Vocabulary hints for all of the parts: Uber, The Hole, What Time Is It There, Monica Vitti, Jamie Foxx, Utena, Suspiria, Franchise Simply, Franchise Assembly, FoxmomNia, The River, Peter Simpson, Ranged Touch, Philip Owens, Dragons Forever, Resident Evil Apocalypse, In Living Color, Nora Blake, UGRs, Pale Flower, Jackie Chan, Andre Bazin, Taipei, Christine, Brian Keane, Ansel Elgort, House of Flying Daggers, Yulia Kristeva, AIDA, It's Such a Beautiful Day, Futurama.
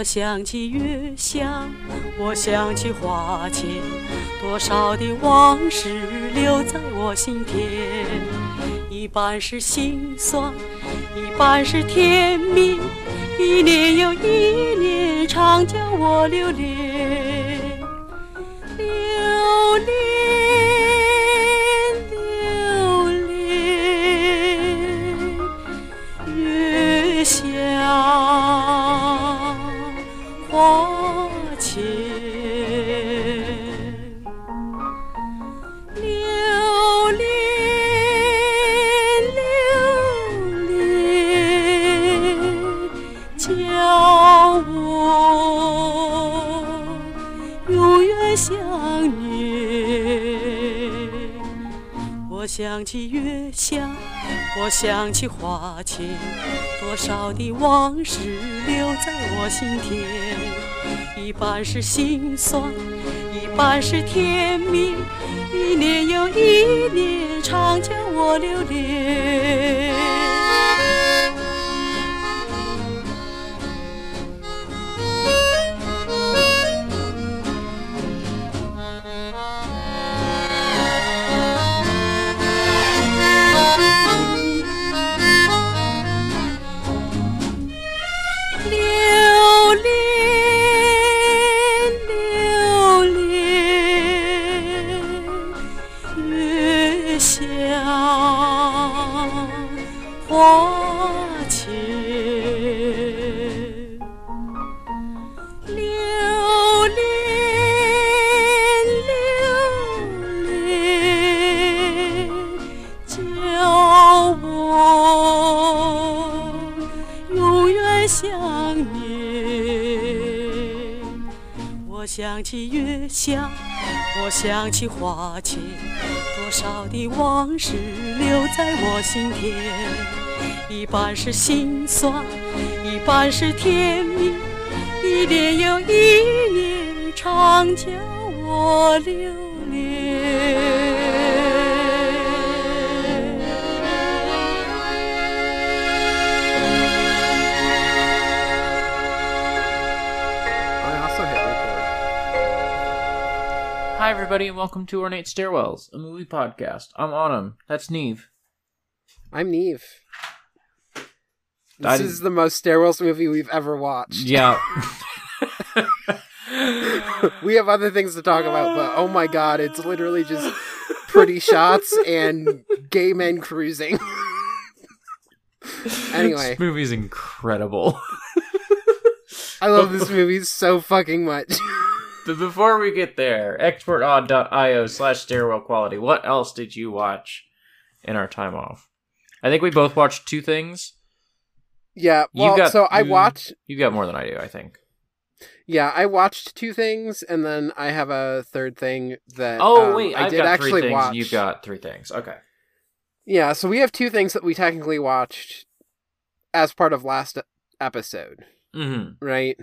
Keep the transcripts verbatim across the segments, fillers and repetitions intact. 我想起月下，我想起花前，多少的往事留在我心田，一半是心酸，一半是甜蜜，一年又一年，常叫我留恋，留恋，留恋，月下。我想起月下，我想起花前，多少的往事留在我心田，一半是心酸，一半是甜蜜，一年又一年，常叫我留恋。想起月下，我想起花前，多少的往事留在我心田，一半是心酸，一半是甜蜜，一年又一年，常叫我留恋。Hi everybody and welcome to Ornate Stairwells, a movie podcast. I'm Autumn. That's Neve. I'm Neve. This is the most Stairwells movie we've ever watched. Yeah. We have other things to talk about, but oh my god, it's literally just pretty shots and gay men cruising. Anyway. This movie's incredible. I love this movie so fucking much. But before we get there, expertaud.io slash stairwell quality. What else did you watch in our time off? I think we both watched two things. Yeah, well, got, so I you, watched... You got more than I do, I think. Yeah, I watched two things, and then I have a third thing that oh, um, wait, I I've did got actually three things, watch. You've got three things, okay. Yeah, so we have two things that we technically watched as part of last episode, mm-hmm. right?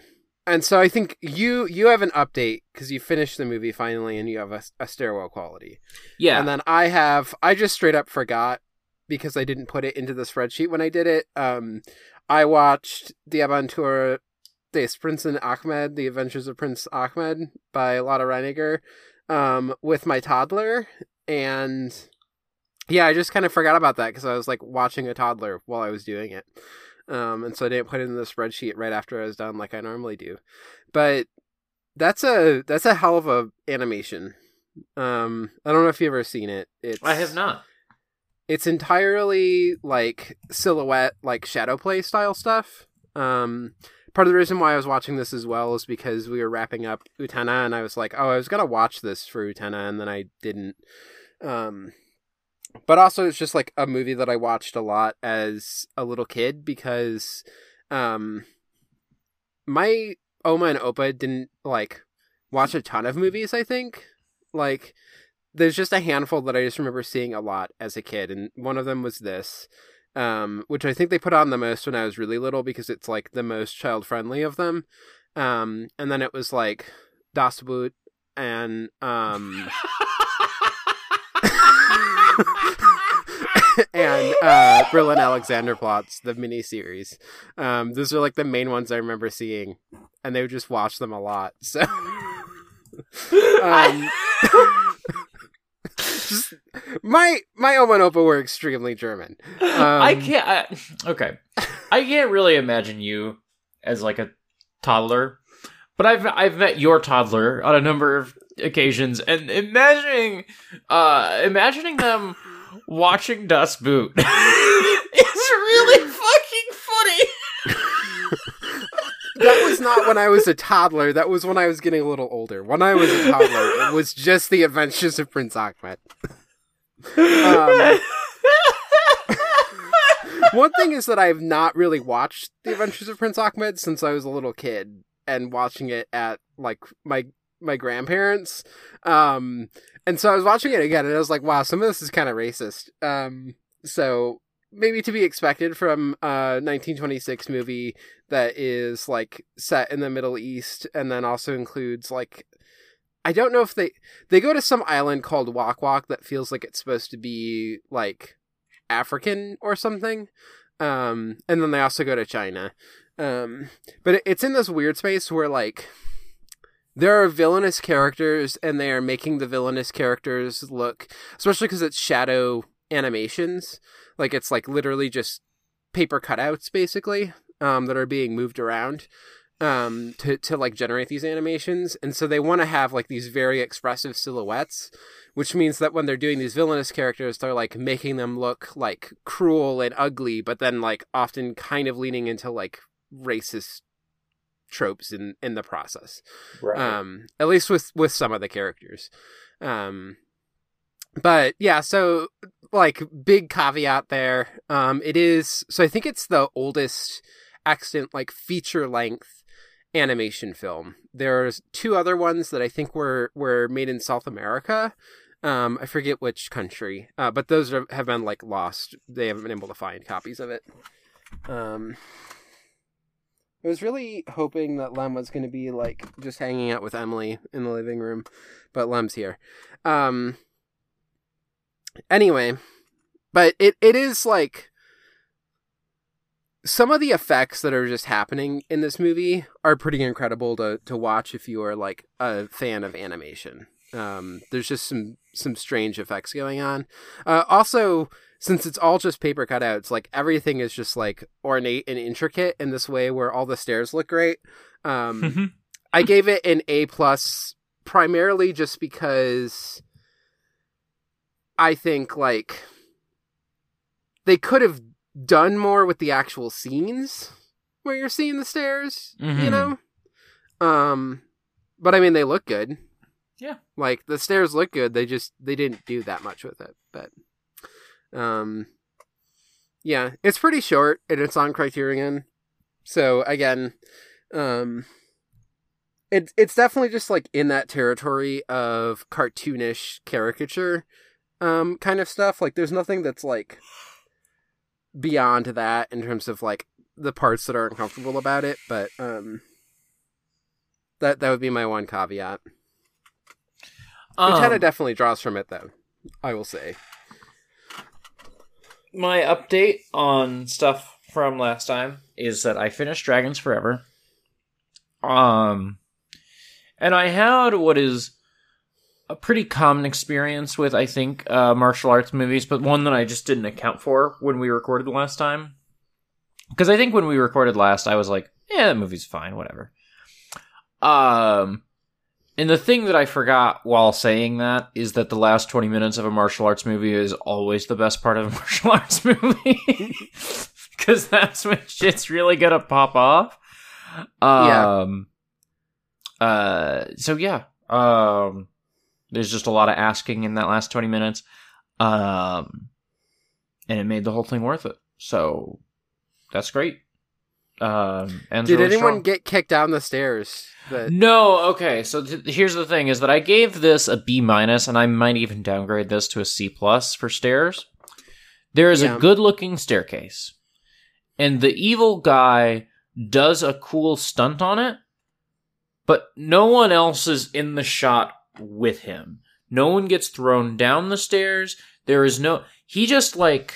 And so I think you you have an update because you finished the movie finally and you have a, a stairwell quality. Yeah. And then I have, I just straight up forgot because I didn't put it into the spreadsheet when I did it. Um, I watched The Aventura des Prinzen Ahmed, The Adventures of Prince Ahmed by Lotta Reiniger um, with my toddler. And yeah, I just kind of forgot about that because I was like watching a toddler while I was doing it. Um, and so I didn't put it in the spreadsheet right after I was done like I normally do. But that's a that's a hell of a animation. Um, I don't know if you've ever seen it. It's, I have not. It's entirely like silhouette, like shadow play style stuff. Um, part of the reason why I was watching this as well is because we were wrapping up Utena and I was like, oh, I was going to watch this for Utena and then I didn't. Um But also, it's just, like, a movie that I watched a lot as a little kid because um, my Oma and Opa didn't, like, watch a ton of movies, I think. Like, there's just a handful that I just remember seeing a lot as a kid, and one of them was this, um, which I think they put on the most when I was really little because it's, like, the most child-friendly of them. Um, and then it was, like, Das Boot and... Um, and uh, Berlin Alexanderplatz, the miniseries. Um, those are like the main ones I remember seeing, and they would just watch them a lot. So, um, just, my my oma and opa were extremely German. Um, I can't. I, okay, I can't really imagine you as like a toddler, but I've I've met your toddler on a number of occasions, and imagining uh, imagining them watching Das Boot is really fucking funny. That was not when I was a toddler. That was when I was getting a little older. When I was a toddler, it was just The Adventures of Prince Ahmed. Um, one thing is that I've not really watched The Adventures of Prince Ahmed since I was a little kid and watching it at, like, my my grandparents. Um, and so I was watching it again, and I was like, wow, some of this is kind of racist. Um, so... Maybe to be expected from a nineteen twenty-six movie that is, like, set in the Middle East and then also includes, like... I don't know if they... They go to some island called Wok Wok that feels like it's supposed to be, like, African or something. Um, and then they also go to China. Um, but it's in this weird space where, like... There are villainous characters, and they are making the villainous characters look... Especially because it's shadow animations... Like, it's, like, literally just paper cutouts, basically, um, that are being moved around um, to, to, like, generate these animations. And so they want to have, like, these very expressive silhouettes, which means that when they're doing these villainous characters, they're, like, making them look, like, cruel and ugly, but then, like, often kind of leaning into, like, racist tropes in, in the process. Right. Um, at least with, with some of the characters. Um But, yeah, so, like, big caveat there. Um, it is, so I think it's the oldest extant, like, feature-length animation film. There's two other ones that I think were, were made in South America. Um, I forget which country. Uh, but those are, have been, like, lost. They haven't been able to find copies of it. Um, I was really hoping that Lem was going to be, like, just hanging out with Emily in the living room. But Lem's here. Um... Anyway, but it, it is, like, some of the effects that are just happening in this movie are pretty incredible to, to watch if you are, like, a fan of animation. Um, there's just some, some strange effects going on. Uh, also, since it's all just paper cutouts, like, everything is just, like, ornate and intricate in this way where all the stairs look great. Um, I gave it an A plus, primarily just because... I think, like, they could have done more with the actual scenes where you're seeing the stairs, mm-hmm. you know? Um, but, I mean, they look good. Yeah. Like, the stairs look good. They just, they didn't do that much with it. But, um, yeah. It's pretty short, and it's on Criterion. So, again, um... It, it's definitely just, like, in that territory of cartoonish caricature, um, kind of stuff. Like, there's nothing that's, like, beyond that in terms of, like, the parts that aren't comfortable about it, but, um, that, that would be my one caveat. Um, Montana definitely draws from it, though, I will say. My update on stuff from last time is that I finished Dragons Forever, um, and I had what is a pretty common experience with, I think, uh, martial arts movies, but one that I just didn't account for when we recorded last time. Because I think when we recorded last, I was like, yeah, that movie's fine, whatever. Um, and the thing that I forgot while saying that is that the last twenty minutes of a martial arts movie is always the best part of a martial arts movie. Because that's when shit's really gonna pop off. Um, yeah. Uh, so yeah, um... There's just a lot of asking in that last twenty minutes. Um, and it made the whole thing worth it. So that's great. Um, and did really anyone strong. Get kicked down the stairs? But... No. Okay. So th- here's the thing is that I gave this a B minus, and I might even downgrade this to a C plus for stairs. There is yeah. a good looking staircase, and the evil guy does a cool stunt on it, but no one else is in the shot with him. No one gets thrown down the stairs. There is no... He just, like,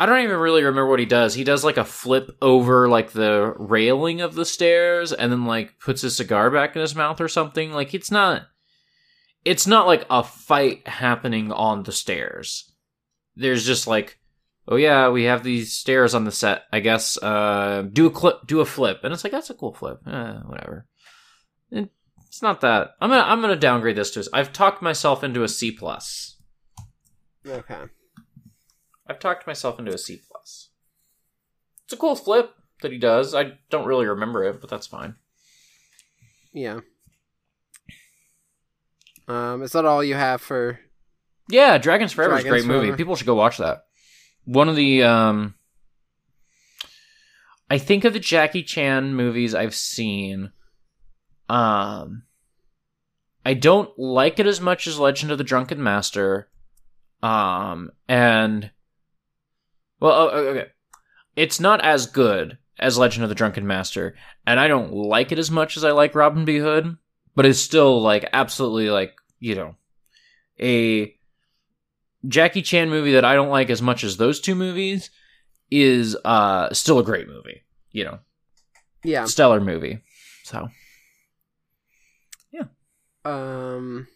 I don't even really remember what he does. He does like a flip over like the railing of the stairs and then like puts his cigar back in his mouth or something. Like it's not, it's not like a fight happening on the stairs. There's just like, oh yeah, we have these stairs on the set, I guess, uh, do a clip, do a flip. And it's like, that's a cool flip. Eh, whatever. And it's not that. I'm going to, I'm going to downgrade this to, I've talked myself into a C plus. Okay. I've talked myself into a C plus. It's a cool flip that he does. I don't really remember it, but that's fine. Yeah. Um, is that all you have for? Yeah, Dragons Forever is a great movie. People should go watch that. One of the, um, I think of the Jackie Chan movies I've seen. Um, I don't like it as much as Legend of the Drunken Master. Um, and. Well, okay. It's not as good as Legend of the Drunken Master, and I don't like it as much as I like Robin B. Hood, but it's still, like, absolutely, like, you know, a Jackie Chan movie that I don't like as much as those two movies is uh, still a great movie, you know. Yeah. Stellar movie. So, yeah. Um...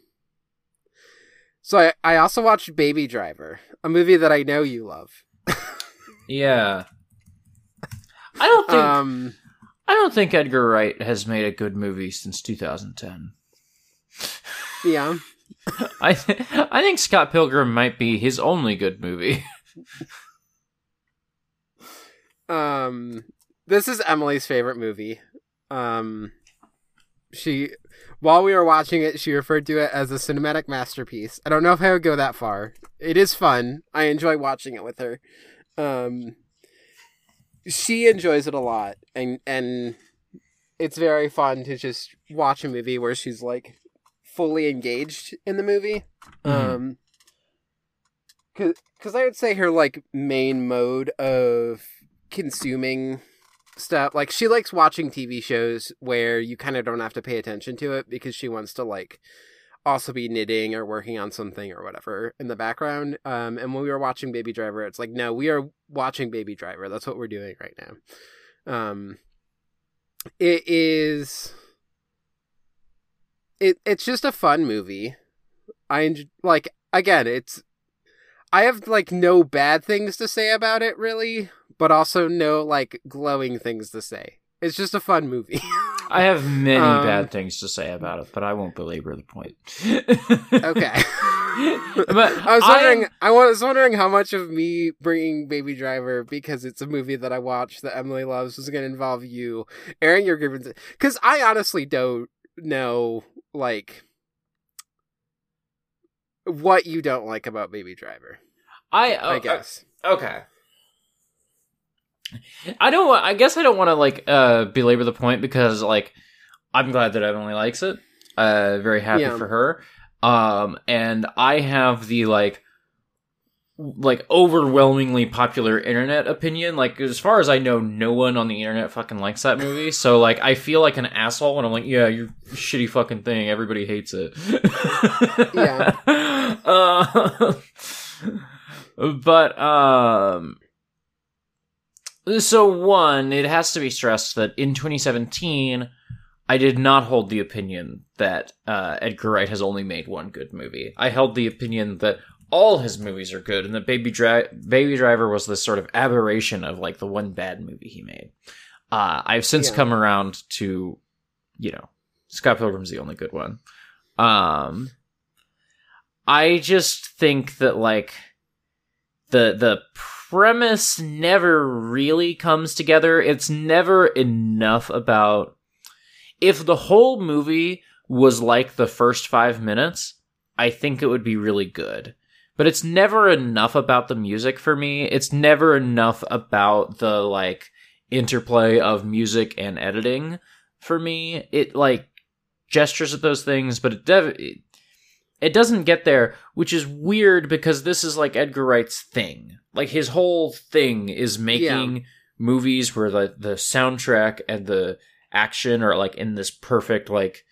So I, I also watched Baby Driver, a movie that I know you love. Yeah. I don't think um, I don't think Edgar Wright has made a good movie since two thousand ten. Yeah. I th- I think Scott Pilgrim might be his only good movie. um this is Emily's favorite movie. Um she while we were watching it, she referred to it as a cinematic masterpiece. I don't know if I would go that far. It is fun. I enjoy watching it with her. Um, she enjoys it a lot, and and it's very fun to just watch a movie where she's like fully engaged in the movie. Um, cause, cause I would say her like main mode of consuming stuff, like she likes watching T V shows where you kind of don't have to pay attention to it because she wants to like also be knitting or working on something or whatever in the background. Um, and when we were watching Baby Driver, it's like, no, we are watching Baby Driver. That's what we're doing right now. Um, it is, it, it's just a fun movie. I like, again, it's, I have like no bad things to say about it really, but also no like glowing things to say. It's just a fun movie. I have many um, bad things to say about it, but I won't belabor the point. Okay. But I was wondering, I, I was wondering how much of me bringing Baby Driver, because it's a movie that I watched that Emily loves, was going to involve you airing your grievances. Because I honestly don't know, like, what you don't like about Baby Driver. I, uh, I guess. Uh, okay. I don't want, I guess I don't want to like uh, belabor the point because like I'm glad that Emily likes it. Uh, very happy yeah. for her. Um, and I have the like like overwhelmingly popular internet opinion. Like as far as I know, no one on the internet fucking likes that movie. So like I feel like an asshole when I'm like, yeah, you shitty fucking thing. Everybody hates it. Yeah. Uh, but um. So, one, it has to be stressed that in twenty seventeen, I did not hold the opinion that uh, Edgar Wright has only made one good movie. I held the opinion that all his movies are good, and that Baby, Dri- Baby Driver was this sort of aberration of, like, the one bad movie he made. Uh, I've since yeah. come around to, you know, Scott Pilgrim's the only good one. Um, I just think that, like, the the... premise never really comes together. It's never enough about... If the whole movie was like the first five minutes, I think it would be really good. But it's never enough about the music for me. It's never enough about the, like, interplay of music and editing for me. It, like, gestures at those things, but it dev- it doesn't get there, which is weird because this is, like, Edgar Wright's thing. Like, his whole thing is making yeah. movies where the, the soundtrack and the action are, like, in this perfect, like,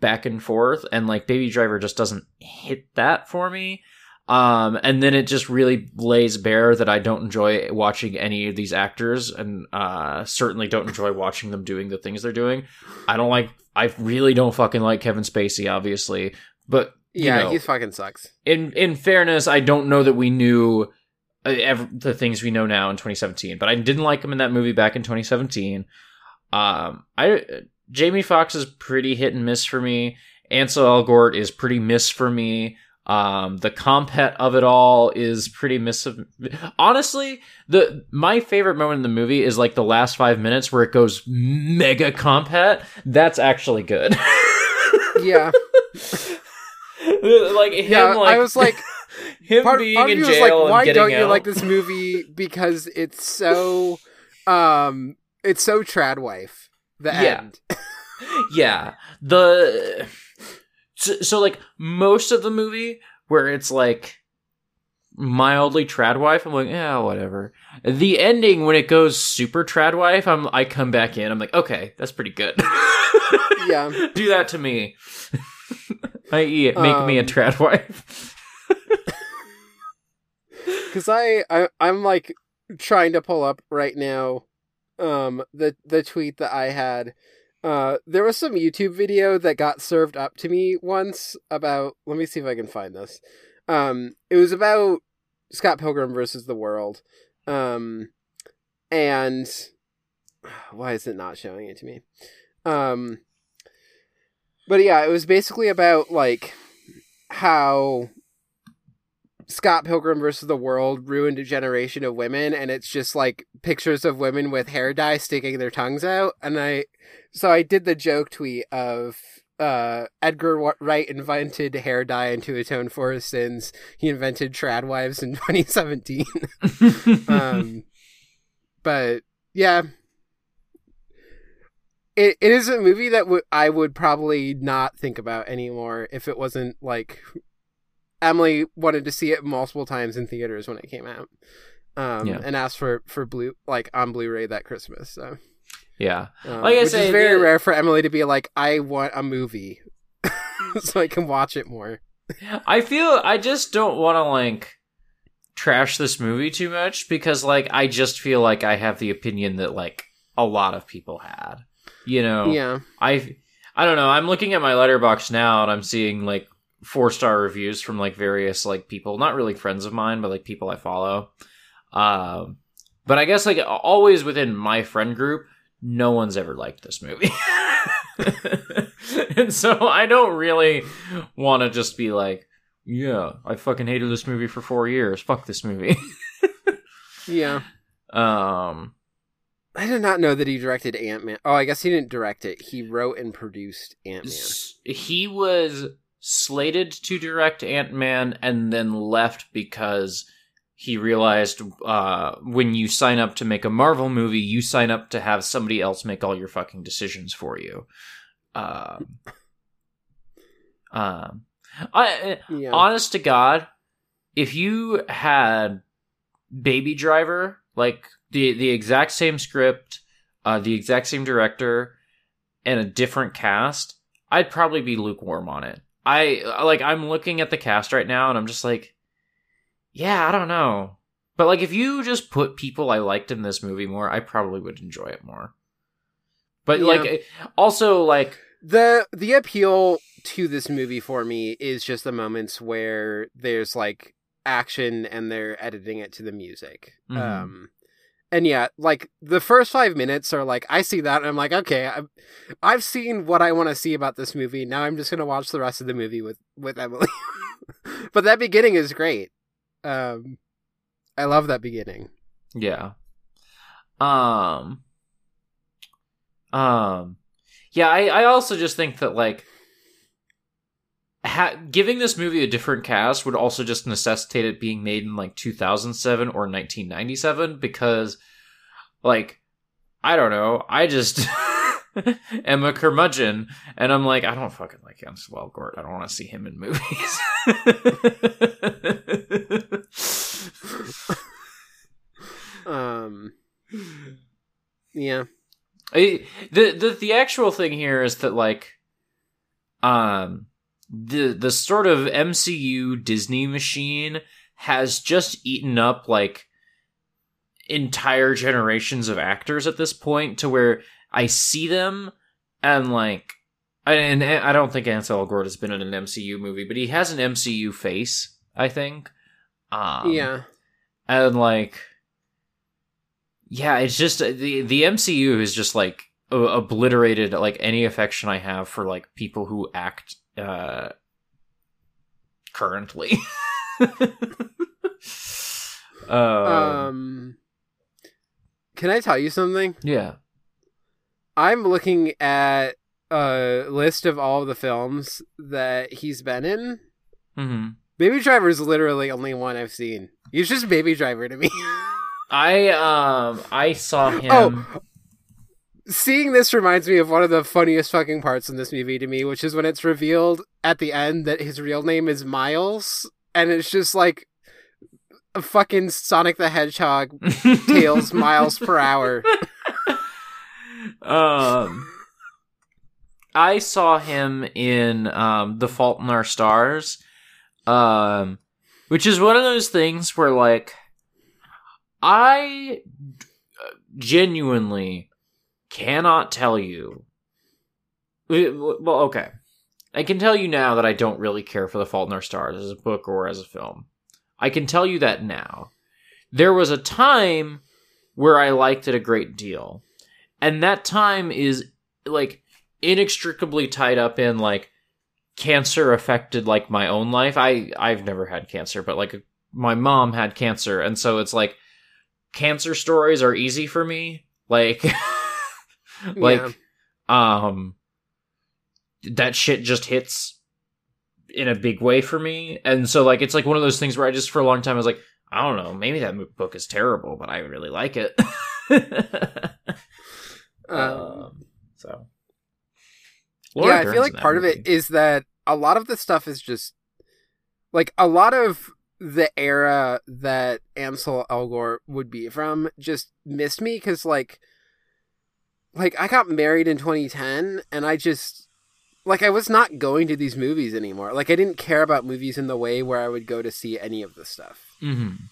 back and forth. And, like, Baby Driver just doesn't hit that for me. Um, and then it just really lays bare that I don't enjoy watching any of these actors, and uh, certainly don't enjoy watching them doing the things they're doing. I don't like, I really don't fucking like Kevin Spacey, obviously, but you yeah, know, he fucking sucks. In in fairness, I don't know that we knew ever, the things we know now in twenty seventeen, but I didn't like him in that movie back in twenty seventeen. Um, I Jamie Foxx is pretty hit and miss for me. Ansel Elgort is pretty miss for me. Um, the compet of it all is pretty miss. Honestly, the my favorite moment in the movie is like the last five minutes where it goes mega compet. That's actually good. Yeah, like him. Yeah, like, I was like him part, being part in jail. Like, why and don't out? You like this movie? Because it's so, um, it's so trad wife. The yeah. end. Yeah, the. So, so, like, most of the movie where it's, like, mildly tradwife, I'm like, yeah, whatever. The ending, when it goes super tradwife, I'm, I come back in, I'm like, okay, that's pretty good. Yeah. Do that to me. that is, make um, me a tradwife. Because I, I, I'm, like, trying to pull up right now um, the the tweet that I had. Uh, there was some YouTube video that got served up to me once about, let me see if I can find this. Um, it was about Scott Pilgrim versus the World. Um, and why is it not showing it to me? Um, but yeah, it was basically about like how Scott Pilgrim versus the World ruined a generation of women, and it's just like pictures of women with hair dye sticking their tongues out. And I, so I did the joke tweet of uh, Edgar Wright invented hair dye and to atone for his sins. He invented trad wives in twenty seventeen. um, but yeah, it it is a movie that w- I would probably not think about anymore if it wasn't like. Emily wanted to see it multiple times in theaters when it came out, um, yeah. and asked for for blue like on Blu-ray that Christmas. So, yeah, um, like I which say, is very the... rare for Emily to be like, "I want a movie, so I can watch it more." I feel I just don't want to like trash this movie too much because like I just feel like I have the opinion that like a lot of people had, you know? Yeah, I I don't know. I'm looking at my Letterboxd now and I'm seeing like. Four-star reviews from like various like people, not really friends of mine, but like people I follow. Um, but I guess like always within my friend group, no one's ever liked this movie, and so I don't really want to just be like, yeah, I fucking hated this movie for four years. Fuck this movie. Yeah. Um, I did not know that he directed Ant-Man. Oh, I guess he didn't direct it. He wrote and produced Ant-Man. He was. Slated to direct Ant-Man and then left because he realized uh, when you sign up to make a Marvel movie, you sign up to have somebody else make all your fucking decisions for you. Um, um, I, yeah. Honest to God, if you had Baby Driver, like the, the exact same script, uh, the exact same director, and a different cast, I'd probably be lukewarm on it. I like I'm looking at the cast right now and I'm just like, yeah, I don't know. But like if you just put people I liked in this movie more, I probably would enjoy it more. But yeah. like also like the the appeal to this movie for me is just the moments where there's like action and they're editing it to the music. Mm-hmm. Um And yeah, like, the first five minutes are like, I see that, and I'm like, okay, I've, I've seen what I want to see about this movie, now I'm just going to watch the rest of the movie with, with Emily. But that beginning is great. Um, I love that beginning. Yeah. Um. Um. Yeah, I, I also just think that, like, ha- giving this movie a different cast would also just necessitate it being made in like two thousand seven or nineteen ninety-seven because like I don't know I just am a curmudgeon and I'm like I don't fucking like Ansel Elgort. I don't want to see him in movies. um yeah I, the, the the actual thing here is that like um the the sort of M C U Disney machine has just eaten up like entire generations of actors at this point, to where I see them and like, and I don't think Ansel Elgort has been in an M C U movie, but he has an M C U face, I think. Um, yeah. And like, yeah, it's just the the M C U is just like obliterated like any affection I have for like people who act uh currently. um, um Can I tell you something? Yeah. I'm looking at a list of all of the films that he's been in. Mm-hmm. Baby Driver is literally only one I've seen. He's just Baby Driver to me. I um I saw him oh. Seeing this reminds me of one of the funniest fucking parts in this movie to me, which is when it's revealed at the end that his real name is Miles, and it's just like a fucking Sonic the Hedgehog tails miles per hour. Um, I saw him in um, The Fault in Our Stars, um, which is one of those things where, like, I genuinely... cannot tell you. Well, okay. I can tell you now that I don't really care for The Fault in Our Stars as a book or as a film. I can tell you that now. There was a time where I liked it a great deal. And that time is, like, inextricably tied up in, like, cancer affected, like, my own life. I, I've never had cancer, but, like, my mom had cancer. And so it's, like, cancer stories are easy for me. Like... Like, yeah. um, that shit just hits in a big way for me. And so, like, it's like one of those things where I just, for a long time, I was like, I don't know, maybe that book is terrible, but I really like it. um, um, so. Laura yeah, Dern's I feel like part movie. Of it is that a lot of the stuff is just, like, a lot of the era that Ansel Elgort would be from just missed me, because, like, Like, I got married in twenty ten, and I just... Like, I was not going to these movies anymore. Like, I didn't care about movies in the way where I would go to see any of this stuff. Mm-hmm.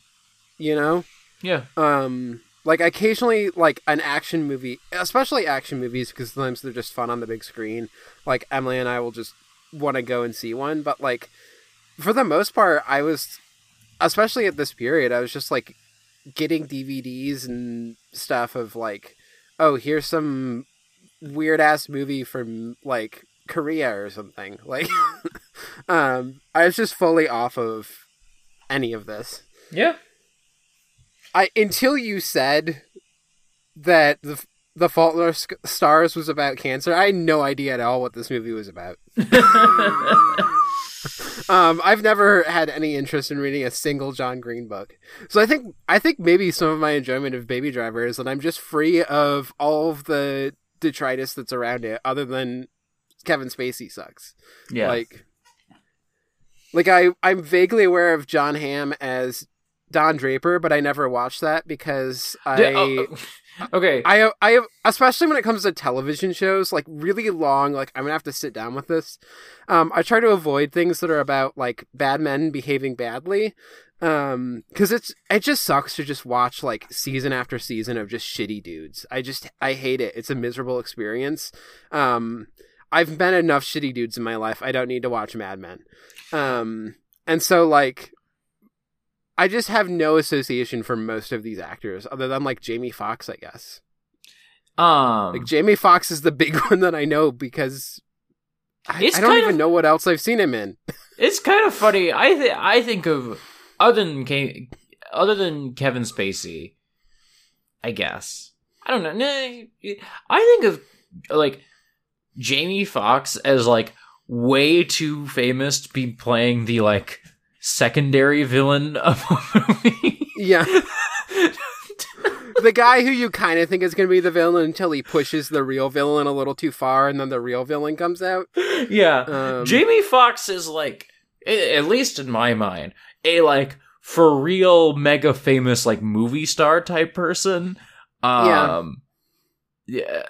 You know? Yeah. Um, like, occasionally, like, an action movie... Especially action movies, because sometimes they're just fun on the big screen. Like, Emily and I will just want to go and see one. But, like, for the most part, I was... Especially at this period, I was just, like, getting D V Ds and stuff of, like... oh, here's some weird-ass movie from, like, Korea or something. Like, um, I was just fully off of any of this. Yeah. I until you said that the, the Fault in Our Stars was about cancer, I had no idea at all what this movie was about. um, I've never had any interest in reading a single John Green book. So I think I think maybe some of my enjoyment of Baby Driver is that I'm just free of all of the detritus that's around it, other than Kevin Spacey sucks. Yeah. Like, like I, I'm vaguely aware of John Hamm as Don Draper, but I never watched that because I... Oh, oh. Okay. I have, I have, especially when it comes to television shows, like, really long, like, I'm gonna have to sit down with this. Um, I try to avoid things that are about, like, bad men behaving badly. Um, because it's, it just sucks to just watch, like, season after season of just shitty dudes. I just, I hate it. It's a miserable experience. Um, I've met enough shitty dudes in my life. I don't need to watch Mad Men. Um, and so, like... I just have no association for most of these actors, other than, like, Jamie Foxx, I guess. Um, like, Jamie Foxx is the big one that I know, because I, I don't even of, know what else I've seen him in. It's kind of funny. I th- I think of, other than, Ke- other than Kevin Spacey, I guess. I don't know. Nah, I think of, like, Jamie Foxx as, like, way too famous to be playing the, like... secondary villain of a movie. Yeah. The guy who you kind of think is going to be the villain until he pushes the real villain a little too far, and then the real villain comes out. Yeah. Um, Jamie Foxx is, like, at least in my mind, a, like, for real mega famous, like, movie star type person. Um, yeah. Yeah.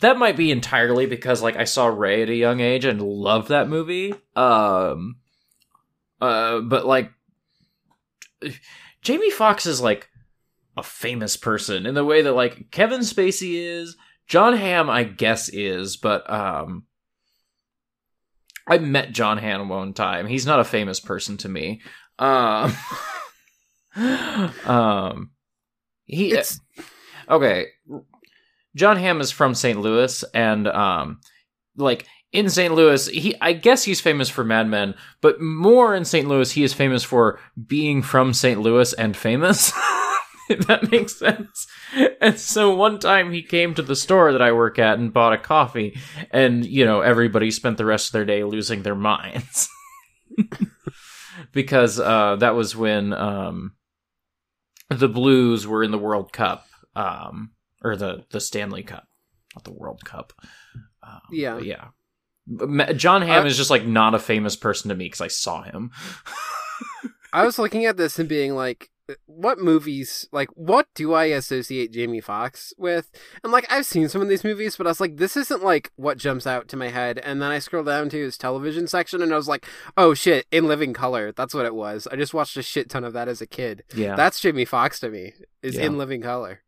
that might be entirely because, like, I saw Ray at a young age and loved that movie. Um, uh, but, like, Jamie Foxx is, like, a famous person in the way that, like, Kevin Spacey is. John Hamm, I guess, is, but um, I met John Hamm one time. He's not a famous person to me. Um, um, he it's... okay. John Hamm is from Saint Louis, and um, like in Saint Louis, he I guess he's famous for Mad Men, but more in Saint Louis, he is famous for being from Saint Louis and famous. If that makes sense. And so one time he came to the store that I work at and bought a coffee, and, you know, everybody spent the rest of their day losing their minds. Because uh, that was when um, the Blues were in the World Cup, um, or the, the Stanley Cup, not the World Cup. Um, yeah. Yeah. John Hamm uh, is just, like, not a famous person to me because I saw him. I was looking at this and being like, what movies, like, what do I associate Jamie Foxx with? And, like, I've seen some of these movies, but I was like, this isn't, like, what jumps out to my head. And then I scrolled down to his television section, and I was like, oh, shit, In Living Color. That's what it was. I just watched a shit ton of that as a kid. Yeah. That's Jamie Foxx to me, is yeah. In Living Color.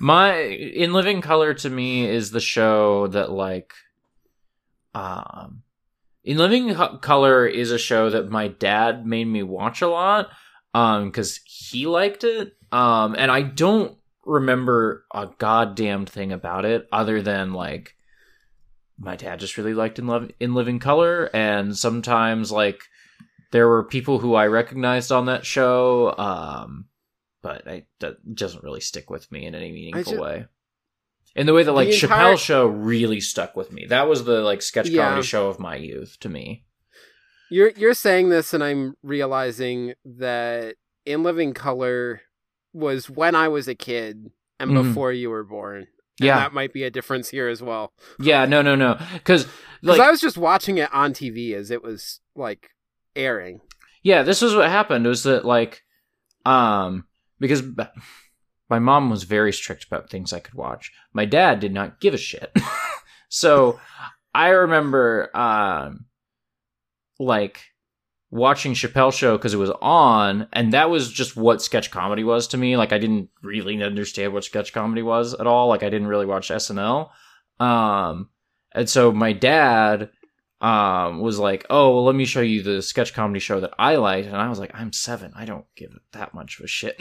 My, In Living Color to me is the show that, like, um, In Living Color is a show that my dad made me watch a lot. Um, because he liked it. Um, and I don't remember a goddamn thing about it other than, like, my dad just really liked In, Love- In Living Color. And sometimes, like, there were people who I recognized on that show. Um, but I, that doesn't really stick with me in any meaningful just, way. In the way that, like, entire... Chappelle's Show really stuck with me. That was the, like, sketch yeah. comedy show of my youth to me. You're you're saying this, and I'm realizing that In Living Color was when I was a kid and mm. before you were born. And yeah, that might be a difference here as well. Yeah, no, no, no, because like I was just watching it on T V as it was like airing. Yeah, this is what happened. Was that like, um, because my mom was very strict about things I could watch. My dad did not give a shit. So I remember, um. like watching Chappelle's Show because it was on, and that was just what sketch comedy was to me. Like, I didn't really understand what sketch comedy was at all. Like, I didn't really watch S N L. Um, and so my dad um, was like, oh, well, let me show you the sketch comedy show that I liked. And I was like, I'm seven. I don't give that much of a shit.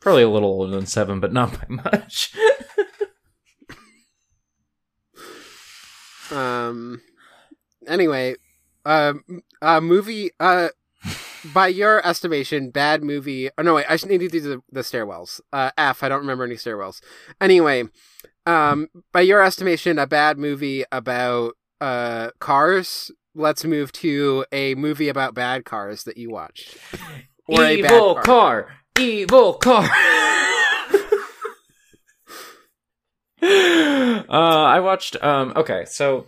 Probably a little older than seven, but not by much. um... Anyway, um, uh, movie, uh, by your estimation, bad movie. Oh, no, wait, I should need to do the, the stairwells. Uh, F, I don't remember any stairwells. Anyway, um, by your estimation, a bad movie about, uh, cars. Let's move to a movie about bad cars that you watched. Or evil a bad car. car. Evil car. uh, I watched, um, okay, so...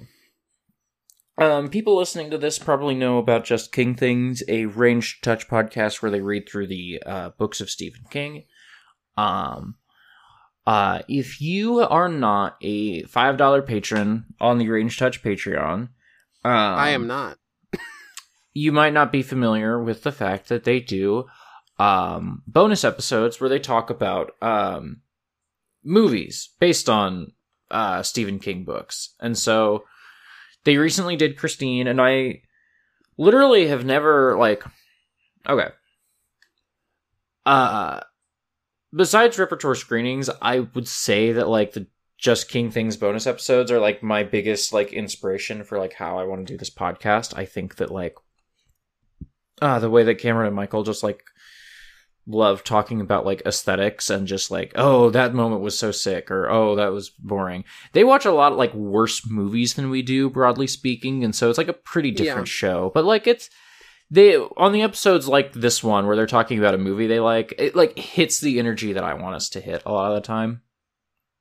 Um, people listening to this probably know about Just King Things, a Ranged Touch podcast where they read through the uh, books of Stephen King. Um, uh, if you are not a five dollar patron on the Ranged Touch Patreon... Um, I am not. You might not be familiar with the fact that they do um, bonus episodes where they talk about um, movies based on uh, Stephen King books. And so... they recently did Christine, and I literally have never, like, okay. Uh, besides repertoire screenings, I would say that, like, the Just King Things bonus episodes are, like, my biggest, like, inspiration for, like, how I want to do this podcast. I think that, like, uh, the way that Cameron and Michael just, like, love talking about, like, aesthetics and just like, oh, that moment was so sick, or oh, that was boring. They watch a lot of, like, worse movies than we do, broadly speaking, and so it's like a pretty different yeah. show. But, like, it's they on the episodes like this one where they're talking about a movie they like, it like hits the energy that I want us to hit a lot of the time.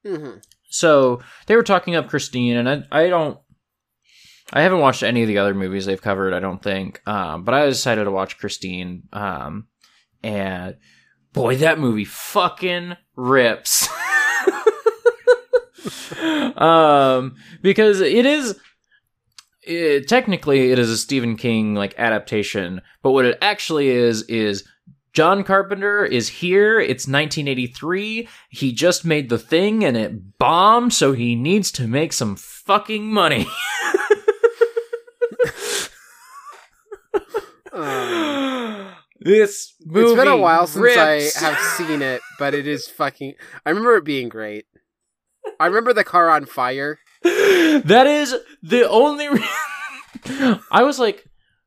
Mm-hmm. So they were talking up Christine, and I, I don't I haven't watched any of the other movies they've covered, I don't think. Um, but I decided to watch Christine. Um And, boy, that movie fucking rips. um, because it is... It, technically, it is a Stephen King like adaptation, but what it actually is is John Carpenter is here. It's nineteen eighty-three. He just made The Thing, and it bombed, so he needs to make some fucking money. um, this movie. It's been a while since rips. I have seen it, but it is fucking. I remember it being great. I remember the car on fire. That is the only re- I was like,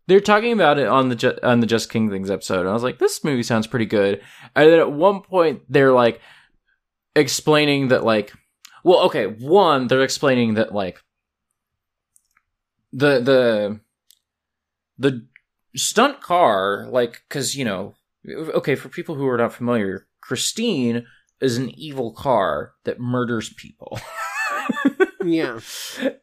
they're talking about it on the Ju- on the Just King Things episode, and I was like, this movie sounds pretty good. And then at one point they're like explaining that like, well, okay, one, they're explaining that like the the the stunt car, like, because, you know, okay, for people who are not familiar, Christine is an evil car that murders people. Yeah,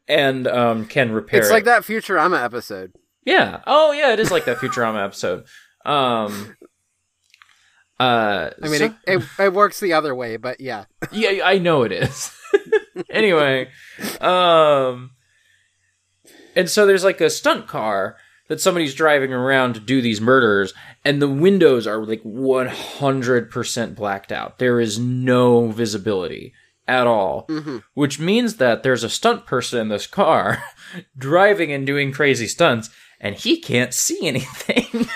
and um, can repair. It's it. like that Futurama episode. Yeah. Oh, yeah. It is like that Futurama episode. Um, uh, I mean, so... it, it, it works the other way, but yeah. Yeah, I know it is. Anyway, um, and so there's like a stunt car that somebody's driving around to do these murders, and the windows are like one hundred percent blacked out. There is no visibility at all, mm-hmm. which means that there's a stunt person in this car driving and doing crazy stunts, and he can't see anything,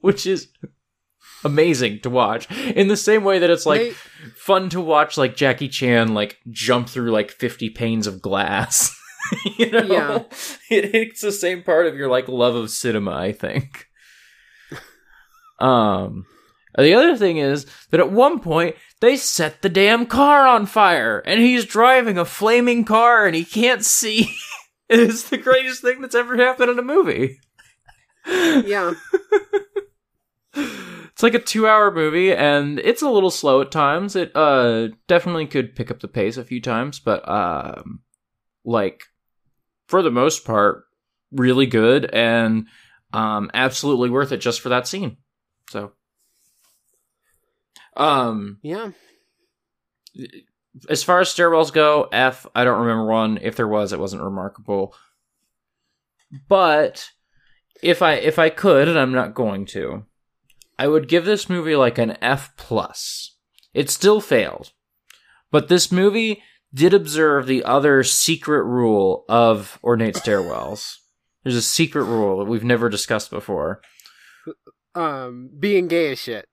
which is amazing to watch. In the same way that it's like they... fun to watch, like Jackie Chan like jump through like fifty panes of glass. You know, yeah. it, it's the same part of your like love of cinema, I think. Um. The other thing is that at one point, they set the damn car on fire, and he's driving a flaming car, and he can't see. It's the greatest thing that's ever happened in a movie. Yeah. It's like a two-hour movie, and it's a little slow at times. It uh, definitely could pick up the pace a few times, but um, like for the most part, really good, and um, absolutely worth it just for that scene. So... Um, yeah. As far as stairwells go, F, I don't remember one. If there was, it wasn't remarkable. But if I if I could, and I'm not going to, I would give this movie like an F plus. It still failed. But this movie did observe the other secret rule of Ornate Stairwells. There's a secret rule that we've never discussed before. Um, being gay as shit.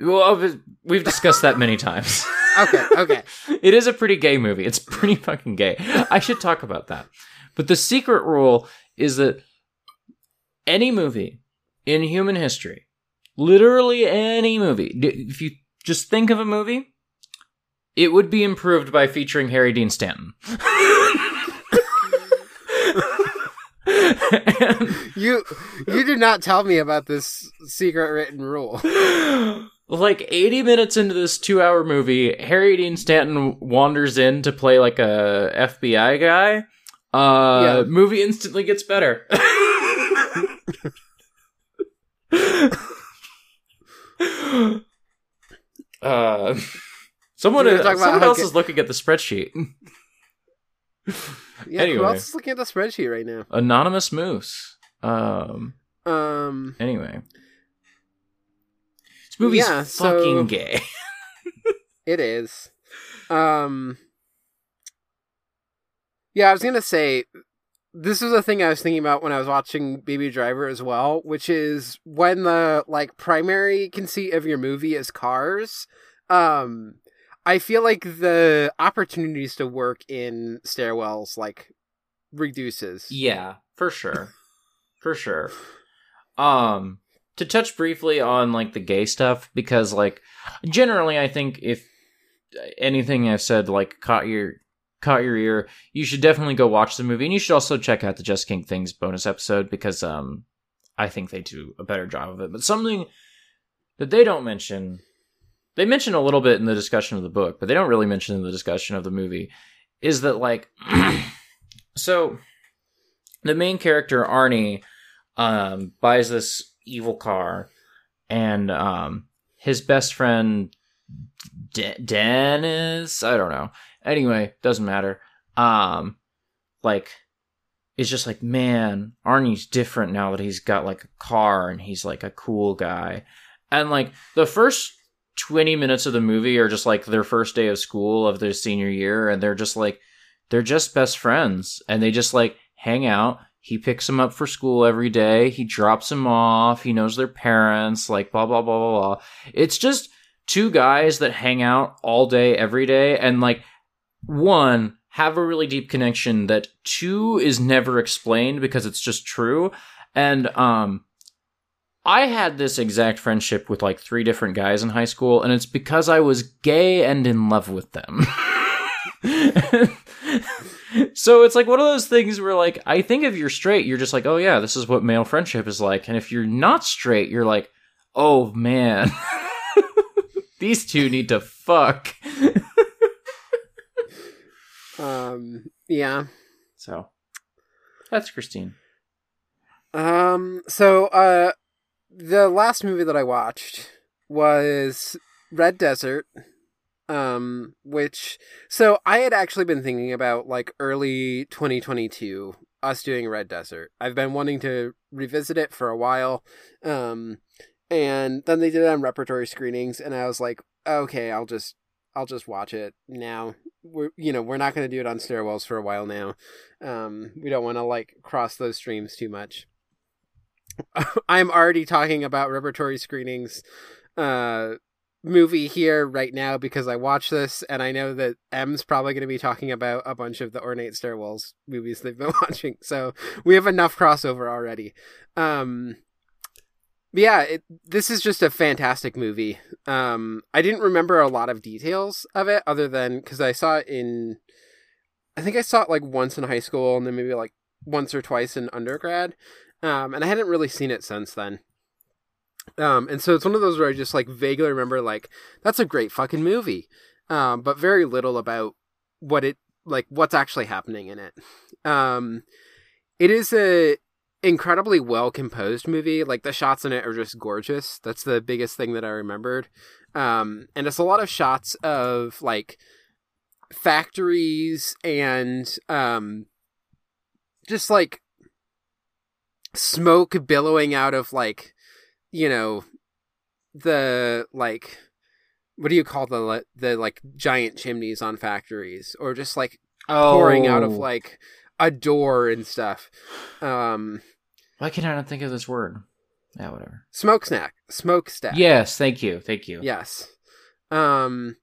Well, we've discussed that many times. okay, okay. It is a pretty gay movie. It's pretty fucking gay. I should talk about that. But the secret rule is that any movie in human history, literally any movie, if you just think of a movie, it would be improved by featuring Harry Dean Stanton. and, you you did not tell me about this secret written rule. Like eighty minutes into this two-hour movie, Harry Dean Stanton wanders in to play like a F B I guy. Uh, yeah. Movie instantly gets better. uh, someone is, someone else is looking at the spreadsheet. Yeah, anyway. Who else is looking at the spreadsheet right now? Anonymous Moose. Um. Um. Anyway. Movie's yeah, fucking so, gay. It is. Um, yeah, I was going to say, this is a thing I was thinking about when I was watching Baby Driver as well, which is when the like primary conceit of your movie is cars, um, I feel like the opportunities to work in stairwells like reduces. Yeah, for sure. For sure. Um... To touch briefly on, like, the gay stuff, because, like, generally I think if anything I've said, like, caught your caught your ear, you should definitely go watch the movie. And you should also check out the Just King Things bonus episode, because um, I think they do a better job of it. But something that they don't mention, they mention a little bit in the discussion of the book, but they don't really mention in the discussion of the movie, is that, like, so the main character, Arnie, um, buys this evil car, and um his best friend De- Dennis? I don't know. Anyway, doesn't matter. Um, like, it's just like, man, Arnie's different now that he's got like a car and he's like a cool guy. And like the first twenty minutes of the movie are just like their first day of school of their senior year. And they're just like, they're just best friends. And they just like hang out. He picks him up for school every day. He drops him off. He knows their parents, like blah, blah, blah, blah, blah. It's just two guys that hang out all day, every day. And like one, have a really deep connection that two is never explained because it's just true. And, um, I had this exact friendship with like three different guys in high school, and it's because I was gay and in love with them. So it's like one of those things where like, I think if you're straight, you're just like, oh yeah, this is what male friendship is like. And if you're not straight, you're like, oh man, these two need to fuck. um, yeah. So that's Christine. Um, so, uh, the last movie that I watched was Red Desert, um, which, so I had actually been thinking about, like, early twenty twenty-two, us doing Red Desert. I've been wanting to revisit it for a while, um, and then they did it on repertory screenings, and I was like, okay, I'll just, I'll just watch it now. We're, you know, we're not going to do it on Stairwells for a while now. Um, we don't want to, like, cross those streams too much. I'm already talking about repertory screenings uh, movie here right now because I watched this, and I know that M's probably going to be talking about a bunch of the Ornate Stairwells movies they've been watching. So we have enough crossover already. Um, but yeah, it, this is just a fantastic movie. Um, I didn't remember a lot of details of it other than because I saw it in, I think I saw it like once in high school and then maybe like once or twice in undergrad. Um, and I hadn't really seen it since then. Um, and so it's one of those where I just like vaguely remember, like, that's a great fucking movie. Um, but very little about what it, like what's actually happening in it. Um, it is a incredibly well composed movie. Like the shots in it are just gorgeous. That's the biggest thing that I remembered. Um, and it's a lot of shots of like factories and, um, just like, smoke billowing out of like, you know, the like, what do you call the the like giant chimneys on factories, or just like oh. pouring out of like a door and stuff. Um, why can I not think of this word? Yeah, whatever. Smokestack. Smokestack. Yes, thank you, thank you. Yes. Um.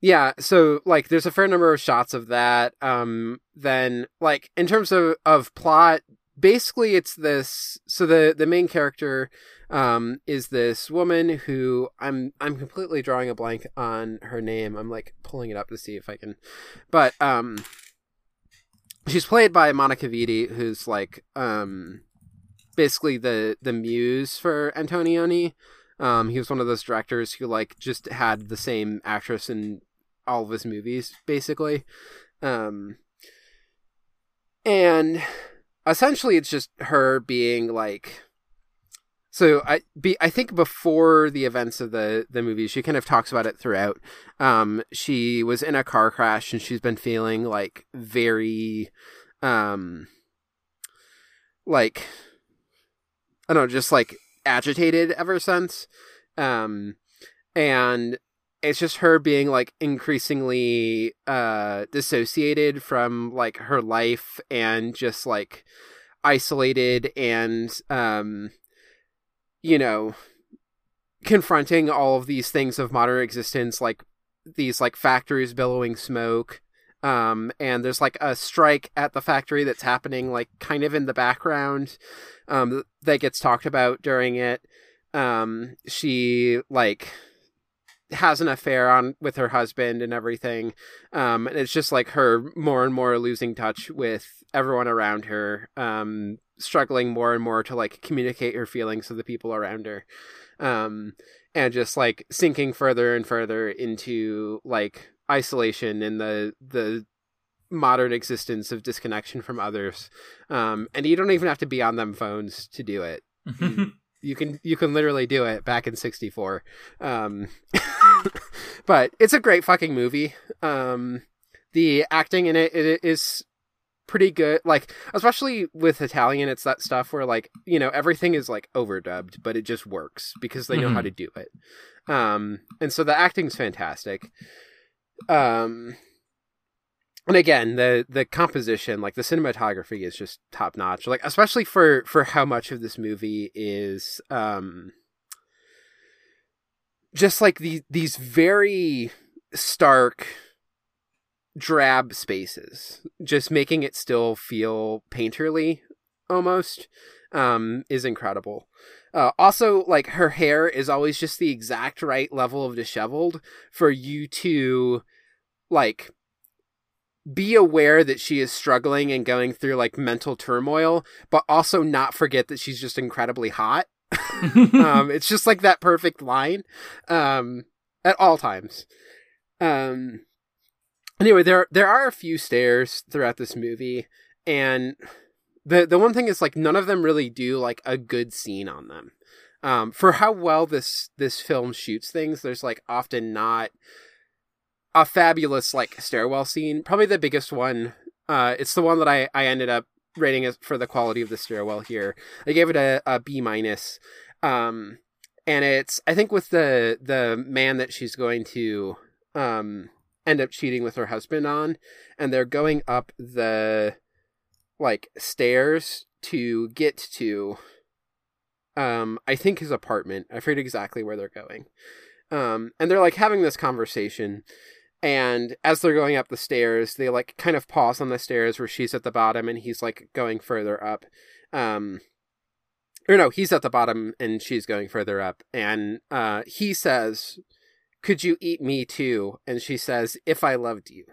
Yeah, so, like, there's a fair number of shots of that. Um. Then, like, in terms of of plot. Basically, it's this. So the, the main character um, is this woman who I'm I'm completely drawing a blank on her name. I'm like pulling it up to see if I can, but um, she's played by Monica Vitti, who's like um, basically the the muse for Antonioni. Um, he was one of those directors who like just had the same actress in all of his movies, basically, um, and. Essentially, it's just her being like. So I be I think before the events of the the movie, she kind of talks about it throughout. Um, she was in a car crash and she's been feeling like very, um, like I don't know, just like agitated ever since. Um, and it's just her being like increasingly uh dissociated from like her life and just like isolated and um you know confronting all of these things of modern existence, like these like factories billowing smoke, um and there's like a strike at the factory that's happening like kind of in the background um that gets talked about during it. Um she like has an affair on with her husband and everything. Um, and it's just like her more and more losing touch with everyone around her, um, struggling more and more to like communicate her feelings to the people around her. Um, and just like sinking further and further into like isolation and the, the modern existence of disconnection from others. Um, and you don't even have to be on them phones to do it. you can you can literally do it back in sixty-four. Um, but it's a great fucking movie. Um, the acting in it, it is pretty good. Like, especially with Italian, it's that stuff where, like, you know, everything is like overdubbed, but it just works because they know mm-hmm. how to do it. Um, and so the acting's fantastic. Um, and again, the, the composition, like the cinematography is just top notch, like, especially for, for how much of this movie is, um, just like the, these very stark drab spaces, just making it still feel painterly almost, um, is incredible. Uh, also, like, her hair is always just the exact right level of disheveled for you to, like, be aware that she is struggling and going through, like, mental turmoil, but also not forget that she's just incredibly hot. um, it's just, like, that perfect line, um, at all times. Um, anyway, there, there are a few stairs throughout this movie, and... The the one thing is, like, none of them really do, like, a good scene on them. Um, for how well this this film shoots things, there's, like, often not a fabulous, like, stairwell scene. Probably the biggest one, uh, it's the one that I, I ended up rating as for the quality of the stairwell here. I gave it a, a B minus. Um, and it's, I think, with the, the man that she's going to um, end up cheating with her husband on, and they're going up the... like stairs to get to, um, I think his apartment. I forget exactly where they're going. Um, and they're like having this conversation, and as they're going up the stairs, they like kind of pause on the stairs where she's at the bottom and he's like going further up. Um, or no, he's at the bottom and she's going further up. And, uh, he says, "Could you eat me too?" And she says, "If I loved you."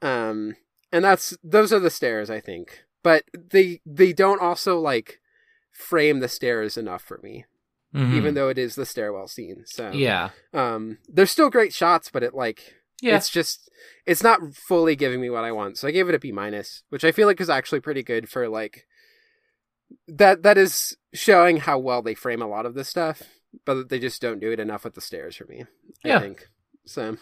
Um, and that's, those are the stairs, I think. But they they don't also, like, frame the stairs enough for me, mm-hmm. even though it is the stairwell scene. So yeah, um, they're still great shots, but it like yeah. it's just it's not fully giving me what I want. So I gave it a B minus, which I feel like is actually pretty good for like that. That is showing how well they frame a lot of this stuff, but they just don't do it enough with the stairs for me. Yeah. I think so.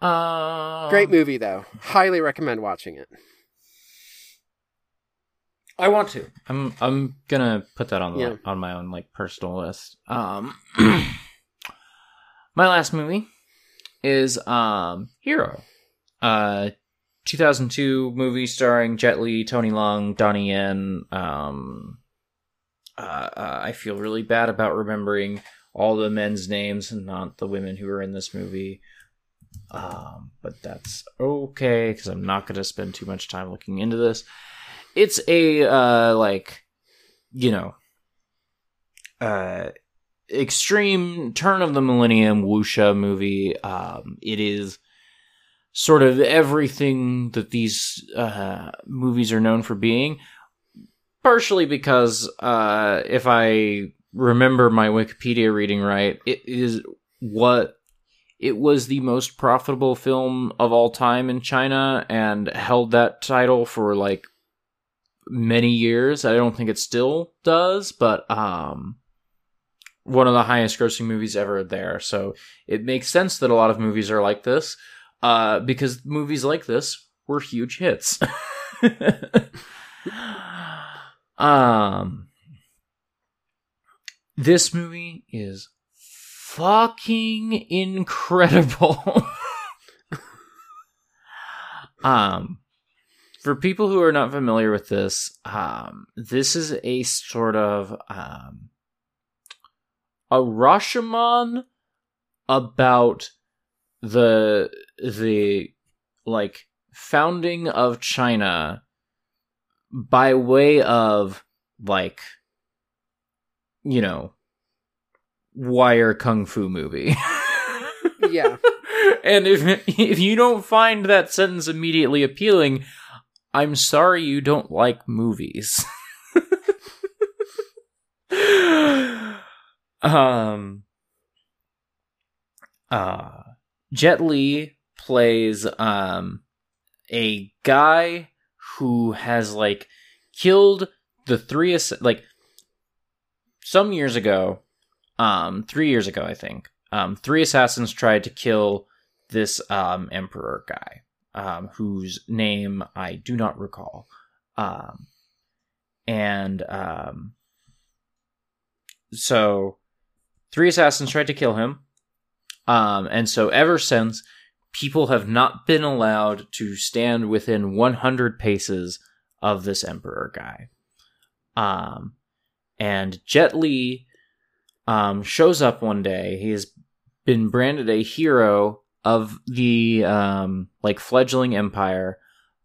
Um... Great movie though. Highly recommend watching it. I want to. I'm I'm gonna put that on the, yeah. on my own like personal list. Um, my last movie is um, Hero, uh, two thousand two movie starring Jet Li, Tony Leung, Donnie Yen. Um, uh, I feel really bad about remembering all the men's names and not the women who are in this movie. Um, but that's okay because I'm not gonna spend too much time looking into this. It's a, uh, like, you know, uh, extreme turn of the millennium wuxia movie. Um, it is sort of everything that these uh, movies are known for being, partially because uh, if I remember my Wikipedia reading right, it is what... It was the most profitable film of all time in China and held that title for, like, many years. I don't think it still does, but um, one of the highest grossing movies ever there. So it makes sense that a lot of movies are like this, uh, because movies like this were huge hits. um, this movie is fucking incredible. um. For people who are not familiar with this, um, this is a sort of um, a Rashomon about the the like founding of China by way of like, you know, wire kung fu movie. Yeah, and if if you don't find that sentence immediately appealing, I'm sorry you don't like movies. um, uh, Jet Li plays um, a guy who has like killed the three ass- like some years ago, um, three years ago, I think, um, three assassins tried to kill this um, emperor guy, um, whose name I do not recall. Um, and um, so three assassins tried to kill him. Um, and so ever since, people have not been allowed to stand within one hundred paces of this emperor guy. Um, and Jet Li um, shows up one day. He has been branded a hero of the um, like fledgling empire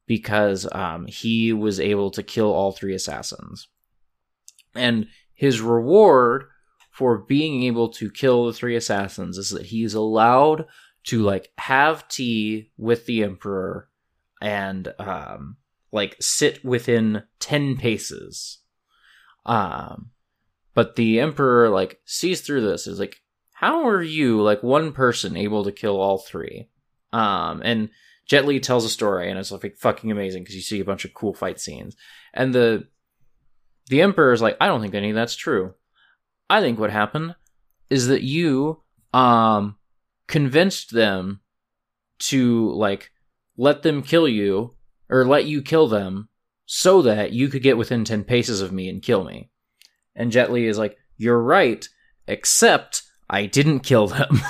because um, he was able to kill all three assassins. And his reward for being able to kill the three assassins is that he is allowed to like have tea with the emperor and um, like sit within ten paces. Um, but the emperor like sees through this, is like, how are you like one person able to kill all three? Um, and Jet Li tells a story, and it's like fucking amazing because you see a bunch of cool fight scenes. And the, the emperor is like, I don't think any of that's true. I think what happened is that you, um, convinced them to like let them kill you or let you kill them so that you could get within ten paces of me and kill me. And Jet Li is like, you're right, except I didn't kill them.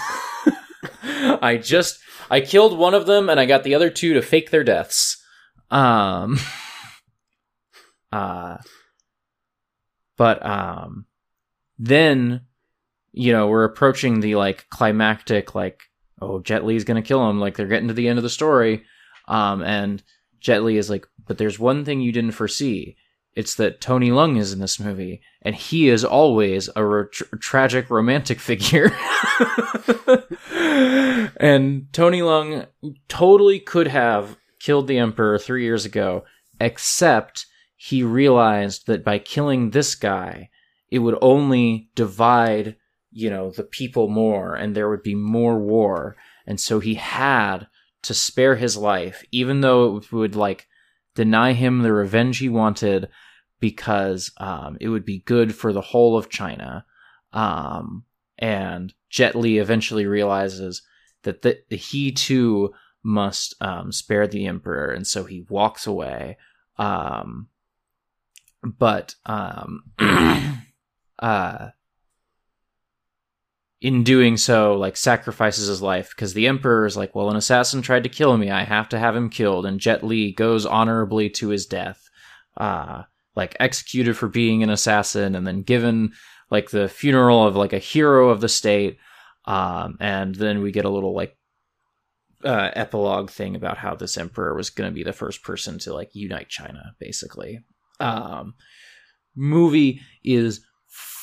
I just, I killed one of them and I got the other two to fake their deaths. Um, uh, but, um, then, you know, we're approaching the, like, climactic, like, oh, Jet Li's gonna kill him. Like, they're getting to the end of the story. Um, and Jet Li is like, but there's one thing you didn't foresee. It's that Tony Leung is in this movie, and he is always a ro- tra- tragic romantic figure. And Tony Leung totally could have killed the emperor three years ago, except he realized that by killing this guy, it would only divide, you know, the people more, and there would be more war. And so he had to spare his life, even though it would, like, deny him the revenge he wanted, because um, it would be good for the whole of China. Um, and Jet Li eventually realizes that the, he, too, must um, spare the emperor, and so he walks away. Um, but... Um, Uh, in doing so, like, sacrifices his life, because the emperor is like, well, an assassin tried to kill me, I have to have him killed. And Jet Li goes honorably to his death, uh, like, executed for being an assassin, and then given, like, the funeral of, like, a hero of the state. Um, and then we get a little, like, uh, epilogue thing about how this emperor was going to be the first person to, like, unite China, basically. Um, movie is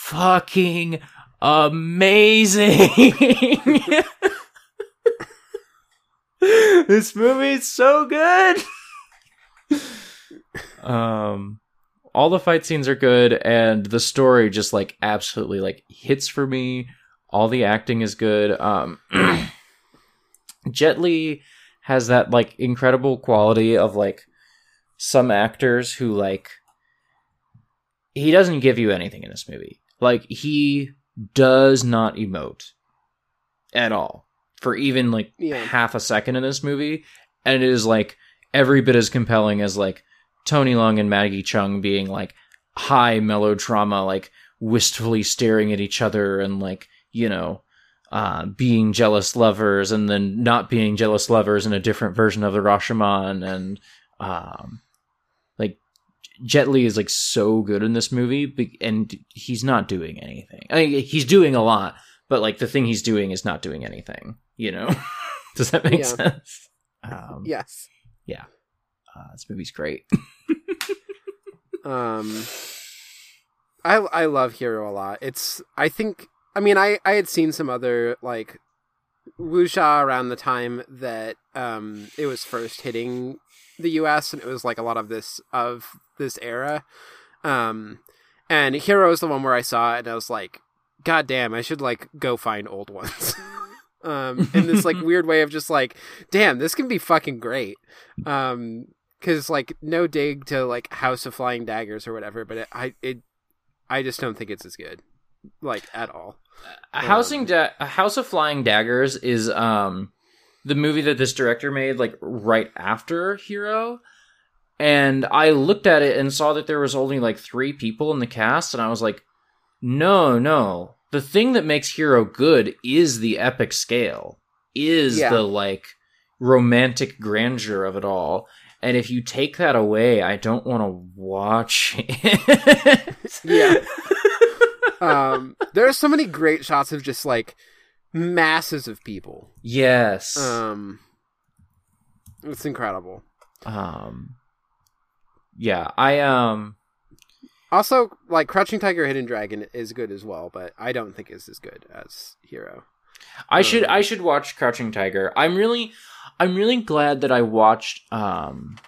fucking amazing. This movie is so good. Um all the fight scenes are good, and the story just like absolutely like hits for me. All the acting is good. um Jet Li has that like incredible quality of like some actors who like he doesn't give you anything in this movie. Like, he does not emote at all for even, like, yeah. half a second in this movie. And it is, like, every bit as compelling as, like, Tony Leung and Maggie Chung being, like, high melodrama, like, wistfully staring at each other and, like, you know, uh, being jealous lovers and then not being jealous lovers in a different version of the Rashomon. And, um, like, Jet Li is like so good in this movie, and he's not doing anything. I mean, he's doing a lot, but like the thing he's doing is not doing anything, you know? Does that make yeah. sense? Um, yes. Yeah. Uh, this movie's great. um, I, I love Hero a lot. It's, I think, I mean, I, I had seen some other like wuxia around the time that um it was first hitting the U S, and it was like a lot of this of this era. Um and Hero is the one where I saw it and I was like, god damn, I should like go find old ones. Um in this like weird way of just like, damn, this can be fucking great. Um because like no dig to like House of Flying Daggers or whatever, but it, I it I just don't think it's as good. like at all. Um, Housing da- House of Flying Daggers is um the movie that this director made like right after Hero. And I looked at it and saw that there was only like three people in the cast, and I was like, no, no. The thing that makes Hero good is the epic scale, is yeah. the like romantic grandeur of it all. And if you take that away, I don't want to watch it. yeah. Um, there are so many great shots of just like masses of people. Yes. Um, it's incredible. Um, yeah, I, um, also like Crouching Tiger, Hidden Dragon is good as well, but I don't think it's as good as Hero. I um, should, I should watch Crouching Tiger. I'm really, I'm really glad that I watched, um,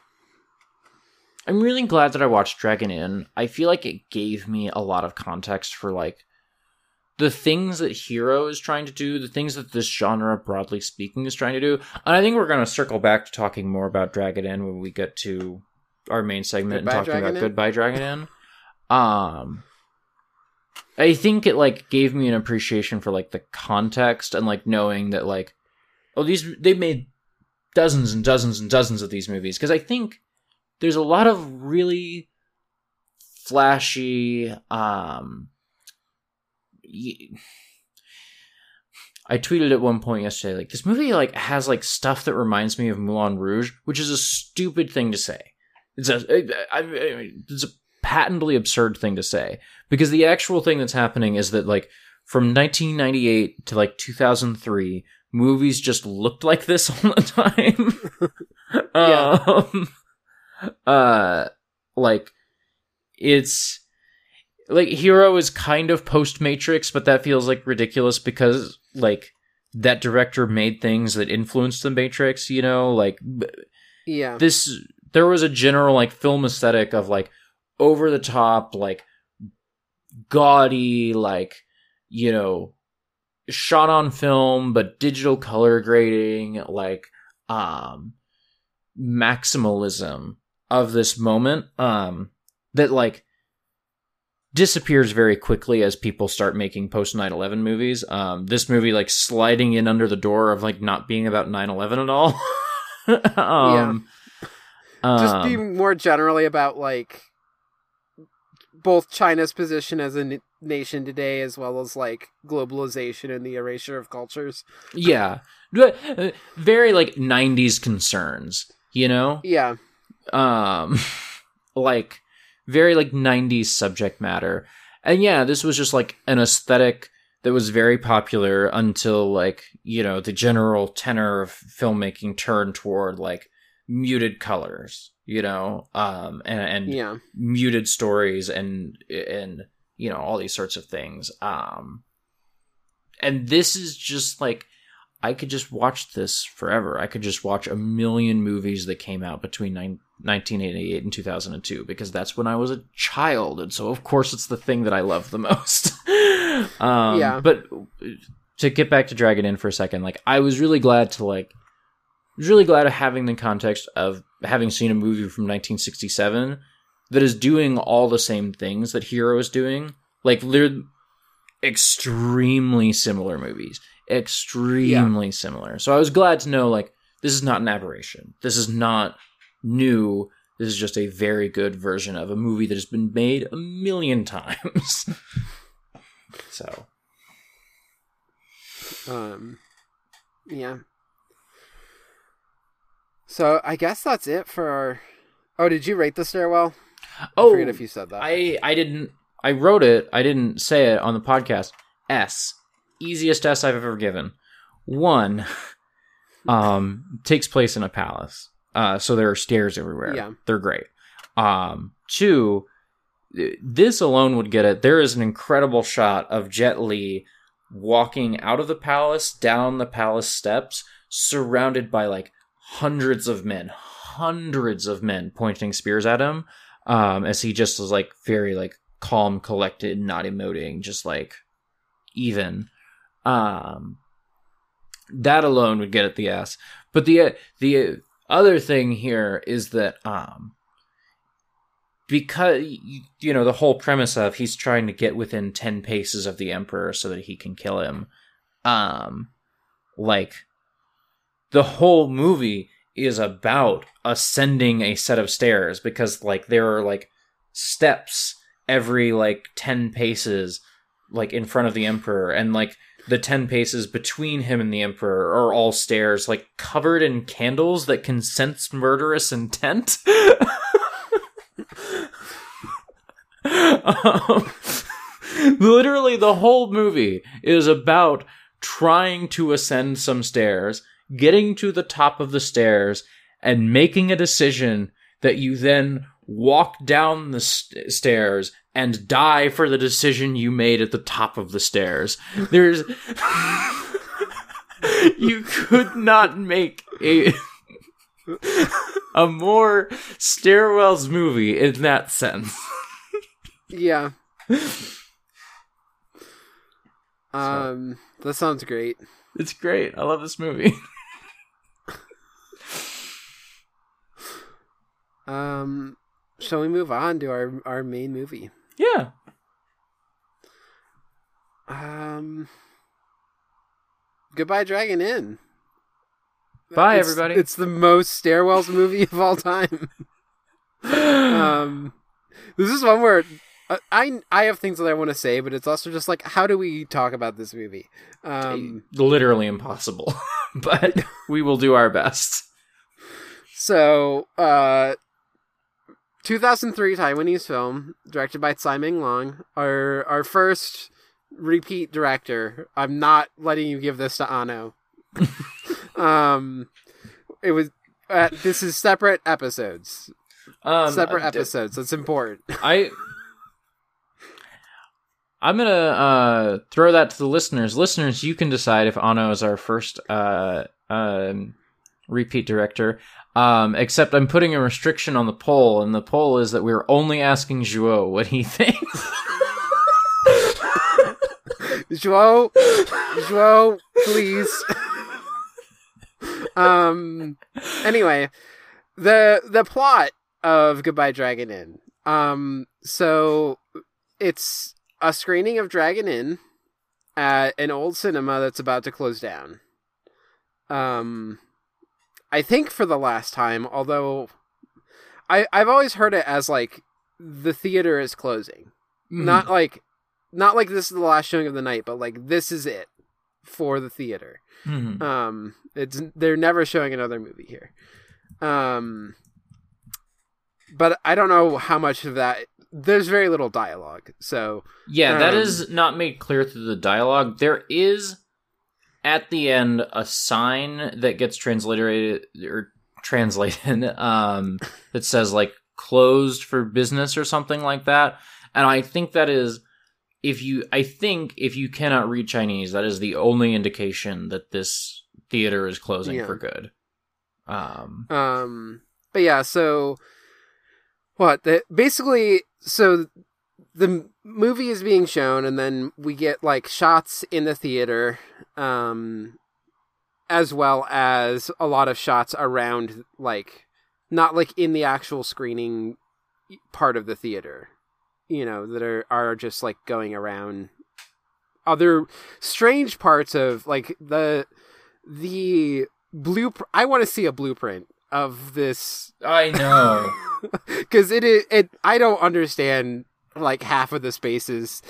I'm really glad that I watched Dragon Inn. I feel like it gave me a lot of context for like the things that Hero is trying to do, the things that this genre, broadly speaking, is trying to do. And I think we're going to circle back to talking more about Dragon Inn when we get to our main segment Goodbye and talking Dragon about Inn. Goodbye Dragon Inn. Um, I think it, like, gave me an appreciation for, like, the context and, like, knowing that, like, oh, these, they've made dozens and dozens and dozens of these movies. Because I think there's a lot of really flashy, um... I tweeted at one point yesterday, like, this movie like has like stuff that reminds me of Moulin Rouge, which is a stupid thing to say. It's a it's a patently absurd thing to say, because the actual thing that's happening is that like from nineteen ninety-eight to like two thousand three, movies just looked like this all the time. yeah. Um, uh, like it's. Like, Hero is kind of post-Matrix, but that feels, like, ridiculous because, like, that director made things that influenced the Matrix, you know? Like, yeah, this... There was a general, like, film aesthetic of, like, over-the-top, like, gaudy, like, you know, shot on film, but digital color grading, like, um, maximalism of this moment, um, that, like, disappears very quickly as people start making post nine eleven movies. Um, this movie, like, sliding in under the door of, like, not being about nine eleven at all. um, yeah. Just um, being more generally about, like, both China's position as a n- nation today, as well as, like, globalization and the erasure of cultures. yeah. Very, like, nineties concerns, you know? Yeah. Um, like... Very, like, nineties subject matter. And, yeah, this was just, like, an aesthetic that was very popular until, like, you know, the general tenor of filmmaking turned toward, like, muted colors, you know, um, and, and yeah. muted stories and, and, you know, all these sorts of things. Um, and this is just, like, I could just watch this forever. I could just watch a million movies that came out between nine. nineteen eighty-eight and two thousand two, because that's when I was a child, and so of course it's the thing that I love the most. um yeah. But to get back to Dragon Inn for a second, like I was really glad to like really glad of having the context of having seen a movie from nineteen sixty-seven that is doing all the same things that Hero is doing. Like they're extremely similar movies, extremely yeah. similar. So I was glad to know like this is not an aberration. This is not new. This is just a very good version of a movie that has been made a million times. so, um, yeah. So I guess that's it for our... Oh, did you rate the stairwell? Oh, I forget if you said that. I I didn't. I wrote it. I didn't say it on the podcast. S, easiest S I've ever given. One, um, takes place in a palace. Uh, so there are stairs everywhere. Yeah. They're great. Um, two, this alone would get it. There is an incredible shot of Jet Li walking out of the palace, down the palace steps, surrounded by like hundreds of men, hundreds of men pointing spears at him, um, as he just is like very like calm, collected, not emoting, just like even. Um, that alone would get it the ass. But the the... other thing here is that um because, you know, the whole premise of he's trying to get within ten paces of the Emperor so that he can kill him. Um, like, the whole movie is about ascending a set of stairs because, like, there are, like, steps every, like, ten paces, like, in front of the Emperor. And, like, the ten paces between him and the Emperor are all stairs, like, covered in candles that can sense murderous intent. um, literally the whole movie is about trying to ascend some stairs, getting to the top of the stairs, and making a decision that you then walk down the st- stairs and die for the decision you made at the top of the stairs. There's... you could not make a... a more Stairwells movie in that sense. Yeah. Um, so. That sounds great. It's great. I love this movie. um, shall we move on to our, our main movie? Yeah. Um, Goodbye Dragon Inn. Bye, it's, everybody. It's the most Stairwells movie of all time. um, this is one where uh, I I have things that I want to say, but it's also just like, how do we talk about this movie? Um, Literally impossible, but we will do our best. So, uh, two thousand three Taiwanese film directed by Tsai Ming-liang, our our first repeat director. I'm not letting you give this to Ano. Um, it was, uh, this is separate episodes, um, separate uh, episodes. That's important. I, I'm going to, uh, throw that to the listeners. Listeners, you can decide if Ano is our first, uh, um, repeat director. Um, except I'm putting a restriction on the poll, and the poll is that we're only asking Zhuo what he thinks. Zhuo, Zhuo, please. Um, anyway, the, the plot of Goodbye Dragon Inn. Um, so it's a screening of Dragon Inn at an old cinema that's about to close down. Um, I think for the last time, although I, I've always heard it as like the theater is closing, mm. not like, not like this is the last showing of the night, but like, this is it for the theater. Mm-hmm. Um, it's they're never showing another movie here. Um, but I don't know how much of that. There's very little dialogue. So yeah, um, that is not made clear through the dialogue. There is at the end a sign that gets transliterated or translated um, that says like closed for business or something like that. And I think that is. If you, I think if you cannot read Chinese, that is the only indication that this theater is closing yeah. for good. Um, um, but yeah, so what? The, basically, so the movie is being shown, and then we get like shots in the theater, um, as well as a lot of shots around, like not like in the actual screening part of the theater. You know, that are, are just, like, going around other strange parts of, like, the the blueprint. I want to see a blueprint of this. I know. Because it, it, it, I don't understand, like, half of the spaces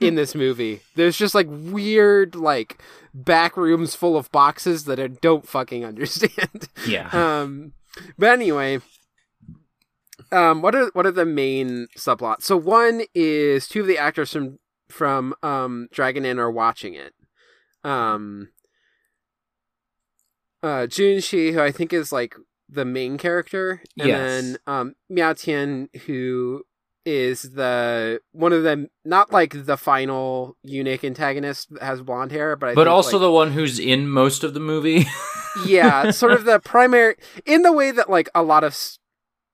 in this movie. There's just, like, weird, like, back rooms full of boxes that I don't fucking understand. Yeah. Um, but anyway... Um, what are what are the main subplots? So one is two of the actors from from um, Dragon Inn are watching it. Um, uh, Junxi, who I think is like the main character, and yes. then um, Miao Tian, who is the one of them, not like the final eunuch antagonist that has blonde hair, but I but think, also like, the one who's in most of the movie. yeah, sort of the primary in the way that like a lot of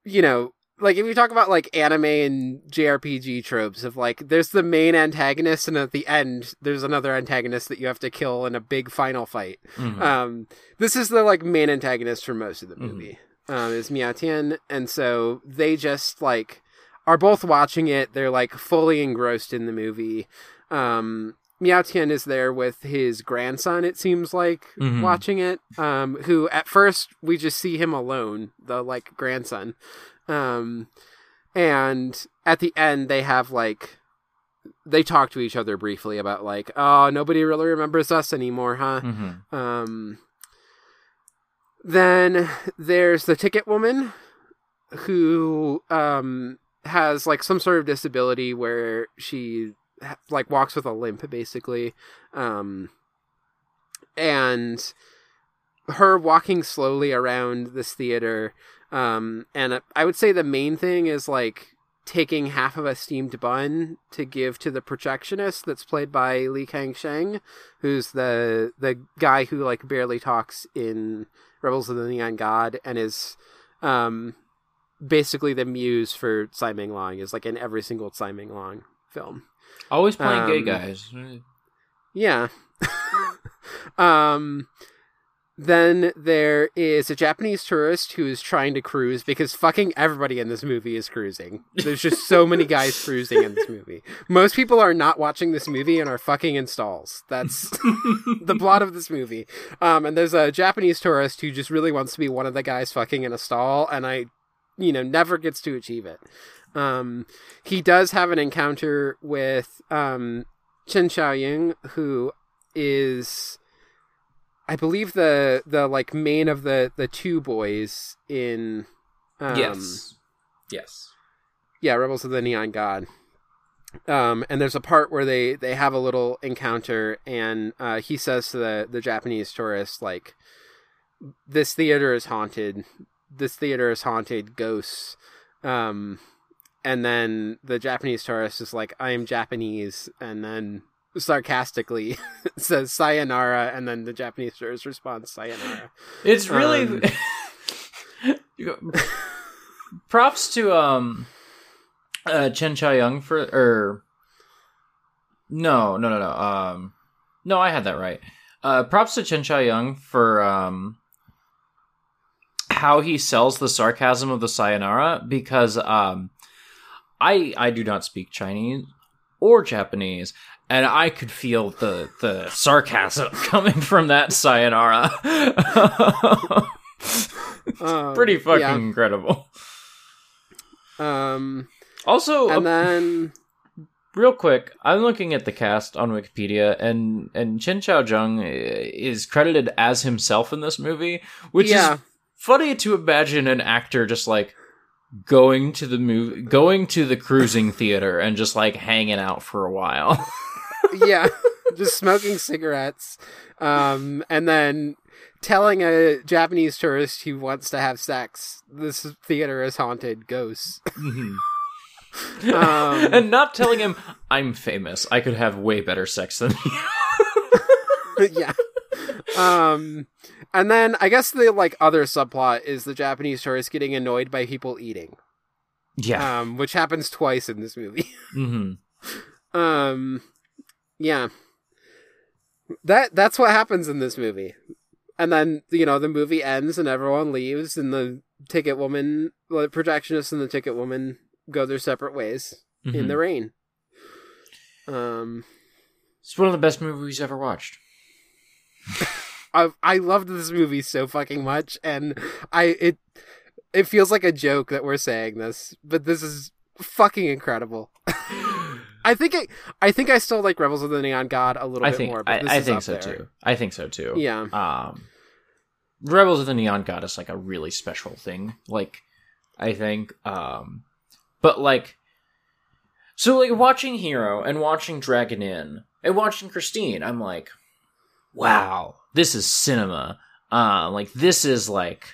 you know. Like, if you talk about, like, anime and J R P G tropes of, like, there's the main antagonist, and at the end, there's another antagonist that you have to kill in a big final fight. Mm-hmm. Um, this is the, like, main antagonist for most of the movie, mm-hmm. um, is Miao Tian, and so they just, like, are both watching it. They're like fully engrossed in the movie. Um, Miao Tian is there with his grandson, it seems like, mm-hmm. watching it, um, who at first we just see him alone, the like grandson. Um, and at the end they have like, they talk to each other briefly about like, oh, nobody really remembers us anymore, huh? Mm-hmm. Um, then there's the ticket woman who um, has like some sort of disability where she like walks with a limp basically. Um, and her walking slowly around this theater. Um, and I would say the main thing is like taking half of a steamed bun to give to the projectionist that's played by Lee Kang Sheng, who's the, the guy who like barely talks in Rebels of the Neon God and is, um, basically the muse for Tsai Ming-liang, is like in every single Tsai Ming-liang film. Always playing um, gay guys. Yeah. um, then there is a Japanese tourist who is trying to cruise because fucking everybody in this movie is cruising. There's just so many guys cruising in this movie. Most people are not watching this movie and are fucking in stalls. That's the plot of this movie. Um, and there's a Japanese tourist who just really wants to be one of the guys fucking in a stall, and I, you know, never gets to achieve it. Um, he does have an encounter with, um, Chen Xiaoying, who is, I believe the, the like main of the, the two boys in, um, yes. Yes. Yeah. Rebels of the Neon God. Um, and there's a part where they, they have a little encounter and, uh, he says to the, the Japanese tourist, like, this theater is haunted. This theater is haunted. Ghosts. Um, And then the Japanese tourist is like, I am Japanese. And then sarcastically says sayonara. And then the Japanese tourist responds, sayonara. It's really... Um... Props to um, uh, Chen Xiaoyang for... Or... No, no, no, no. Um, no, I had that right. Uh, props to Chen Xiaoyang for... Um... how he sells the sarcasm of the sayonara, because um, I I do not speak Chinese or Japanese, and I could feel the the sarcasm coming from that sayonara. um, Pretty fucking yeah. incredible. Um. Also, and a, then real quick, I'm looking at the cast on Wikipedia, and and Chen Xiaoyang is credited as himself in this movie, which yeah. is. Funny to imagine an actor just like going to the movie, going to the cruising theater and just like hanging out for a while. Yeah, just smoking cigarettes. Um, and then telling a Japanese tourist who wants to have sex, this theater is haunted, ghosts. Mm-hmm. um, and not telling him, I'm famous. I could have way better sex than you. Yeah. Um, and then I guess the like other subplot is the Japanese tourist getting annoyed by people eating. Yeah. Um, which happens twice in this movie. Mm-hmm. Um, yeah. That, that's what happens in this movie. And then, you know, the movie ends and everyone leaves and the ticket woman, the projectionist and the ticket woman go their separate ways mm-hmm. in the rain. Um, it's one of the best movies ever watched. I I loved this movie so fucking much, and I it it feels like a joke that we're saying this, but this is fucking incredible. I think I I think I still like Rebels of the Neon God a little I bit think, more. But this I, I is think so there. too. I think so too. Yeah. Um, Rebels of the Neon God is like a really special thing. Like I think, um, but like so like watching Hero and watching Dragon Inn and watching Christine, I'm like. Wow, this is cinema. Uh, like, this is, like,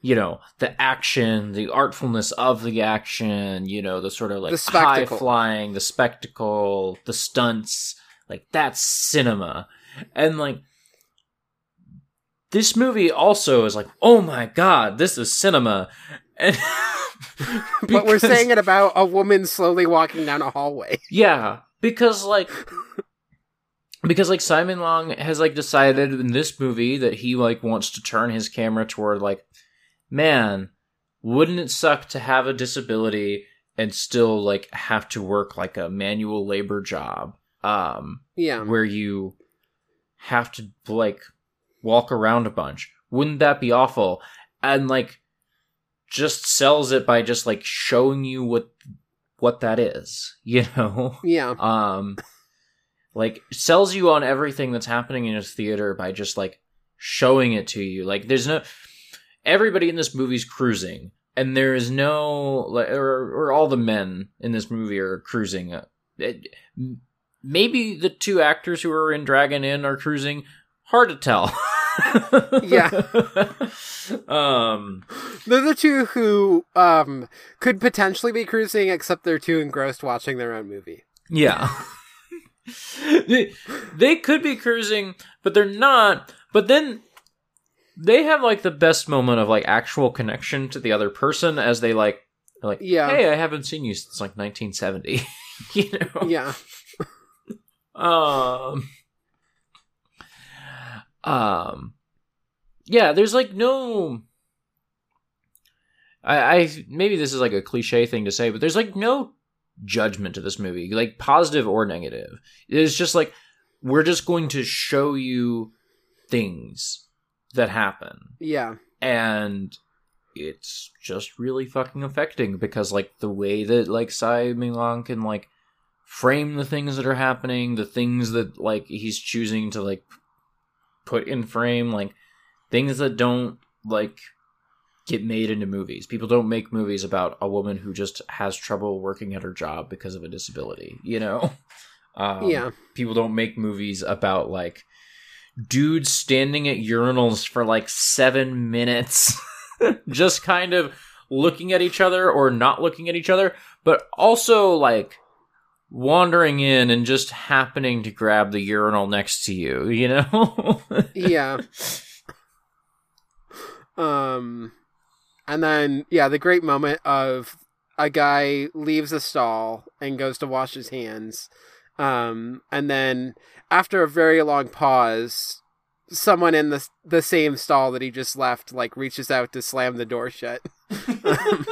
you know, the action, the artfulness of the action, you know, the sort of, like, high-flying, the spectacle, the stunts. Like, that's cinema. And, like, this movie also is like, oh, my God, this is cinema. And because... But we're saying it about a woman slowly walking down a hallway. Yeah, because, like... Because, like, Tsai Ming-liang has, like, decided in this movie that he, like, wants to turn his camera toward, like, man, wouldn't it suck to have a disability and still like have to work like a manual labor job. Um, yeah. Where you have to like walk around a bunch. Wouldn't that be awful? And like just sells it by just like showing you what what that is, you know? Yeah. Um, like sells you on everything that's happening in his theater by just like showing it to you. Like there's no everybody in this movie's cruising, and there is no like or, or all the men in this movie are cruising. It, Maybe the two actors who are in Dragon Inn are cruising. Hard to tell. Yeah. Um, they're the two who um, could potentially be cruising, except they're too engrossed watching their own movie. Yeah. they, they could be cruising, but they're not. But then they have, like, the best moment of, like, actual connection to the other person as they, like, are like, yeah. Hey, I haven't seen you since, like, nineteen seventy. You know? Yeah. Um, um, yeah, there's like no, I, I, maybe this is like a cliche thing to say, but there's like no judgment to this movie, like positive or negative. It's just like, we're just going to show you things that happen. Yeah. And it's just really fucking affecting because like the way that like Tsai Ming-liang can like frame the things that are happening, the things that like he's choosing to like put in frame, like things that don't like get made into movies. People don't make movies about a woman who just has trouble working at her job because of a disability, you know? Um, yeah. People don't make movies about like dudes standing at urinals for like seven minutes, just kind of looking at each other or not looking at each other, but also like wandering in and just happening to grab the urinal next to you, you know? Yeah. Um, and then, yeah, the great moment of a guy leaves a stall and goes to wash his hands. Um, and then after a very long pause, someone in the the same stall that he just left, like, reaches out to slam the door shut. um,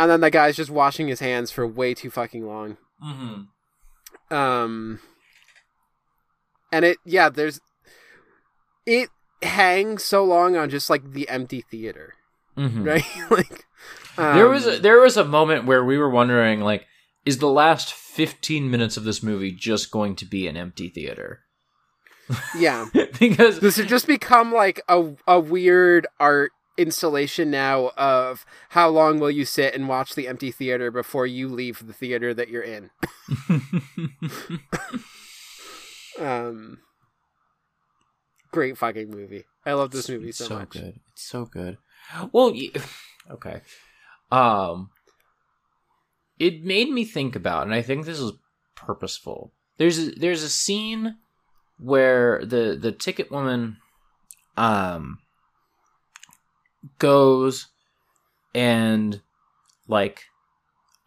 And then the guy's just washing his hands for way too fucking long. Mm-hmm. Um, and it, yeah, there's, it hangs so long on just like the empty theater, mm-hmm. right? Like um, there was a, there was a moment where we were wondering, like, is the last fifteen minutes of this movie just going to be an empty theater? Yeah, because this has just become like a a weird art installation now of how long will you sit and watch the empty theater before you leave the theater that you're in. Um, great fucking movie. I love this movie so, so much. It's so good. It's so good. Well, yeah, okay. Um, it made me think about, and I think this is purposeful. There's a, there's a scene where the the ticket woman, um. goes and like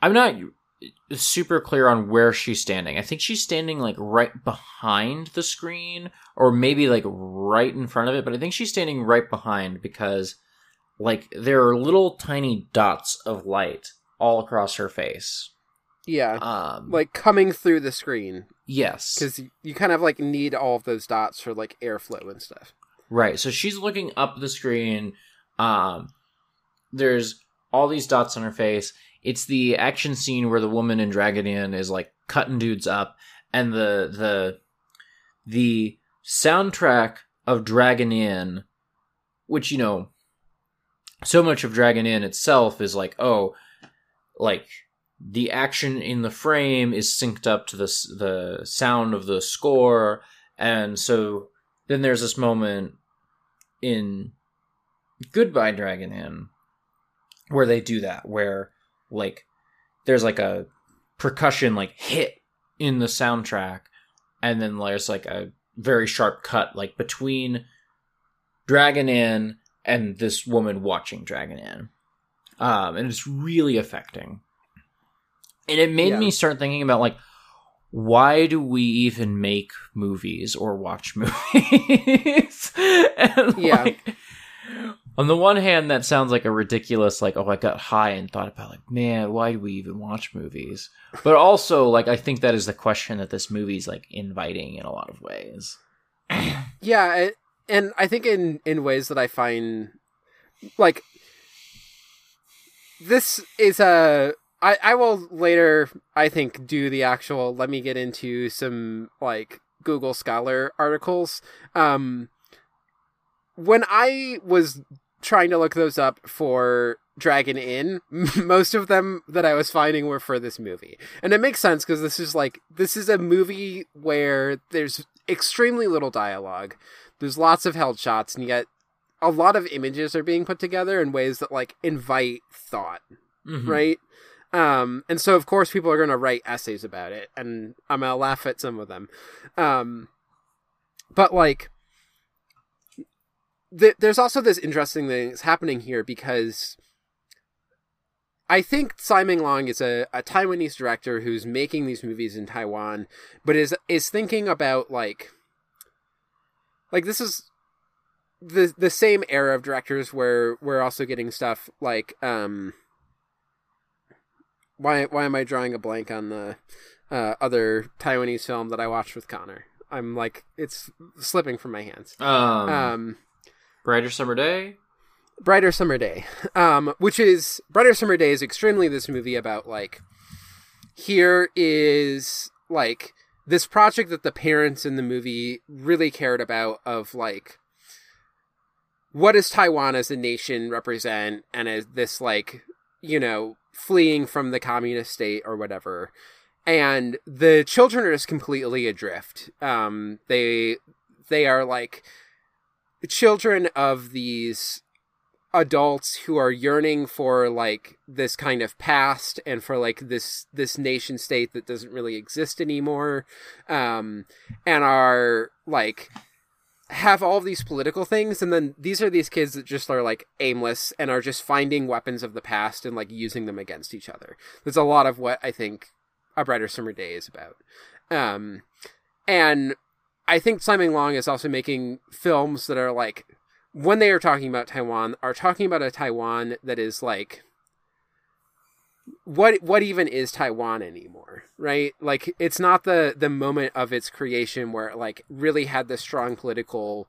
I'm not super clear on where she's standing. I think she's standing like right behind the screen or maybe like right in front of it, but I think she's standing right behind because like there are little tiny dots of light all across her face. Yeah. Um, like coming through the screen. Yes. Because you kind of like need all of those dots for like airflow and stuff. Right. So she's looking up the screen. Um, there's all these dots on her face. It's the action scene where the woman in Dragon Inn is like cutting dudes up, and the the the soundtrack of Dragon Inn, which, you know, so much of Dragon Inn itself is like, oh, like the action in the frame is synced up to the the sound of the score, and so then there's this moment in Goodbye Dragon Inn where they do that, where like there's like a percussion like hit in the soundtrack, and then there's like a very sharp cut like between Dragon Inn and this woman watching Dragon Inn, um and it's really affecting, and it made yeah. me start thinking about like, why do we even make movies or watch movies? And yeah like, on the one hand, that sounds like a ridiculous, like, oh, I got high and thought about, like, man, why do we even watch movies? But also, like, I think that is the question that this movie's, like, inviting in a lot of ways. Yeah, it, and I think in, in ways that I find, like, this is a... I, I will later, I think, do the actual... Let me get into some, like, Google Scholar articles. Um, when I was trying to look those up for Dragon Inn, most of them that I was finding were for this movie. And it makes sense, because this is, like... This is a movie where there's extremely little dialogue. There's lots of held shots, and yet a lot of images are being put together in ways that, like, invite thought. Mm-hmm. Right? Um, and so, of course, people are going to write essays about it, and I'm going to laugh at some of them. Um, but, like, th- there's also this interesting thing that's happening here, because I think Tsai Ming-liang is a, a Taiwanese director who's making these movies in Taiwan, but is is thinking about, like, like, this is the the same era of directors where we're also getting stuff like... Um, Why why am I drawing a blank on the uh, other Taiwanese film that I watched with Connor? I'm like, it's slipping from my hands. Um, um, Brighter Summer Day? Brighter Summer Day. Um, which is, Brighter Summer Day is extremely this movie about, like, here is, like, this project that the parents in the movie really cared about of, like, what does Taiwan as a nation represent? And as this, like, you know... fleeing from the communist state or whatever, and the children are just completely adrift. Um, they they are like children of these adults who are yearning for like this kind of past and for like this this nation state that doesn't really exist anymore, um, and are like have all of these political things, and then these are these kids that just are, like, aimless and are just finding weapons of the past and, like, using them against each other. That's a lot of what I think A Brighter Summer Day is about. Um, and I think Tsai Ming-liang is also making films that are, like, when they are talking about Taiwan, are talking about a Taiwan that is, like, what what even is Taiwan anymore, right? Like, it's not the the moment of its creation where it, like, really had this strong political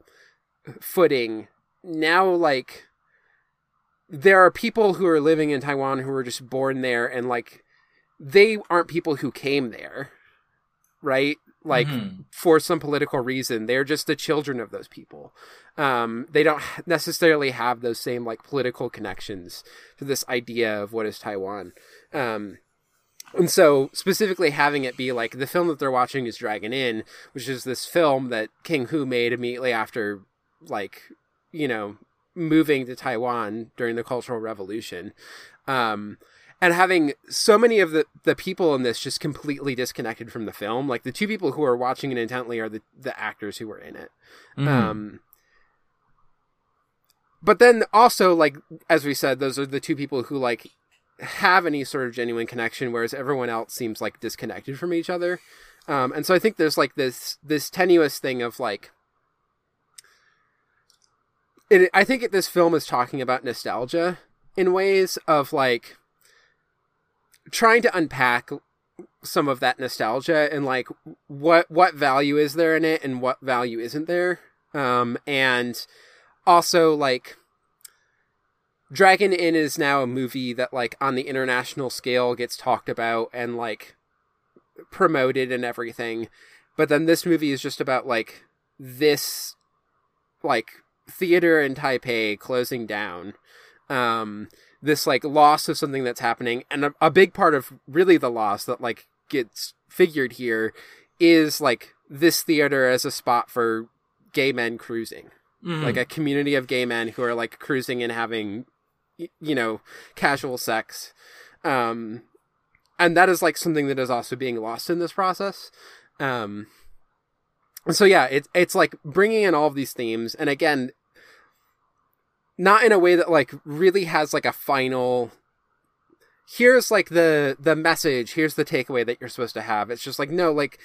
footing. Now, like, there are people who are living in Taiwan who were just born there, and, like, they aren't people who came there, right? Like, mm-hmm. for some political reason. They're just the children of those people. Um, they don't necessarily have those same, like, political connections to this idea of what is Taiwan. Um, and so, specifically having it be, like, the film that they're watching is Dragon Inn, which is this film that King Hu made immediately after, like, you know, moving to Taiwan during the Cultural Revolution. Um... And having so many of the, the people in this just completely disconnected from the film. Like, the two people who are watching it intently are the, the actors who were in it. Mm. Um, but then also, like, as we said, those are the two people who, like, have any sort of genuine connection, whereas everyone else seems, like, disconnected from each other. Um, and so I think there's, like, this this tenuous thing of, like... It, I think it, this film is talking about nostalgia in ways of, like... trying to unpack some of that nostalgia and like what, what value is there in it and what value isn't there. Um, and also like Dragon Inn is now a movie that like on the international scale gets talked about and like promoted and everything. But then this movie is just about like this, like theater in Taipei closing down. Um, this like loss of something that's happening. And a, a big part of really the loss that like gets figured here is like this theater as a spot for gay men cruising, mm-hmm. like a community of gay men who are like cruising and having, you know, casual sex. Um, and that is like something that is also being lost in this process. Um, so yeah, it, it's like bringing in all of these themes. And again, not in a way that, like, really has, like, a final, here's, like, the the message, here's the takeaway that you're supposed to have. It's just, like, no, like,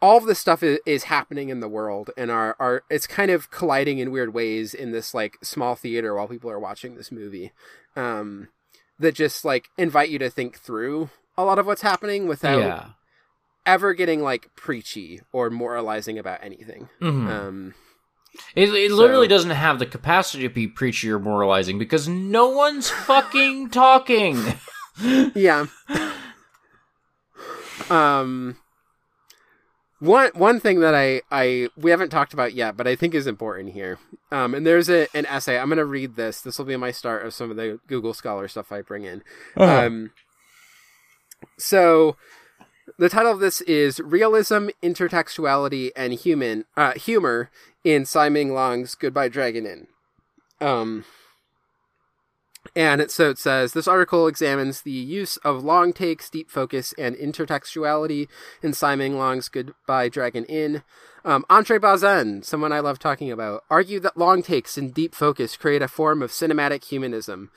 all of this stuff is, is happening in the world, and are, are it's kind of colliding in weird ways in this like small theater while people are watching this movie, um, that just like invite you to think through a lot of what's happening without yeah. ever getting like preachy or moralizing about anything. Mm-hmm. Um, It, it literally so. doesn't have the capacity to be preachy or moralizing because no one's fucking talking. Yeah. Um. One one thing that I, I we haven't talked about yet, but I think is important here. Um. And there's a an essay. I'm going to read this. This will be my start of some of the Google Scholar stuff I bring in. Uh-huh. Um. So. The title of this is Realism, Intertextuality, and Human uh, Humor in Tsai Ming-liang's Goodbye Dragon Inn. Um, and it, so it says, this article examines the use of long takes, deep focus, and intertextuality in Tsai Ming-liang's Goodbye Dragon Inn. Um, Andre Bazin, someone I love talking about, argued that long takes and deep focus create a form of cinematic humanism.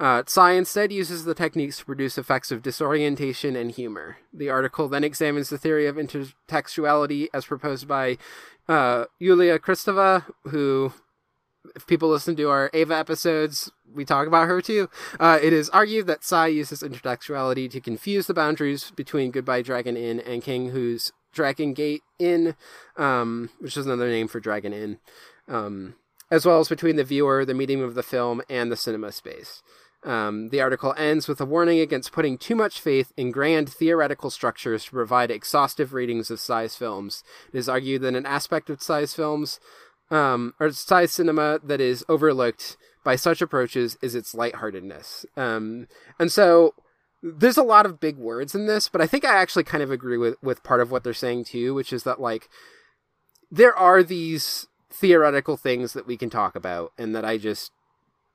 Uh, Tsai instead uses the techniques to produce effects of disorientation and humor. The article then examines the theory of intertextuality as proposed by uh, Yulia Kristeva, who, if people listen to our Ava episodes, we talk about her too. Uh, it is argued that Tsai uses intertextuality to confuse the boundaries between Goodbye Dragon Inn and King Hu's Dragon Gate Inn, um, which is another name for Dragon Inn, um, as well as between the viewer, the medium of the film, and the cinema space. Um, the article ends with a warning against putting too much faith in grand theoretical structures to provide exhaustive readings of Tsai's films. It is argued that an aspect of Tsai's films, um, or Tsai's cinema that is overlooked by such approaches is its lightheartedness. Um, and so there's a lot of big words in this, but I think I actually kind of agree with, with part of what they're saying too, which is that like, there are these theoretical things that we can talk about and that I just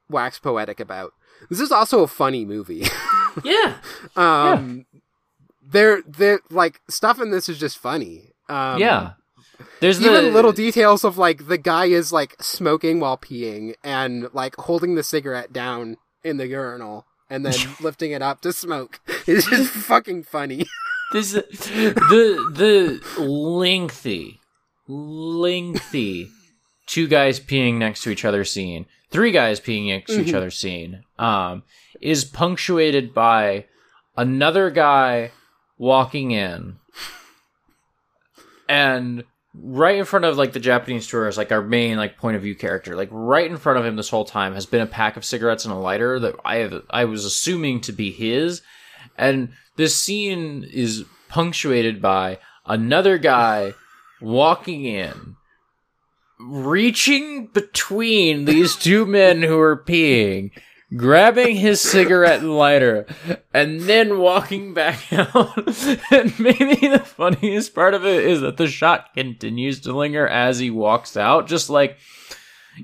wax poetic about. This is also a funny movie. Yeah. Um, yeah. They're, they're, like, stuff in this is just funny. Um, yeah. There's even the... little details of, like, the guy is, like, smoking while peeing and, like, holding the cigarette down in the urinal and then lifting it up to smoke. It's just fucking funny. This the the lengthy, lengthy two guys peeing next to each other scene. Three guys peeing next to each mm-hmm. other scene um, is punctuated by another guy walking in, and right in front of like the Japanese tourist, like our main like point of view character, like right in front of him this whole time has been a pack of cigarettes and a lighter that I have, I was assuming to be his, and this scene is punctuated by another guy walking in, reaching between these two men who are peeing, grabbing his cigarette and lighter, and then walking back out. And maybe the funniest part of it is that the shot continues to linger as he walks out, just like,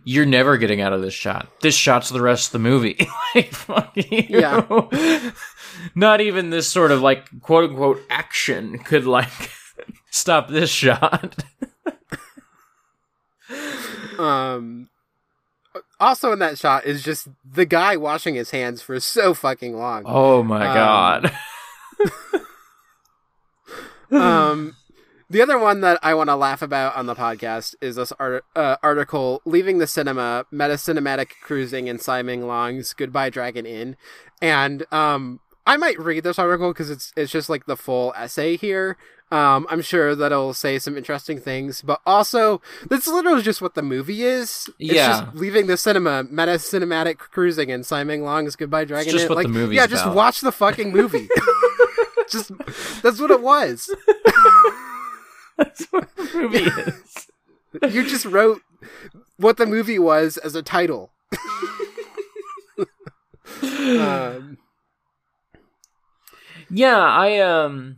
you're never getting out of this shot. This shot's the rest of the movie. Like, fuck you. Yeah. Not even this sort of, like, quote-unquote action could, like, stop this shot. Um, also in that shot is just the guy washing his hands for so fucking long. Oh my um, god. um, the other one that I want to laugh about on the podcast is this art- uh, article, Leaving the Cinema, Meta-Cinematic Cruising in Tsai Ming-liang's Goodbye Dragon Inn. And um, I might read this article because it's, it's just like the full essay here. Um, I'm sure that it'll say some interesting things, but also that's literally just what the movie is. It's yeah. just Leaving the Cinema, Meta-Cinematic Cruising in Tsai Ming-liang's Goodbye Dragon. It's just what like, the movie's Yeah, just about. Watch the fucking movie. Just, that's what it was. That's what the movie is. You just wrote what the movie was as a title. um, yeah, I, um...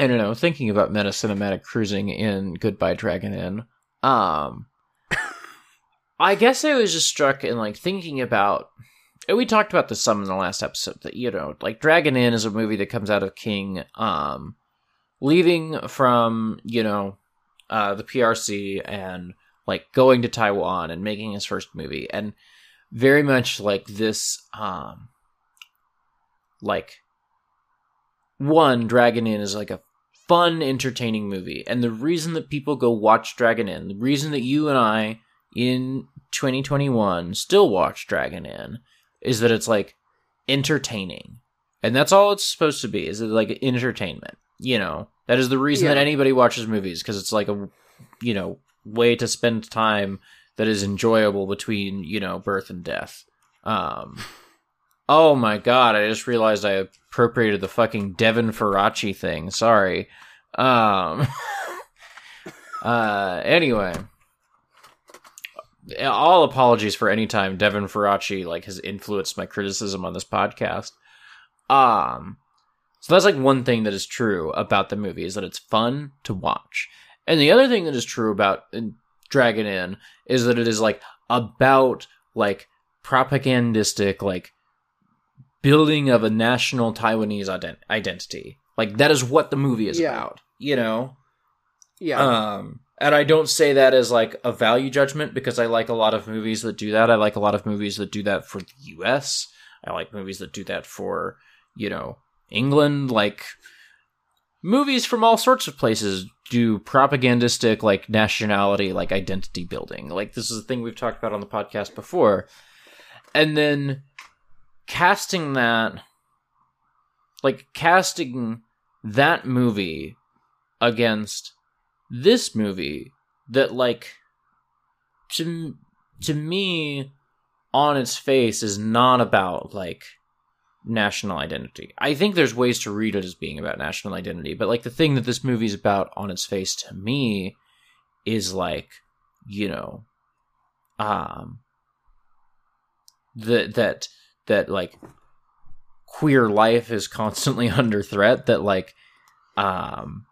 I don't know, thinking about meta-cinematic cruising in Goodbye Dragon Inn, um, I guess I was just struck in, like, thinking about, and we talked about this some in the last episode, that, you know, like, Dragon Inn is a movie that comes out of King, um, leaving from, you know, uh, the P R C and, like, going to Taiwan and making his first movie, and very much, like, this, um, like, one, Dragon Inn is, like, a fun, entertaining movie. And the reason that people go watch Dragon Inn, the reason that you and I in twenty twenty-one still watch Dragon Inn, is that it's like entertaining. And that's all it's supposed to be, is it like entertainment, you know? That is the reason yeah. that anybody watches movies, because it's like a, you know, way to spend time that is enjoyable between, you know, birth and death. Um, oh my God, I just realized I appropriated the fucking Devin Faraci thing. Sorry. Um, uh, anyway. All apologies for any time Devin Faraci, like, has influenced my criticism on this podcast. Um, so that's like one thing that is true about the movie, is that it's fun to watch. And the other thing that is true about Dragon Inn is that it is like about like propagandistic, like building of a national Taiwanese ident- identity. Like that is what the movie is yeah. about, you know? Yeah. Um, and I don't say that as like a value judgment, because I like a lot of movies that do that. I like a lot of movies that do that for the U S. I like movies that do that for, you know, England. Like, movies from all sorts of places do propagandistic, like, nationality, like, identity building. Like, this is a thing we've talked about on the podcast before. And then casting that, like, casting that movie against this movie that, like, to, to me... on its face is not about, like, national identity. I think there's ways to read it as being about national identity, but, like, the thing that this movie is about on its face to me is, like, you know, um, that, that, that, like, queer life is constantly under threat, that, like, um,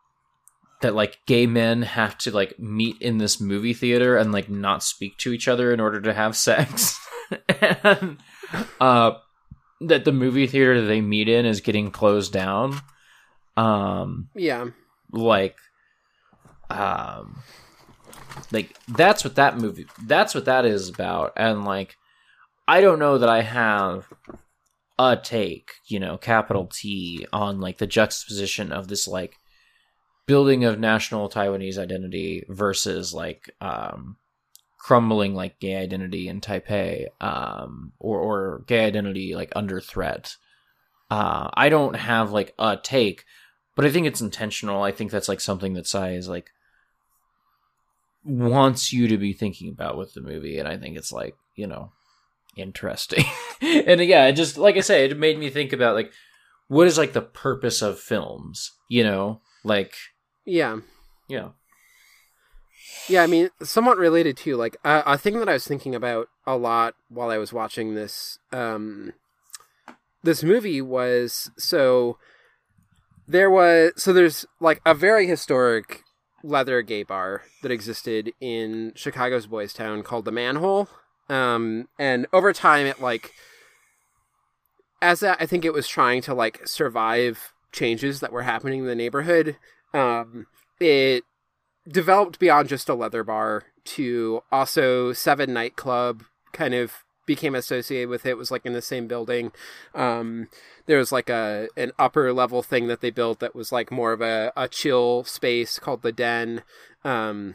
that, like, gay men have to, like, meet in this movie theater and, like, not speak to each other in order to have sex. And, uh, that the movie theater that they meet in is getting closed down. Um, yeah. Like, um, like that's what that movie, that's what that is about. And like, I don't know that I have a take, you know, capital T, on like the juxtaposition of this, like, building of national Taiwanese identity versus like, um, crumbling like gay identity in Taipei, um, or, or gay identity like under threat. Uh, I don't have like a take, but I think it's intentional. I think that's like something that Tsai is like wants you to be thinking about with the movie. And I think it's like, you know, interesting. And yeah, it just, like I say, it made me think about like, what is like the purpose of films, you know, like, yeah. Yeah. Yeah, I mean, somewhat related to, like, uh, a thing that I was thinking about a lot while I was watching this, um, this movie was, so, there was, so there's, like, a very historic leather gay bar that existed in Chicago's Boys Town called The Manhole, um, and over time it, like, as a, I think it was trying to, like, survive changes that were happening in the neighborhood, um, it developed beyond just a leather bar to also Seven Nightclub kind of became associated with it. It was like in the same building. Um, there was like a, an upper level thing that they built that was like more of a, a chill space called the Den. Um,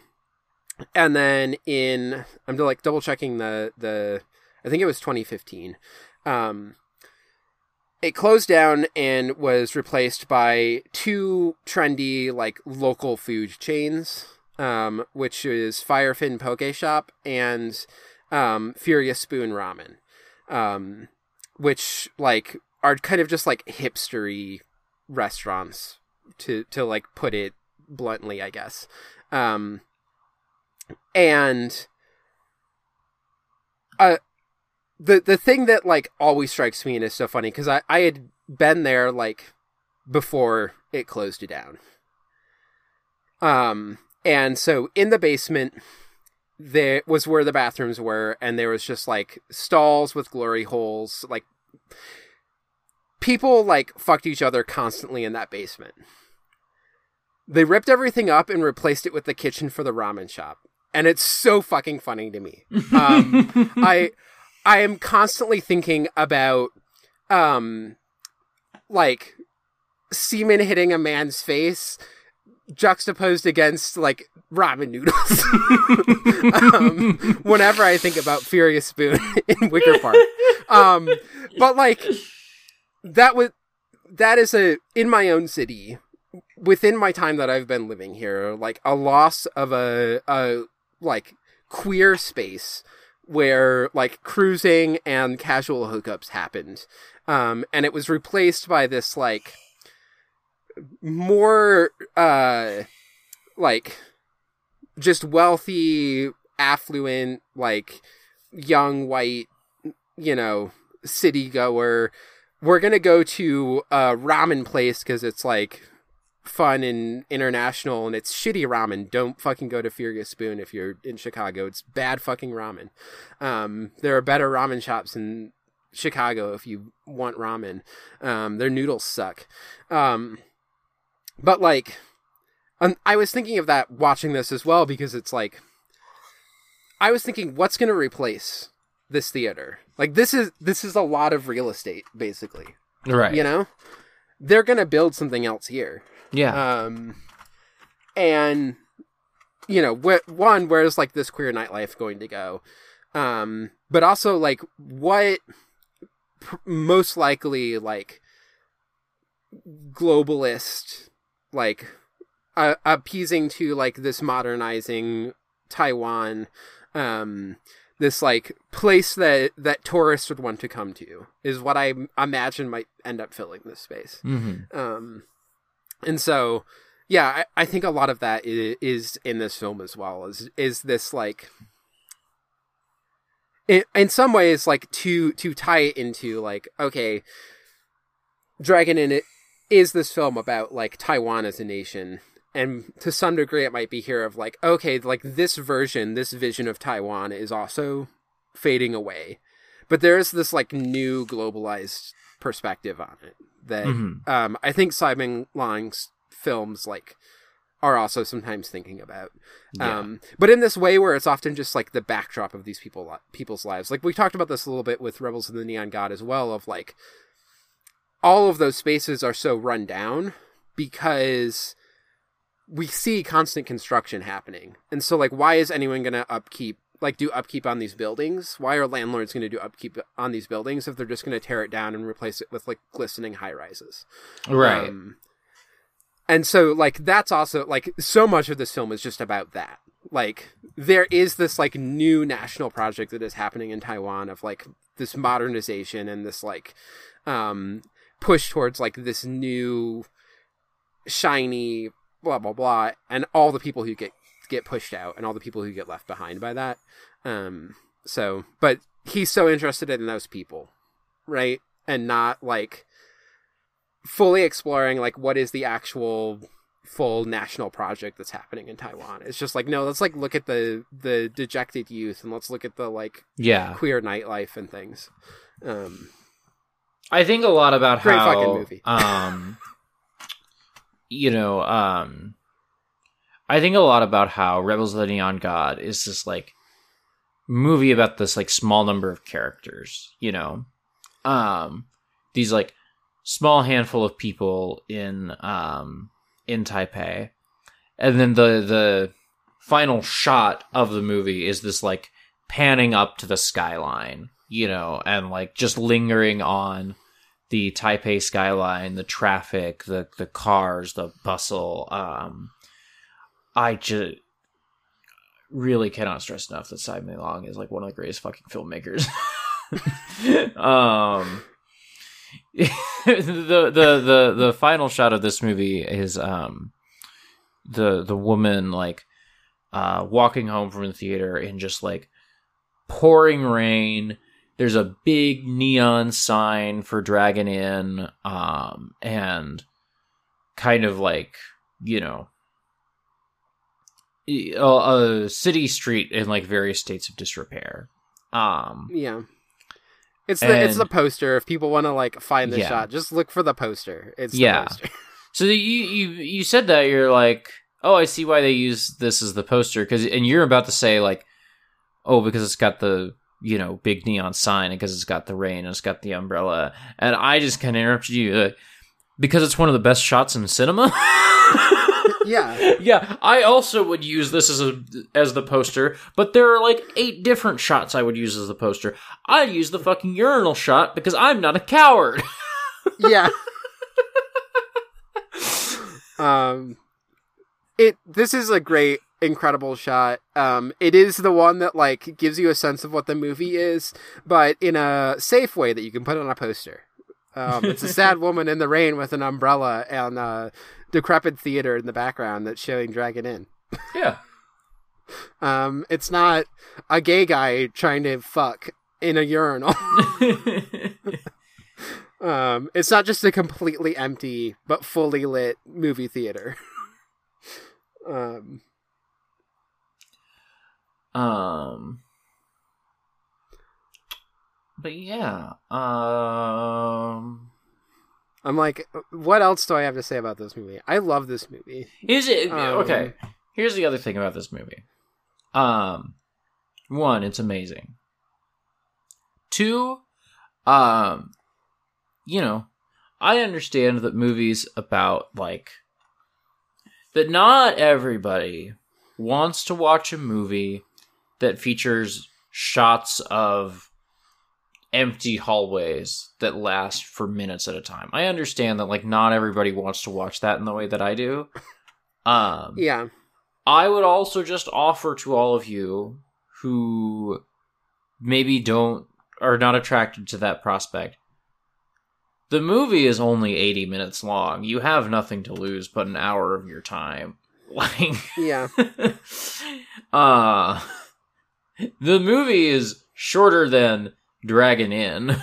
and then in, I'm like double checking the, the, I think it was twenty fifteen. Um, It closed down and was replaced by two trendy, like, local food chains, um, which is Firefin Poke Shop and um, Furious Spoon Ramen, um, which, like, are kind of just, like, hipstery restaurants, to, to like, put it bluntly, I guess. Um, and... Uh, The the thing that, like, always strikes me and is so funny, because I, I had been there, like, before it closed it down. Um, and so in the basement, there was where the bathrooms were, and there was just, like, stalls with glory holes. Like, people, like, fucked each other constantly in that basement. They ripped everything up and replaced it with the kitchen for the ramen shop. And it's so fucking funny to me. Um, I... I am constantly thinking about, um, like, semen hitting a man's face juxtaposed against, like, ramen noodles. um, whenever I think about Furious Spoon in Wicker Park. Um, but, like, that was, that is a, in my own city, within my time that I've been living here, like, a loss of a, a like, queer space where, like, cruising and casual hookups happened. Um, and it was replaced by this, like, more, uh, like, just wealthy, affluent, like, young, white, you know, city-goer. We're gonna go to a ramen place because it's, like, fun and international, and it's shitty ramen. Don't fucking go to Furious Spoon if you're in Chicago. It's bad fucking ramen. Um, there are better ramen shops in Chicago if you want ramen. Um, their noodles suck. Um, but, like, um, I was thinking of that watching this as well, because it's, like, I was thinking, what's going to replace this theater? Like, this is, this is a lot of real estate, basically. Right. You know? They're going to build something else here. Yeah. Um, and, you know, wh- one, where's, like, this queer nightlife going to go? Um, but also, like, what pr- most likely, like, globalist, like, uh, appeasing to, like, this modernizing Taiwan, um, this, like, place that, that tourists would want to come to is what I imagine might end up filling this space. Mm-hmm. Um, and so, yeah, I, I think a lot of that is, is in this film as well, is, is this, like, in, in some ways, like, to, to tie it into, like, okay, Dragon Inn, it is this film about, like, Taiwan as a nation, and to some degree it might be here of, like, okay, like, this version, this vision of Taiwan is also fading away, but there is this, like, new globalized perspective on it. That mm-hmm. um, I think Tsai Ming-liang's films, like, are also sometimes thinking about. Yeah. Um, but in this way where it's often just, like, the backdrop of these people people's lives. Like, we talked about this a little bit with Rebels of the Neon God as well, of, like, all of those spaces are so run down because we see constant construction happening. And so, like, why is anyone going to upkeep, like, do upkeep on these buildings? Why are landlords going to do upkeep on these buildings if they're just going to tear it down and replace it with, like, glistening high rises? Right. Um, and so, like, that's also, like, so much of this film is just about that. Like, there is this, like, new national project that is happening in Taiwan of, like, this modernization and this, like, um, push towards, like, this new shiny blah, blah, blah. And all the people who get, get pushed out and all the people who get left behind by that. Um, so, but he's so interested in those people, right? And not, like, fully exploring, like, what is the actual full national project that's happening in Taiwan. It's just like, no, let's, like, look at the, the dejected youth and let's look at the, like, yeah, queer nightlife and things. Um, I think a lot about great how, fucking movie. um, you know, um, I think a lot about how Rebels of the Neon God is this, like, movie about this, like, small number of characters, you know, um, these, like, small handful of people in, um, in Taipei. And then the, the final shot of the movie is this, like, panning up to the skyline, you know, and, like, just lingering on the Taipei skyline, the traffic, the, the cars, the bustle, um, I just really cannot stress enough that Tsai Ming-liang is, like, one of the greatest fucking filmmakers. um, the, the, the, the final shot of this movie is, um, the, the woman, like, uh, walking home from the theater in just, like, pouring rain. There's a big neon sign for Dragon Inn. Um, and kind of, like, you know, a city street in, like, various states of disrepair. Um, yeah, it's the and, it's the poster. If people want to, like, find the yeah. shot, just look for the poster. It's yeah. The poster. So the, you you you said that you're like, oh, I see why they use this as the poster, because and you're about to say, like, oh, because it's got the, you know, big neon sign, and because it's got the rain, and it's got the umbrella, and I just kind of interrupted you, like, because it's one of the best shots in cinema. Yeah. Yeah, I also would use this as a as the poster, but there are like eight different shots I would use as the poster. I use the fucking urinal shot because I'm not a coward. Yeah. um it this is a great incredible shot. Um, it is the one that like gives you a sense of what the movie is, but in a safe way that you can put on a poster. Um, it's a sad woman in the rain with an umbrella and a decrepit theater in the background that's showing Dragon Inn. Yeah. Um, it's not a gay guy trying to fuck in a urinal. Um, it's not just a completely empty but fully lit movie theater. Um. Um, but yeah, um, I'm like, what else do I have to say about this movie? I love this movie. Is it um, okay? Here's the other thing about this movie. Um, one, it's amazing. Two, um, you know, I understand that movies about like that not everybody wants to watch a movie that features shots of empty hallways that last for minutes at a time. I understand that, like, not everybody wants to watch that in the way that I do. Um, yeah. I would also just offer to all of you who maybe don't, are not attracted to that prospect. The movie is only eighty minutes long. You have nothing to lose but an hour of your time. Like, yeah. Uh, the movie is shorter than Dragon Inn.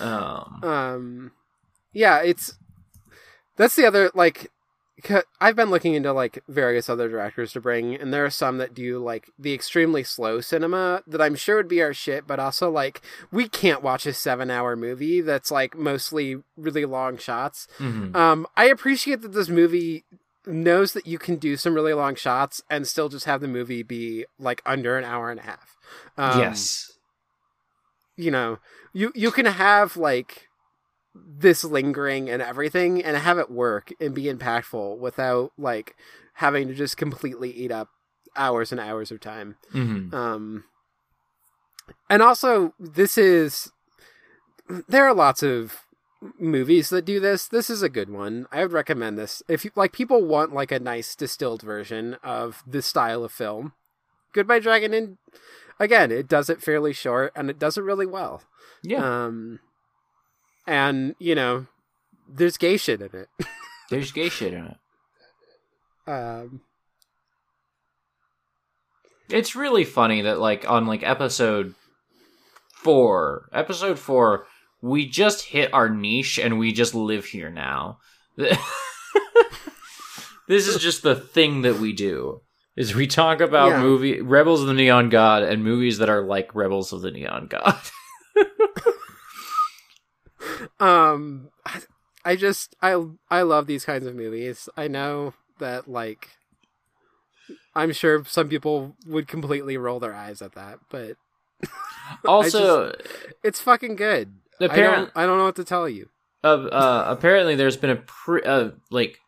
um, um, yeah, it's, that's the other, like, I've been looking into, like, various other directors to bring, and there are some that do, like, the extremely slow cinema that I'm sure would be our shit, but also, like, we can't watch a seven-hour movie that's, like, mostly really long shots. Mm-hmm. Um, I appreciate that this movie knows that you can do some really long shots and still just have the movie be, like, under an hour and a half. Um, yes. You know, you you can have, like, this lingering and everything and have it work and be impactful without like having to just completely eat up hours and hours of time. Mm-hmm. Um, and also this is, there are lots of movies that do this. This is a good one. I would recommend this. If you like, people want like a nice distilled version of this style of film. Goodbye Dragon Inn. Again, it does it fairly short and it does it really well. Yeah. Um, And, you know, there's gay shit in it. There's gay shit in it. Um, it's really funny that, like, on, like, episode four, episode four, we just hit our niche and we just live here now. This is just the thing that we do, is we talk about yeah. movie Rebels of the Neon God and movies that are like Rebels of the Neon God. Um, I, I just, I, I love these kinds of movies. I know that, like, I'm sure some people would completely roll their eyes at that, but also, just, it's fucking good. Apparent, I don't, I don't know what to tell you. Uh, uh apparently there's been a, pre, uh, like,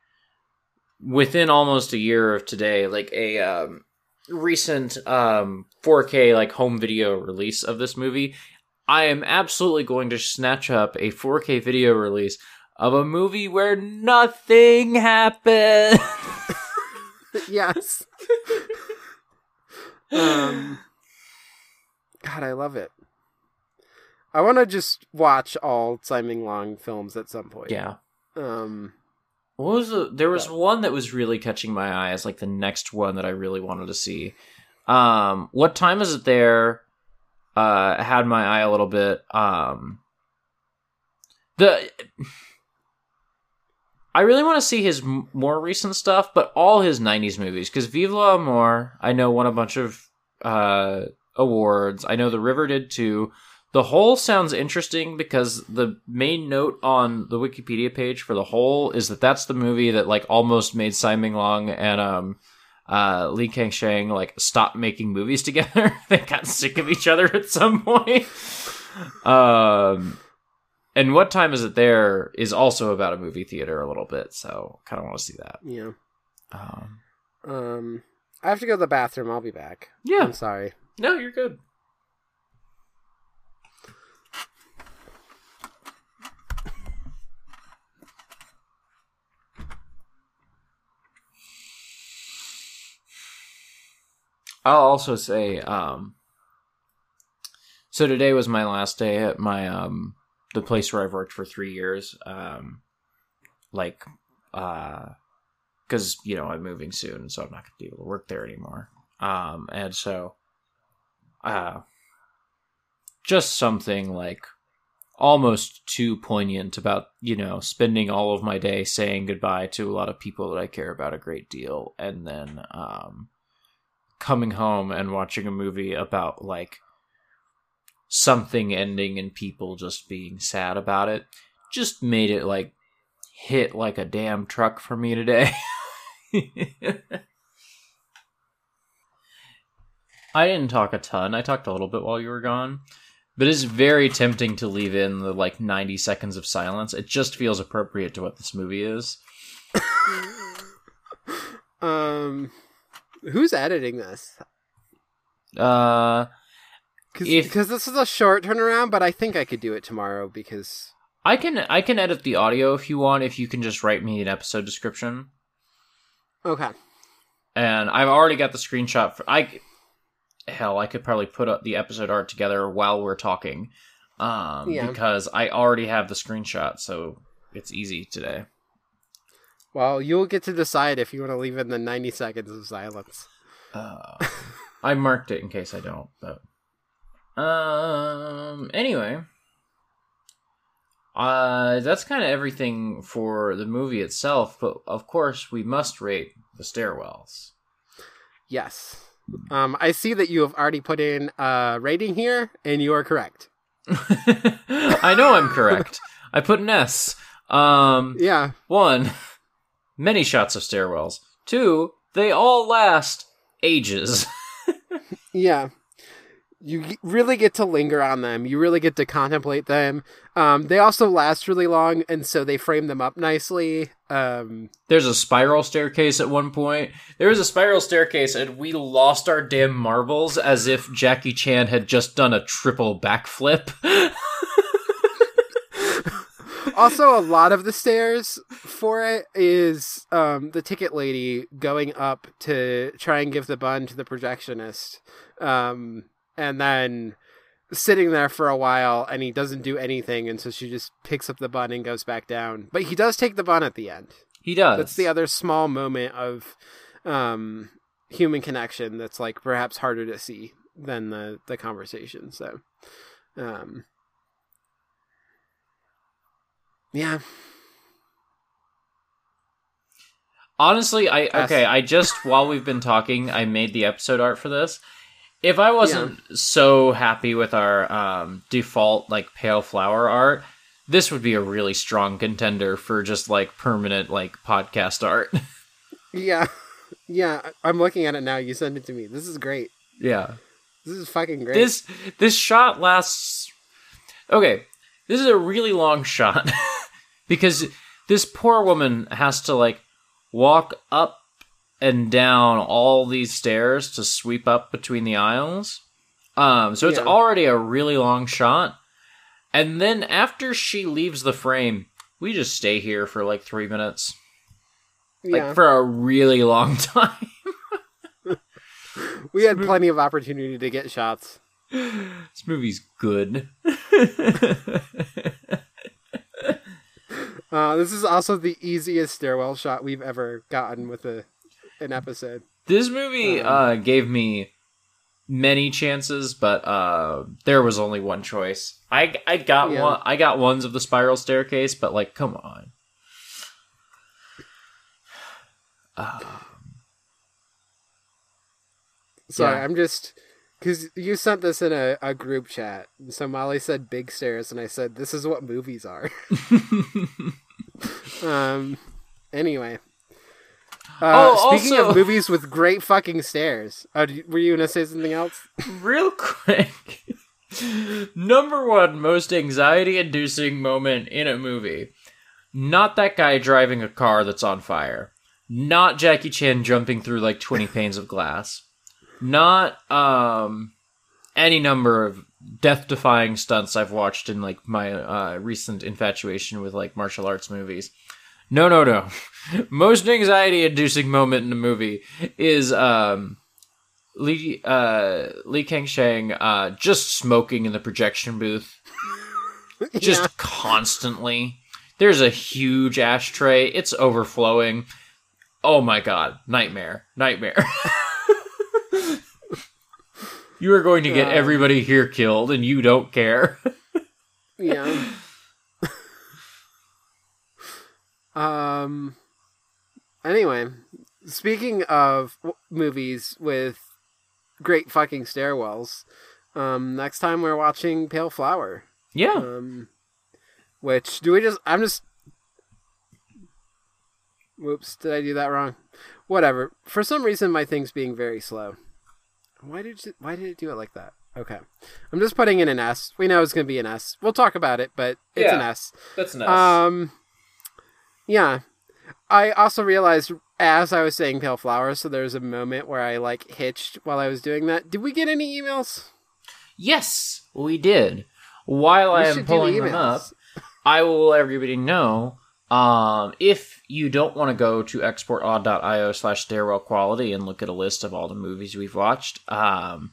within almost a year of today, like, a, um, recent, um, four K, like, home video release of this movie. I am absolutely going to snatch up a four K video release of a movie where nothing happened. Yes. um, God, I love it. I want to just watch all Tsai Ming-liang films at some point. Yeah. Um, what was the, there was but... one that was really catching my eye as like the next one that I really wanted to see. Um, What Time Is It There? Uh, had my eye a little bit. Um, the I really want to see his m- more recent stuff, but all his nineties movies, because Vive l'Amour, I know, won a bunch of uh, awards. I know The River did too. The Hole sounds interesting because the main note on the Wikipedia page for The Hole is that that's the movie that like almost made Tsai Ming-liang and um. Uh, Lee Kang Sheng like stopped making movies together. They got sick of each other at some point. Um, And What Time Is It There is also about a movie theater a little bit, so kind of want to see that. Yeah. Um, um, I have to go to the bathroom. I'll be back. Yeah. I'm sorry. No, you're good. I'll also say, um, so today was my last day at my, um, the place where I've worked for three years. Um, like, uh, cause you know, I'm moving soon, so I'm not gonna be able to work there anymore. Um, and so, uh, just something like almost too poignant about, you know, spending all of my day saying goodbye to a lot of people that I care about a great deal. And then, um, coming home and watching a movie about like something ending and people just being sad about it just made it like hit like a damn truck for me today. I didn't talk a ton. I talked a little bit while you were gone, but it's very tempting to leave in the like ninety seconds of silence. It just feels appropriate to what this movie is. um... Who's editing this? Uh, because this is a short turnaround, but I think I could do it tomorrow because I can I can edit the audio if you want. If you can just write me an episode description, okay. And I've already got the screenshot. For, I hell, I could probably put up the episode art together while we're talking, um, yeah. Because I already have the screenshot, so it's easy today. Well, you'll get to decide if you want to leave in the ninety seconds of silence. Uh, I marked it in case I don't. But um, anyway, uh, that's kind of everything for the movie itself. But of course, we must rate the stairwells. Yes. Um, I see that you have already put in a rating here, and you are correct. I know I'm correct. I put an S. Um, yeah. One. Many shots of stairwells. Two, they all last ages. Yeah. You really get to linger on them. You really get to contemplate them. Um, they also last really long, and so they frame them up nicely. Um, There's a spiral staircase at one point. There was a spiral staircase, and we lost our damn marbles as if Jackie Chan had just done a triple backflip. Also, a lot of the stairs for it is um, the ticket lady going up to try and give the bun to the projectionist, um, and then sitting there for a while, and he doesn't do anything, and so she just picks up the bun and goes back down. But he does take the bun at the end. He does. That's the other small moment of um, human connection that's like perhaps harder to see than the, the conversation. So, um yeah. Honestly, I yes. okay, I just, while we've been talking, I made the episode art for this. If I wasn't yeah. so happy with our um, default, like, Pale Flower art, this would be a really strong contender for just, like, permanent, like, podcast art. Yeah. Yeah, I'm looking at it now. You send it to me. This is great. Yeah. This is fucking great. This, this shot lasts... Okay, this is a really long shot. Because this poor woman has to, like, walk up and down all these stairs to sweep up between the aisles. Um, so yeah. It's already a really long shot. And then after she leaves the frame, we just stay here for, like, three minutes. Yeah. Like, for a really long time. We had plenty of opportunity to get shots. This movie's good. Uh, this is also the easiest stairwell shot we've ever gotten with a an episode. This movie um, uh, gave me many chances, but uh, there was only one choice. I I got yeah. one. I got ones of the spiral staircase, but like, come on. Um, Sorry, yeah. I'm just because you sent this in a, a group chat. So Molly said big stairs, and I said this is what movies are. Um. Anyway. Uh, oh, speaking also... of movies with great fucking stairs, uh, were you gonna say something else? Real quick, Number one most anxiety-inducing moment in a movie. Not that guy driving a car that's on fire. Not Jackie Chan jumping through like twenty panes of glass. Not um, any number of death-defying stunts I've watched in like my uh, recent infatuation with like martial arts movies. No, no, no. Most anxiety-inducing moment in a movie is um, Lee uh, Lee Kang Sheng uh, just smoking in the projection booth, just yeah. constantly. There's a huge ashtray. It's overflowing. Oh my god. Nightmare. Nightmare. You are going to get everybody here killed and you don't care. Yeah. Um. Anyway, speaking of w- movies with great fucking stairwells, um, next time we're watching Pale Flower. Yeah. Um, which, do we just... I'm just... Whoops, did I do that wrong? Whatever. For some reason, my thing's being very slow. Why did you, why did it do it like that? Okay. I'm just putting in an S. We know it's going to be an S. We'll talk about it, but it's yeah, an S. That's an S. Um, yeah. I also realized, as I was saying Pale Flower, so there was a moment where I, like, hitched while I was doing that. Did we get any emails? Yes, we did. While we I am pulling the them up, I will let everybody know... Um, if you don't want to go to exportaud.io slash stairwell quality and look at a list of all the movies we've watched, um,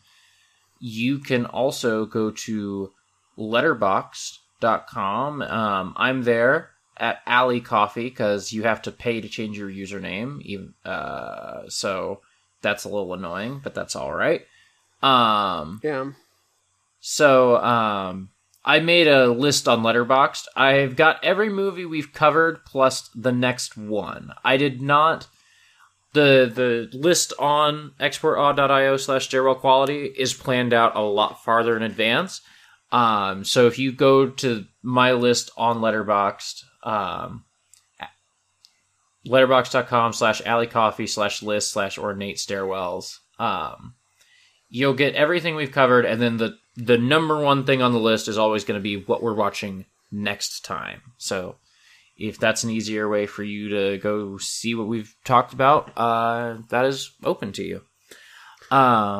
you can also go to letterboxd dot com. Um, I'm there at Alley Coffee because you have to pay to change your username. Even, uh, so that's a little annoying, but that's all right. Um, yeah. So, um... I made a list on Letterboxd. I've got every movie we've covered plus the next one. I did not... The the list on exportaud.io slash stairwell quality is planned out a lot farther in advance. Um, so if you go to my list on Letterboxd, um, letterboxd.com slash alleycoffee slash list slash ornate stairwells, um, you'll get everything we've covered, and then the The number one thing on the list is always going to be what we're watching next time. So if that's an easier way for you to go see what we've talked about, uh, that is open to you. Um,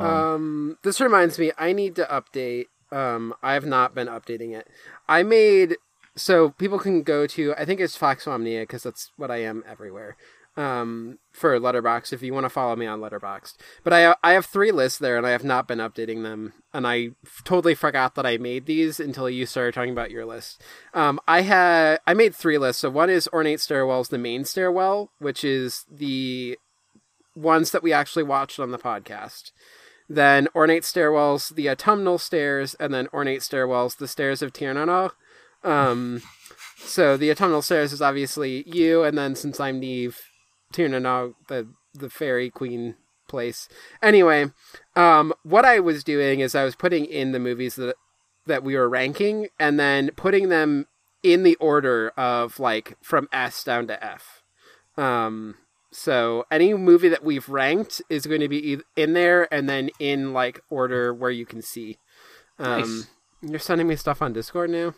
um, this reminds me, I need to update. Um, I have not been updating it. I made, so people can go to, I think it's Foxomnia because that's what I am everywhere. Um, for Letterboxd, if you want to follow me on Letterboxd. But I I have three lists there, and I have not been updating them, and I f- totally forgot that I made these until you started talking about your list. Um, I had I made three lists. So one is Ornate Stairwells, the main stairwell, which is the ones that we actually watched on the podcast. Then Ornate Stairwells, the autumnal stairs, and then Ornate Stairwells, the stairs of Tiernano. Um, so the autumnal stairs is obviously you, and then since I'm Neve, Tiernano, the the fairy queen place. Anyway, um, what I was doing is I was putting in the movies that that we were ranking, and then putting them in the order of like from S down to F. Um, so any movie that we've ranked is going to be in there, and then in like order where you can see. Um, nice. You're sending me stuff on Discord now?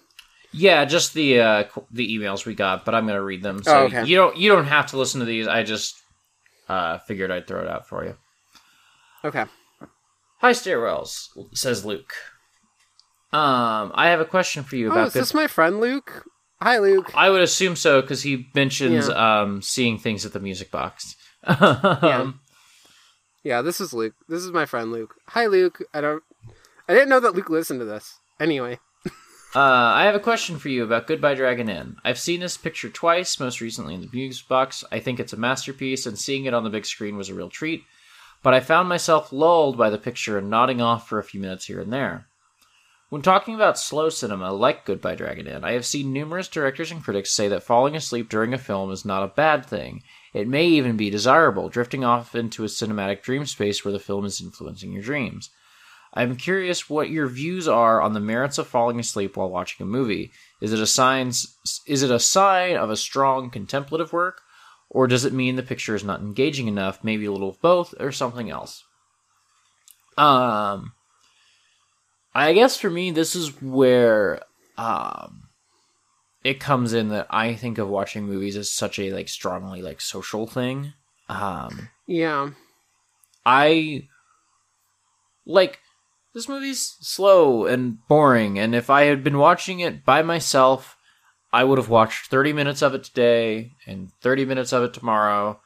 Yeah, just the uh, the emails we got, but I'm gonna read them. So oh, okay. you don't you don't have to listen to these. I just uh, figured I'd throw it out for you. Okay. Hi, Stairwells, says Luke. Um, I have a question for you about. Oh, is good... this my friend Luke? Hi, Luke. I would assume so because he mentions yeah. um, seeing things at the music box. yeah. yeah, this is Luke. This is my friend Luke. Hi, Luke. I don't. I didn't know that Luke listened to this. Anyway. Uh, I have a question for you about Goodbye Dragon Inn. I've seen this picture twice, most recently in the music box. I think it's a masterpiece, and seeing it on the big screen was a real treat, but I found myself lulled by the picture and nodding off for a few minutes here and there. When talking about slow cinema, like Goodbye Dragon Inn, I have seen numerous directors and critics say that falling asleep during a film is not a bad thing. It may even be desirable, drifting off into a cinematic dream space where the film is influencing your dreams. I'm curious what your views are on the merits of falling asleep while watching a movie. Is it a sign, is it a sign of a strong contemplative work, or does it mean the picture is not engaging enough, maybe a little of both, or something else? Um, I guess for me, this is where um, it comes in that I think of watching movies as such a like strongly like social thing. Um, yeah, I like this movie's slow and boring, and if I had been watching it by myself, I would have watched thirty minutes of it today and thirty minutes of it tomorrow,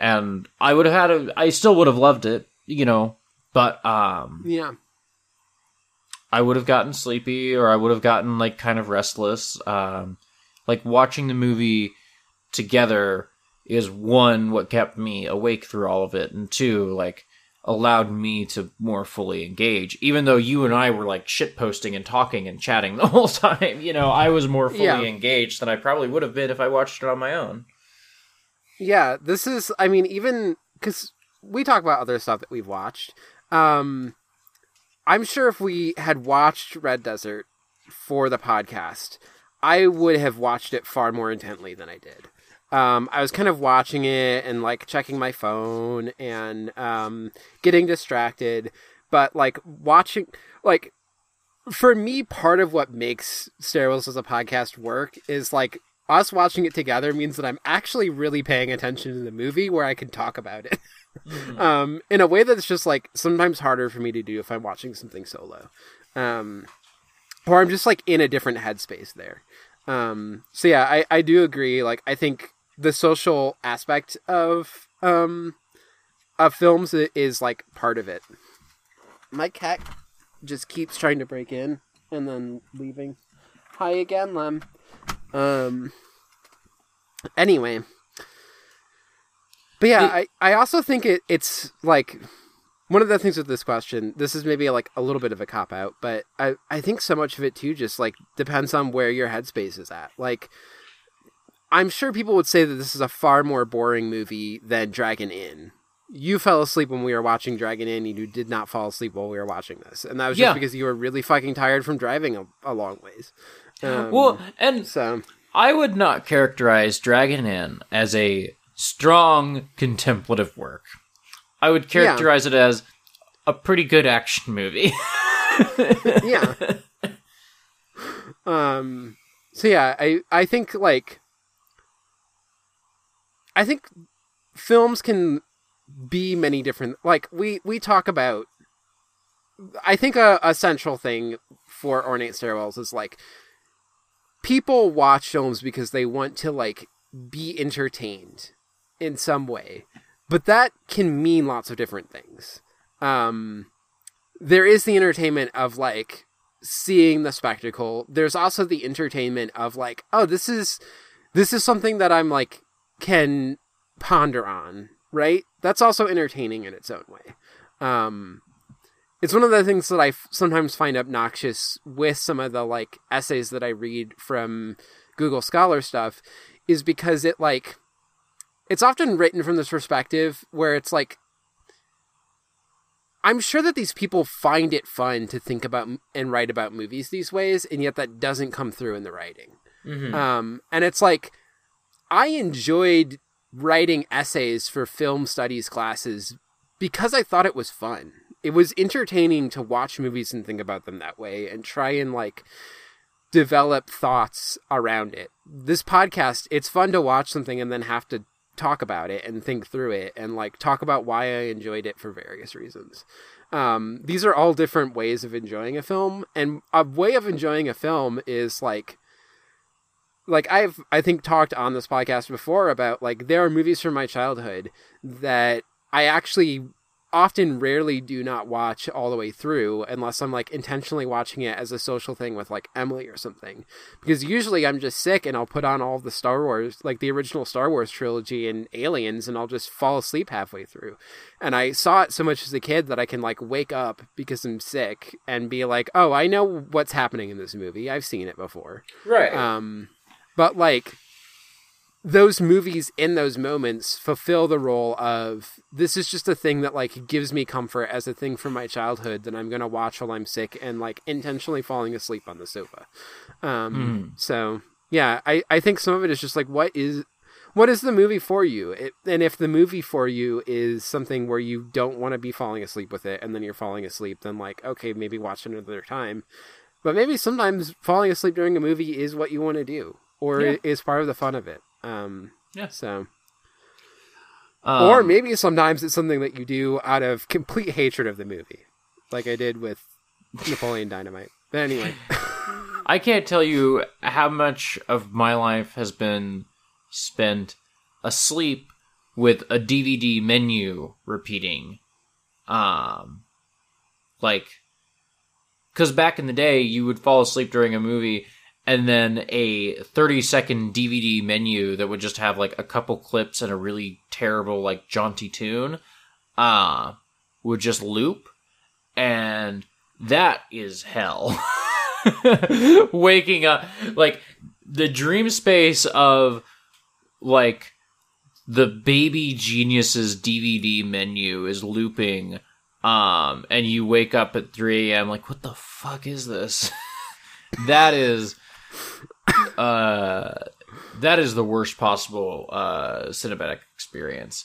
and I would have had a, I still would have loved it, you know, but um, yeah. I would have gotten sleepy, or I would have gotten like kind of restless. Um, like watching the movie together is one, what kept me awake through all of it, and two, like allowed me to more fully engage. Even though you and I were like shit posting and talking and chatting the whole time, you know, I was more fully yeah. engaged than I probably would have been if I watched it on my own. Yeah, this is. I mean, even because we talk about other stuff that we've watched. Um, I'm sure if we had watched Red Desert for the podcast, I would have watched it far more intently than I did. Um, I was kind of watching it and like checking my phone and um, getting distracted. But like watching, like for me, part of what makes Stairwells as a podcast work is like us watching it together means that I'm actually really paying attention to the movie where I can talk about it. Mm-hmm. Um, in a way that's just like sometimes harder for me to do if I'm watching something solo, um, or I'm just like in a different headspace there. Um, so yeah, I, I do agree. Like, I think the social aspect of, um, of films is like part of it. My cat just keeps trying to break in and then leaving. Hi again, Lem. Um, anyway, But yeah, I, I also think it it's, like, one of the things with this question, this is maybe, like, a little bit of a cop-out, but I, I think so much of it, too, just, like, depends on where your headspace is at. Like, I'm sure people would say that this is a far more boring movie than Dragon Inn. You fell asleep when we were watching Dragon Inn, and you did not fall asleep while we were watching this. And that was just yeah. because you were really fucking tired from driving a, a long ways. Um, well, and so I would not characterize Dragon Inn as a strong contemplative work. I would characterize yeah. it as a pretty good action movie. yeah. Um. So yeah, I I think like I think films can be many different. Like we we talk about. I think a, a central thing for Ornate Stairwells is like people watch films because they want to like be entertained in some way, but that can mean lots of different things. Um, there is the entertainment of like seeing the spectacle. There's also the entertainment of like, oh, this is, this is something that I'm like, can ponder on. Right. That's also entertaining in its own way. Um, it's one of the things that I f- sometimes find obnoxious with some of the like essays that I read from Google Scholar stuff is because it like, it's often written from this perspective where it's like, I'm sure that these people find it fun to think about and write about movies these ways, and yet that doesn't come through in the writing. Mm-hmm. Um, and it's like, I enjoyed writing essays for film studies classes because I thought it was fun. It was entertaining to watch movies and think about them that way and try and like develop thoughts around it. This podcast, it's fun to watch something and then have to talk about it and think through it and like talk about why I enjoyed it for various reasons. Um, these are all different ways of enjoying a film, and a way of enjoying a film is like, like I've, I think talked on this podcast before about like, there are movies from my childhood that I actually often rarely do not watch all the way through unless I'm like intentionally watching it as a social thing with like Emily or something, because usually I'm just sick and I'll put on all the Star Wars, like the original Star Wars trilogy and Aliens, and I'll just fall asleep halfway through. And I saw it so much as a kid that I can like wake up because I'm sick and be like, oh, I know what's happening in this movie. I've seen it before. Right. Um, but like those movies in those moments fulfill the role of this is just a thing that like gives me comfort as a thing from my childhood that I'm going to watch while I'm sick and like intentionally falling asleep on the sofa. Um, mm. So yeah, I, I think some of it is just like, what is, what is the movie for you? It, and if the movie for you is something where you don't want to be falling asleep with it, and then you're falling asleep, then like, okay, maybe watch it another time. But maybe sometimes falling asleep during a movie is what you want to do, or yeah. is part of the fun of it. Um, yeah. So, um, or maybe sometimes it's something that you do out of complete hatred of the movie, like I did with Napoleon Dynamite. But anyway, I can't tell you how much of my life has been spent asleep with a D V D menu repeating, um, like. Because back in the day, you would fall asleep during a movie, and then a thirty-second D V D menu that would just have, like, a couple clips and a really terrible, like, jaunty tune uh, would just loop. And that is hell. Waking up, like, the dream space of, like, the Baby Geniuses D V D menu is looping. Um, and you wake up at three a.m. like, what the fuck is this? That is, uh, that is the worst possible, uh, cinematic experience.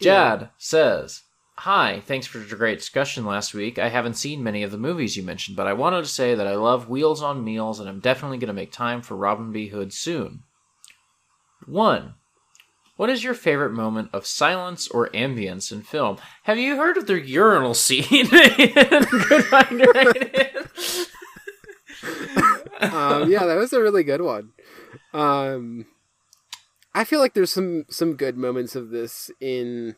Jad yeah. says, hi, thanks for the great discussion last week. I haven't seen many of the movies you mentioned, but I wanted to say that I love Wheels on Meals, and I'm definitely going to make time for Robin B. Hood soon. One. What is your favorite moment of silence or ambience in film? Have you heard of the urinal scene in Goodbye Dragon Inn? um, yeah, that was a really good one. Um, I feel like there's some, some good moments of this in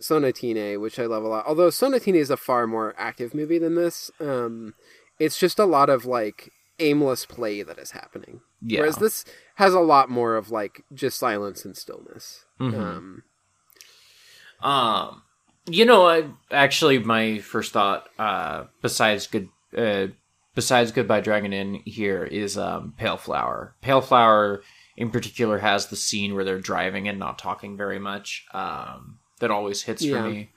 Sonatine, which I love a lot. Although Sonatine is a far more active movie than this. Um, it's just a lot of, like, aimless play that is happening. Yeah. Whereas this has a lot more of, like, just silence and stillness. Mm-hmm. Um, um, you know, I, actually, my first thought, uh, besides good, uh, besides Goodbye Dragon Inn here is um, Pale Flower. Pale Flower, in particular, has the scene where they're driving and not talking very much. Um, that always hits yeah. for me.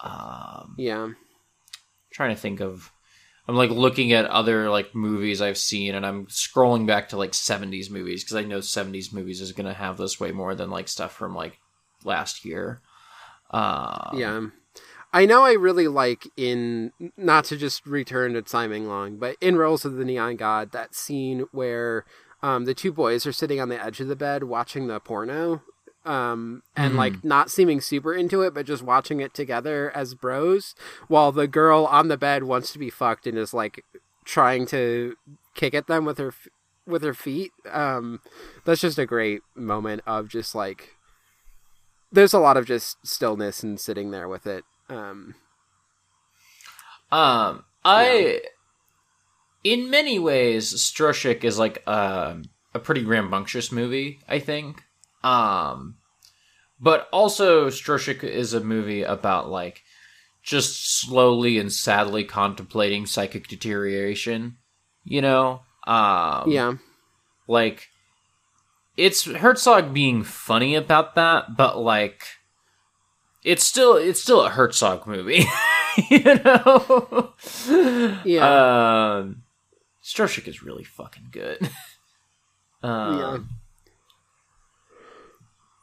Um, yeah. I'm trying to think of. I'm, like, looking at other, like, movies I've seen, and I'm scrolling back to, like, seventies movies, because I know seventies movies is going to have this way more than, like, stuff from, like, last year. Uh, yeah. I know I really like in, not to just return to Tsai Ming-liang, but in Rebels of the Neon God, that scene where um, the two boys are sitting on the edge of the bed watching the porno, um, and, mm-hmm. like, not seeming super into it, but just watching it together as bros, while the girl on the bed wants to be fucked and is, like, trying to kick at them with her, with her feet. Um, that's just a great moment of just, like, there's a lot of just stillness and sitting there with it. Um, um I, you know. In many ways, Strzok is, like, a, a pretty rambunctious movie, I think. Um, but also Strzok is a movie about, like, just slowly and sadly contemplating psychic deterioration, you know? Um, yeah. Like, it's Herzog being funny about that, but, like, it's still, it's still a Herzog movie, you know? Yeah. Um, Strzok is really fucking good. um, yeah.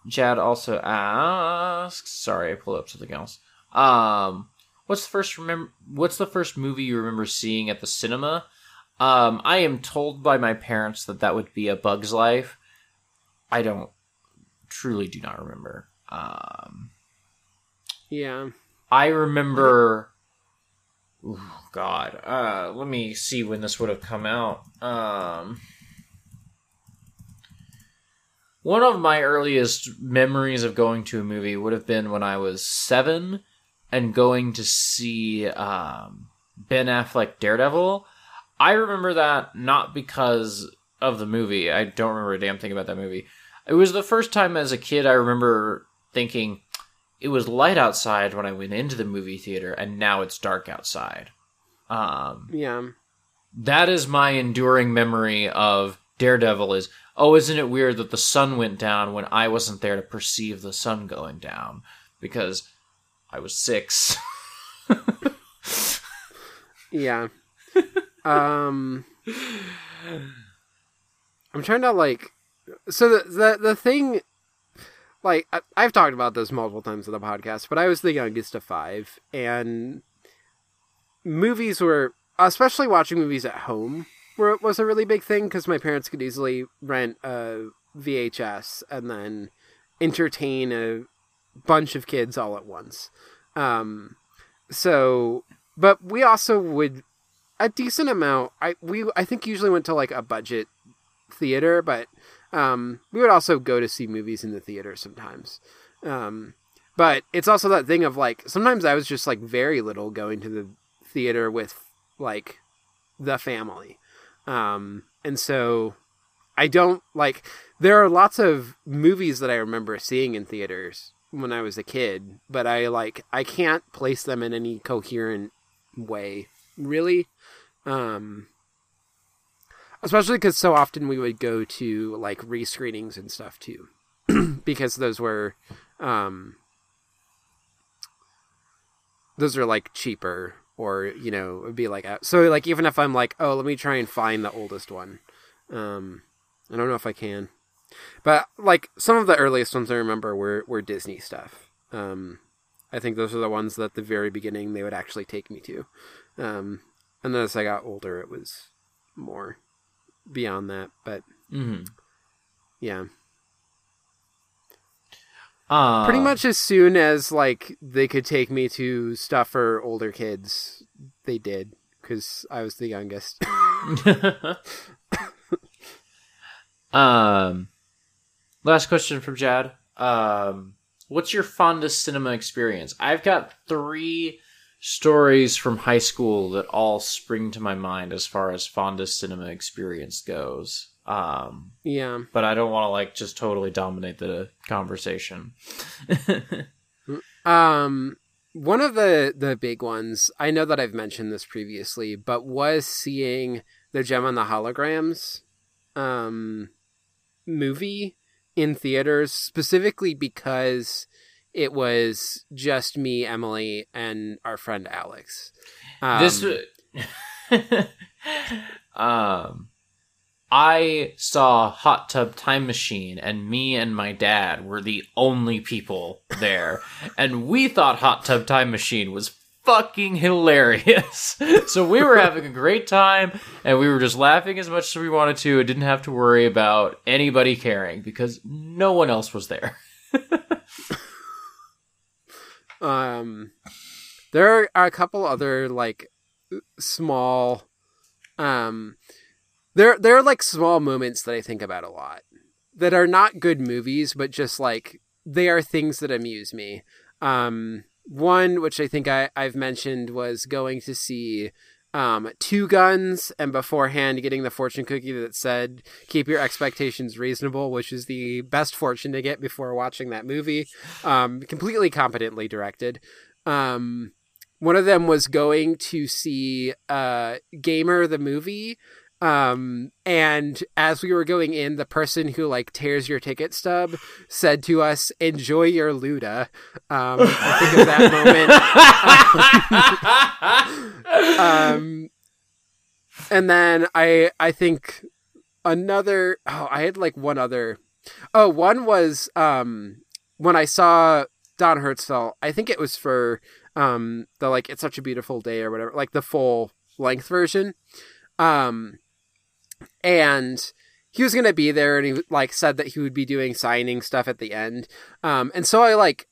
Jad also asks, sorry, I pulled up something else. Um, what's the first remember? What's the first movie you remember seeing at the cinema? Um, I am told by my parents that that would be A Bug's Life. I don't truly do not remember. Um, yeah, I remember. Oh God, uh, let me see when this would have come out. Um. One of my earliest memories of going to a movie would have been when I was seven and going to see um, Ben Affleck Daredevil. I remember that not because of the movie. I don't remember a damn thing about that movie. It was the first time as a kid I remember thinking it was light outside when I went into the movie theater, and now it's dark outside. Um, yeah. That is my enduring memory of Daredevil is, oh, isn't it weird that the sun went down when I wasn't there to perceive the sun going down? Because I was six. Yeah. Um, I'm trying to, like, So the, the, the thing, like, I, I've talked about this multiple times on the podcast, but I was the youngest of five, and movies were, especially watching movies at home, were, was a really big thing, because my parents could easily rent a V H S and then entertain a bunch of kids all at once. Um, so, but we also would, a decent amount, I, we, I think usually went to, like, a budget theater, but um we would also go to see movies in the theater sometimes, um but it's also that thing of, like, sometimes I was just, like, very little going to the theater with, like, the family, um and so I don't, like, there are lots of movies that I remember seeing in theaters when I was a kid, but I, like, I can't place them in any coherent way, really. um Especially because so often we would go to, like, rescreenings and stuff, too. Because those were, um... those are, like, cheaper. Or, you know, it would be, like... So, like, even if I'm, like, oh, let me try and find the oldest one. Um, I don't know if I can. But, like, some of the earliest ones I remember were, were Disney stuff. Um, I think those are the ones that at the very beginning they would actually take me to. Um, and then as I got older, it was more... beyond that, but mm-hmm. yeah uh, pretty much as soon as, like, they could take me to stuff for older kids, they did, because I was the youngest. Um last question from Jad. Um what's your fondest cinema experience? I've got three stories from high school that all spring to my mind as far as fondest cinema experience goes. Um, yeah. But I don't want to, like, just totally dominate the conversation. um, one of the, the big ones, I know that I've mentioned this previously, but was seeing the Gem and the Holograms um, movie in theaters, specifically because... it was just me, Emily, and our friend Alex. Um, this was... um, I saw Hot Tub Time Machine, and me and my dad were the only people there. And we thought Hot Tub Time Machine was fucking hilarious. So we were having a great time, and we were just laughing as much as we wanted to, and didn't have to worry about anybody caring, because no one else was there. Um, there are a couple other, like, small, um, there, there are, like, small moments that I think about a lot that are not good movies, but just, like, they are things that amuse me. Um, one, which I think I, I've mentioned, was going to see, um, Two Guns, and beforehand getting the fortune cookie that said, keep your expectations reasonable, which is the best fortune to get before watching that movie. Um, completely competently directed. Um, one of them was going to see, uh, Gamer, the movie. Um, and as we were going in, the person who, like, tears your ticket stub said to us, enjoy your Luda. Um, I think of that moment. um, um, and then I, I think another, oh, I had like one other, oh, one was, um, when I saw Don Hertzfeld, I think it was for, um, the, like, It's Such a Beautiful Day or whatever, like the full length version. Um, and he was going to be there, and he, like, said that he would be doing signing stuff at the end. Um, and so I, like,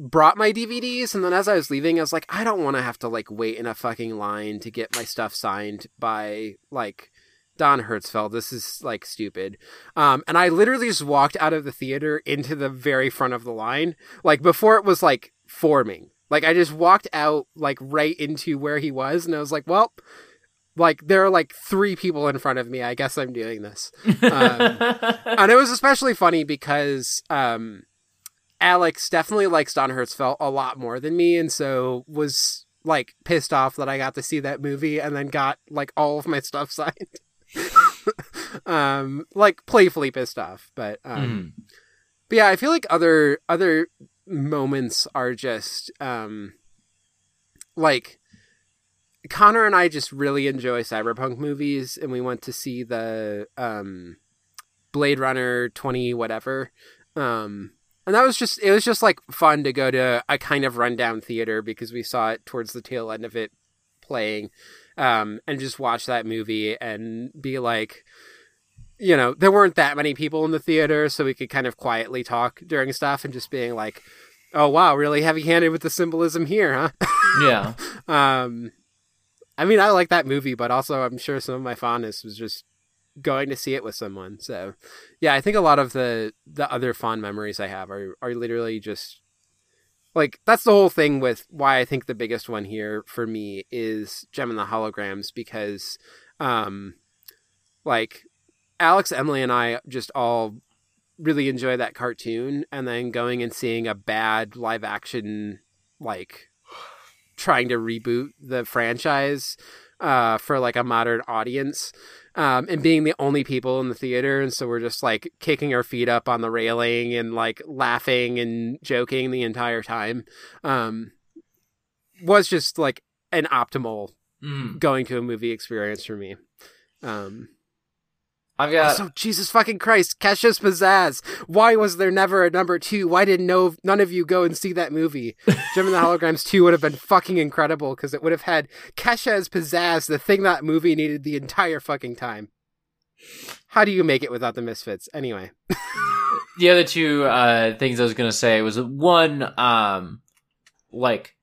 brought my D V Ds, and then as I was leaving, I was like, I don't want to have to, like, wait in a fucking line to get my stuff signed by, like, Don Hertzfeld. This is, like, stupid. Um, and I literally just walked out of the theater into the very front of the line, like, before it was, like, forming. Like, I just walked out, like, right into where he was, and I was like, well... like, there are, like, three people in front of me. I guess I'm doing this. Um, and it was especially funny because um, Alex definitely likes Don Hertzfeld a lot more than me, and so was, like, pissed off that I got to see that movie and then got, like, all of my stuff signed. um, like, playfully pissed off. But, um, mm. but yeah, I feel like other other moments are just, um, like... Connor and I just really enjoy cyberpunk movies, and we went to see the um, Blade Runner twenty whatever. Um, and that was just, it was just like fun to go to a kind of rundown theater because we saw it towards the tail end of it playing, um, and just watch that movie and be like, you know, there weren't that many people in the theater, so we could kind of quietly talk during stuff and just being like, oh, wow, really heavy-handed with the symbolism here, huh? Yeah. um, I mean, I like that movie, but also I'm sure some of my fondness was just going to see it with someone. So, yeah, I think a lot of the, the other fond memories I have are, are literally just, like, that's the whole thing with why I think the biggest one here for me is Gem and the Holograms, because, um, like... Alex, Emily, and I just all really enjoy that cartoon, and then going and seeing a bad live action, like, trying to reboot the franchise uh, for, like, a modern audience, um, and being the only people in the theater, and so we're just, like, kicking our feet up on the railing and, like, laughing and joking the entire time, um, was just, like, an optimal mm. going to a movie experience for me. Um I've got... Also, Jesus fucking Christ, Kesha's Pizzazz. Why was there never a number two? Why did no none of you go and see that movie? Gem and the Holograms two would have been fucking incredible because it would have had Kesha's Pizzazz, the thing that movie needed the entire fucking time. How do you make it without the Misfits? Anyway. The other two uh, things I was going to say was one, um, like,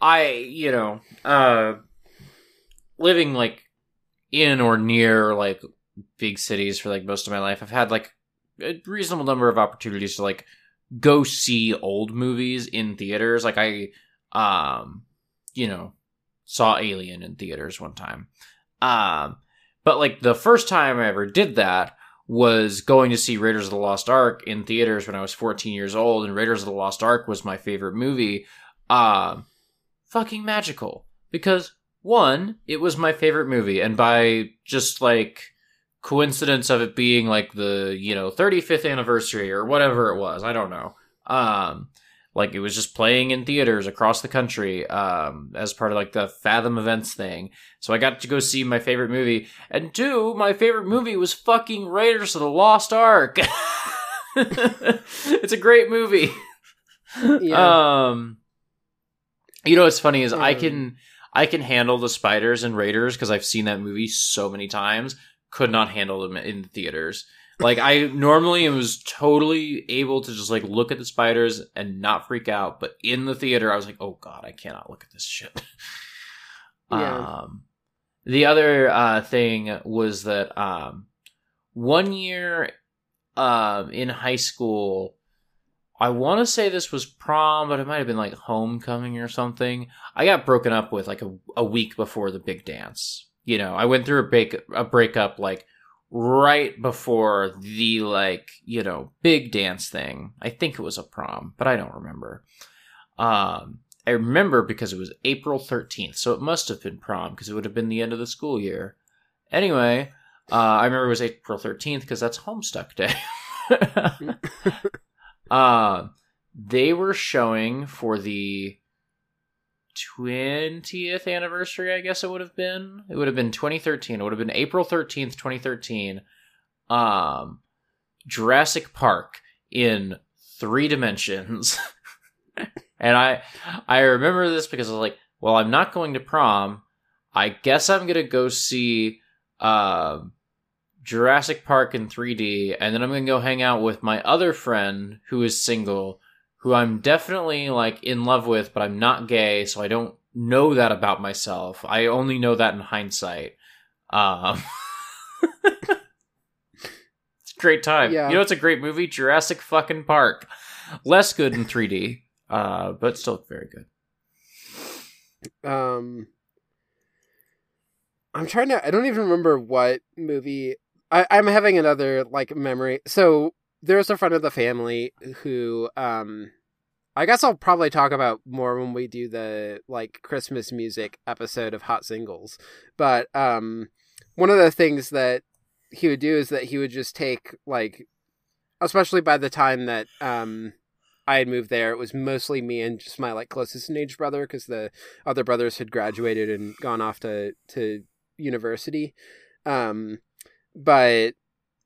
I, you know, uh, living, like, in or near, like, big cities for, like, most of my life, I've had, like, a reasonable number of opportunities to, like, go see old movies in theaters. Like, I, um, you know, saw Alien in theaters one time. Um, but, like, the first time I ever did that was going to see Raiders of the Lost Ark in theaters when I was fourteen years old, and Raiders of the Lost Ark was my favorite movie. Um, fucking magical. Because, one, it was my favorite movie, and by just, like... coincidence of it being like the, you know, thirty-fifth anniversary or whatever it was, I don't know, um like it was just playing in theaters across the country um as part of like the Fathom Events thing, so I got to go see my favorite movie. And two, my favorite movie was fucking Raiders of the Lost Ark. It's a great movie. Yeah. Um you know what's funny is um. I can I can handle the spiders and Raiders because I've seen that movie so many times. Could not handle them in the theaters. Like, I normally was totally able to just, like, look at the spiders and not freak out. But in the theater, I was like, oh, God, I cannot look at this shit. Yeah. Um, the other uh, thing was that um, one year um, in high school, I want to say this was prom, but it might have been, like, homecoming or something. I got broken up with, like, a, a week before the big dance. You know, I went through a break a breakup like right before the, like, you know, big dance thing. I think it was a prom, but I don't remember. Um, I remember because it was April thirteenth, so it must have been prom because it would have been the end of the school year. Anyway, uh, I remember it was April thirteenth because that's Homestuck Day. uh, they were showing for the twentieth anniversary, I guess it would have been. It would have been twenty thirteen. It would have been April thirteenth, twenty thirteen. Um, Jurassic Park in three dimensions. And I I remember this because I was like, well, I'm not going to prom. I guess I'm going to go see uh, Jurassic Park in three D, and then I'm going to go hang out with my other friend who is single, who I'm definitely, like, in love with, but I'm not gay, so I don't know that about myself. I only know that in hindsight. Um, it's a great time. Yeah. You know what's a great movie? Jurassic fucking Park. Less good in three D, uh, but still very good. Um, I'm trying to... I don't even remember what movie... I, I'm having another, like, memory. So... There's a friend of the family who, um, I guess I'll probably talk about more when we do the, like, Christmas music episode of Hot Singles. But um, one of the things that he would do is that he would just take, like, especially by the time that um, I had moved there, it was mostly me and just my, like, closest in age brother, because the other brothers had graduated and gone off to, to university. Um, but...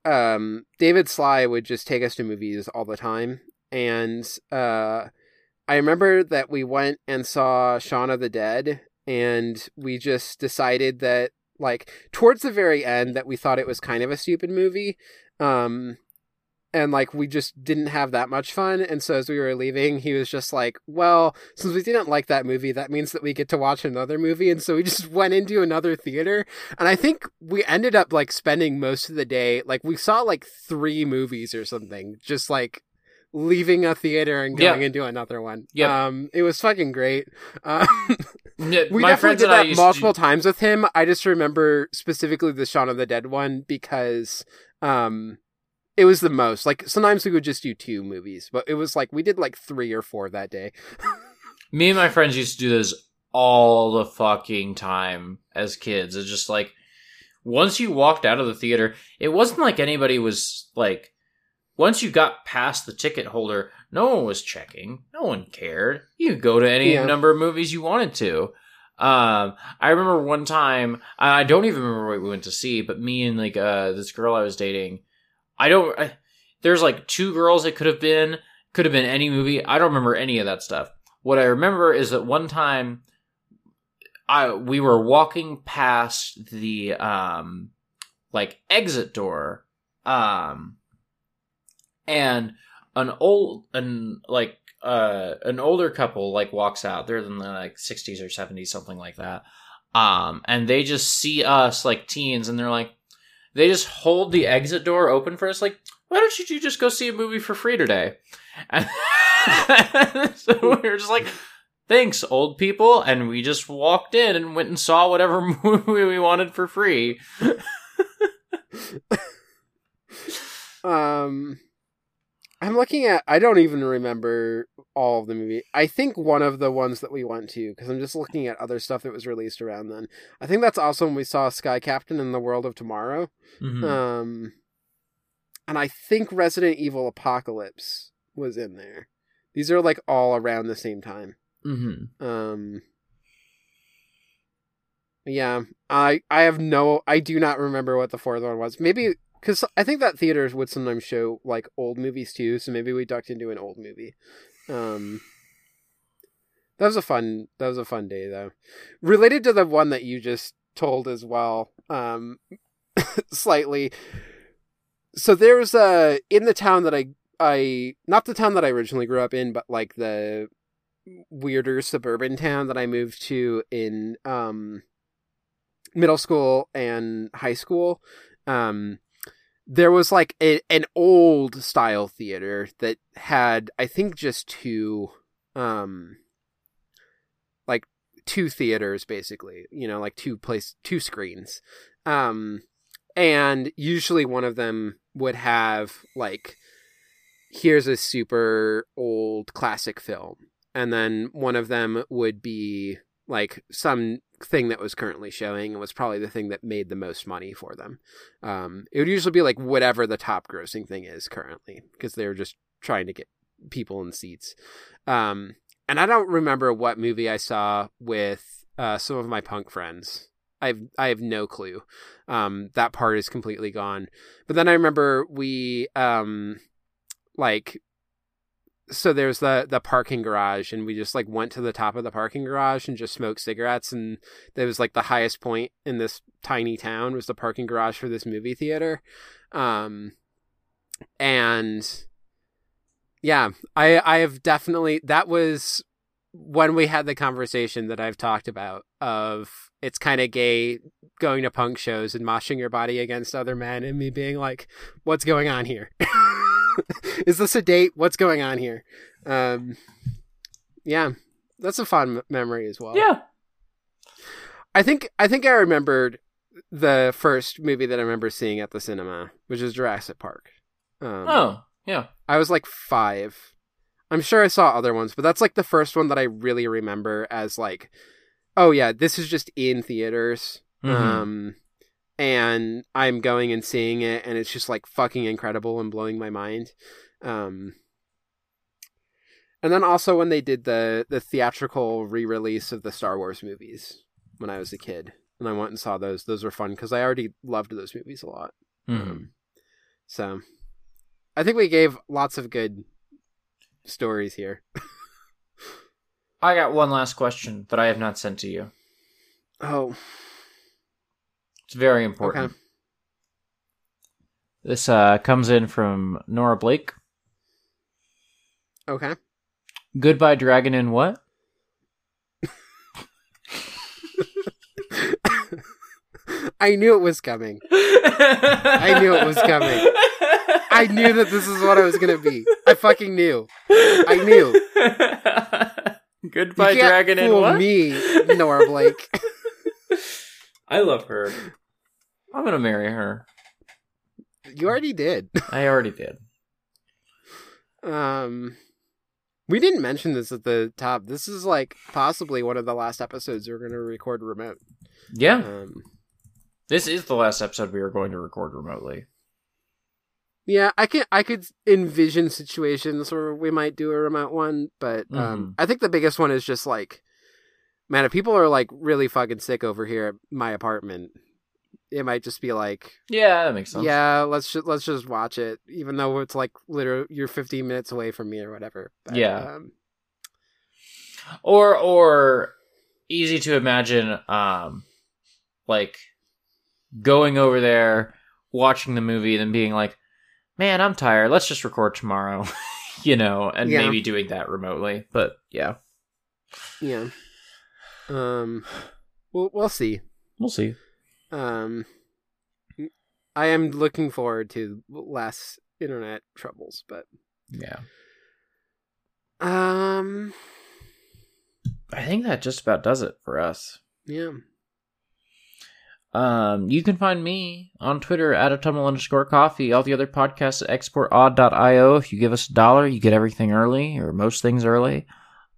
um, David Sly would just take us to movies all the time. And uh, I remember that we went and saw Shaun of the Dead, and we just decided that, like, towards the very end, that we thought it was kind of a stupid movie. Um, and like, we just didn't have that much fun. And so as we were leaving, he was just like, well, since we didn't like that movie, that means that we get to watch another movie. And so we just went into another theater. And I think we ended up like spending most of the day, like we saw like three movies or something, just like leaving a theater and going yeah. into another one. Yeah. Um, it was fucking great. Um, yeah, we my definitely did that multiple to... times with him. I just remember specifically the Shaun of the Dead one because, um, it was the most. Like, sometimes we would just do two movies, but it was like, we did like three or four that day. Me and my friends used to do this all the fucking time as kids. It's just like, once you walked out of the theater, it wasn't like anybody was like, once you got past the ticket holder, no one was checking. No one cared. You could go to any yeah. number of movies you wanted to. Um, I remember one time, I don't even remember what we went to see, but me and like uh, this girl I was dating, I don't, I, there's like two girls it could have been, could have been any movie. I don't remember any of that stuff. What I remember is that one time I we were walking past the um, like exit door, um, and an old, an like, uh, an older couple like walks out. They're in the like sixties or seventies, something like that. Um, and they just see us like teens, and they're like, they just hold the exit door open for us. Like, why don't you two just go see a movie for free today? And so we were just like, thanks, old people. And we just walked in and went and saw whatever movie we wanted for free. um. I'm looking at... I don't even remember all of the movie. I think one of the ones that we went to, because I'm just looking at other stuff that was released around then. I think that's also when we saw Sky Captain and the World of Tomorrow. Mm-hmm. Um, and I think Resident Evil Apocalypse was in there. These are, like, all around the same time. Mm-hmm. Um, yeah. I, I have no... I do not remember what the fourth one was. Maybe... Because I think that theaters would sometimes show, like, old movies, too, so maybe we ducked into an old movie. Um, that was a fun, that was a fun day, though. Related to the one that you just told as well, um, slightly. So there was a, in the town that I, I, not the town that I originally grew up in, but, like, the weirder suburban town that I moved to in um, middle school and high school, um... there was, like, a, an old-style theater that had, I think, just two, um, like, two theaters, basically. You know, like, two place, two screens. Um, and usually one of them would have, like, here's a super old classic film. And then one of them would be, like, some... thing that was currently showing and was probably the thing that made the most money for them. Um, it would usually be like whatever the top grossing thing is currently, because they were just trying to get people in seats. Um, and I don't remember what movie I saw with uh, some of my punk friends. I've, I have no clue. Um, that part is completely gone. But then I remember we um, like, so there's the, the parking garage, and we just like went to the top of the parking garage and just smoked cigarettes. And that was like the highest point in this tiny town was the parking garage for this movie theater. Um, and yeah, I, I have definitely, that was when we had the conversation that I've talked about of it's kind of gay going to punk shows and moshing your body against other men, and me being like, what's going on here? Is this a date? What's going on here? Um, yeah, that's a fun m- memory as well. Yeah. I think, I think I remembered the first movie that I remember seeing at the cinema, which is Jurassic Park. Um, oh, yeah. I was like five. I'm sure I saw other ones, but that's like the first one that I really remember as like, oh yeah, this is just in theaters. Mm-hmm. Um, and I'm going and seeing it, and it's just, like, fucking incredible and blowing my mind. Um, and then also when they did the, the theatrical re-release of the Star Wars movies when I was a kid. And I went and saw those. Those were fun, because I already loved those movies a lot. Mm. Um, So I think we gave lots of good stories here. I got one last question that I have not sent to you. Oh. It's very important. Okay. This uh, comes in from Nora Blake. Okay. Goodbye Dragon Inn what? I knew it was coming. I knew it was coming. I knew that this is what I was going to be. I fucking knew. I knew. Goodbye you can't Dragon Inn what? Me, Nora Blake. I love her. I'm going to marry her. You already did. I already did. Um, we didn't mention this at the top. This is like possibly one of the last episodes we're going to record remote. Yeah. Um, this is the last episode we are going to record remotely. Yeah, I can. I could envision situations where we might do a remote one, but um, mm-hmm. I think the biggest one is just like, man, if people are like really fucking sick over here at my apartment, it might just be like, yeah, that makes sense. Yeah, let's just let's just watch it, even though it's like literally you're fifteen minutes away from me or whatever. But, yeah, um... or or easy to imagine, um, like going over there, watching the movie, then being like, man, I'm tired. Let's just record tomorrow, you know, and yeah. maybe doing that remotely. But yeah, yeah. Um, we'll we'll see. We'll see. Um, I am looking forward to less internet troubles, but yeah. Um, I think that just about does it for us. Yeah. Um, you can find me on Twitter at autumnal underscore coffee. All the other podcasts at export odd dot io. If you give us a dollar, you get everything early or most things early.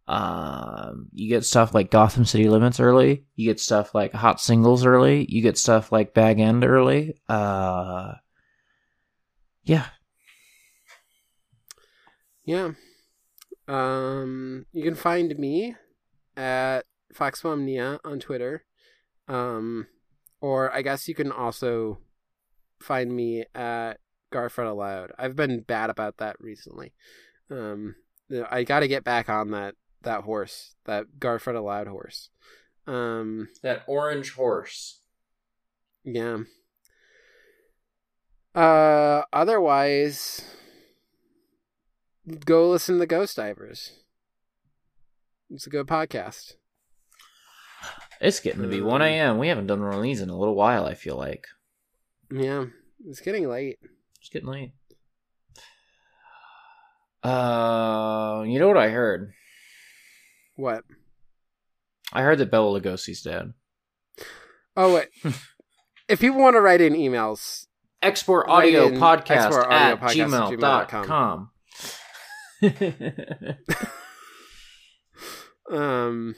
Um, you get stuff like Gotham City Limits early. You get stuff like Hot Singles early. You get stuff like Bag End early. Uh, yeah. Yeah. Um, you can find me at Foxmomnia on Twitter. Um, or I guess you can also find me at Garfred Aloud. I've been bad about that recently. Um, I gotta get back on that. That horse, that Garfred Aloud horse. Um, that orange horse. Yeah. Uh, otherwise, go listen to Ghost Divers. It's a good podcast. It's getting to be one a.m. We haven't done one of these in a little while, I feel like. Yeah, it's getting late. It's getting late. Uh, you know what I heard? What? I heard that Bela Lugosi's dead. Oh, wait. If people want to write in emails, export audio in podcast export audio at, podcast gmail. at gmail dot com. um,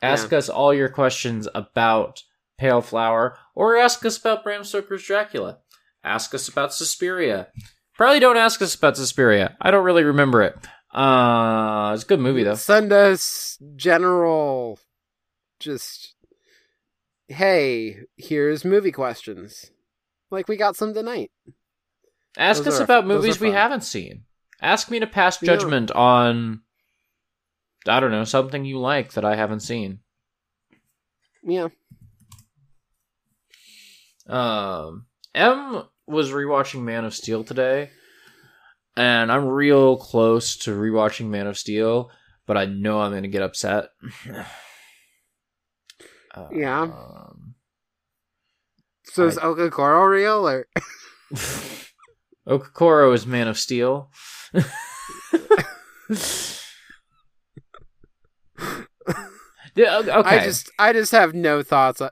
ask yeah. us all your questions about Pale Flower, or ask us about Bram Stoker's Dracula. Ask us about Suspiria. Probably don't ask us about Suspiria. I don't really remember it. Uh, it's a good movie though. Send us general, just hey, here's movie questions. Like we got some tonight. Ask those us are, about movies we haven't seen. Ask me to pass judgment yeah. on, I don't know, something you like that I haven't seen. Yeah. Um, M was rewatching Man of Steel today. And I'm real close to rewatching Man of Steel, but I know I'm going to get upset. um, yeah. So I... is Okokoro real? Or... Okokoro is Man of Steel. Yeah, okay. I just, I just have no thoughts.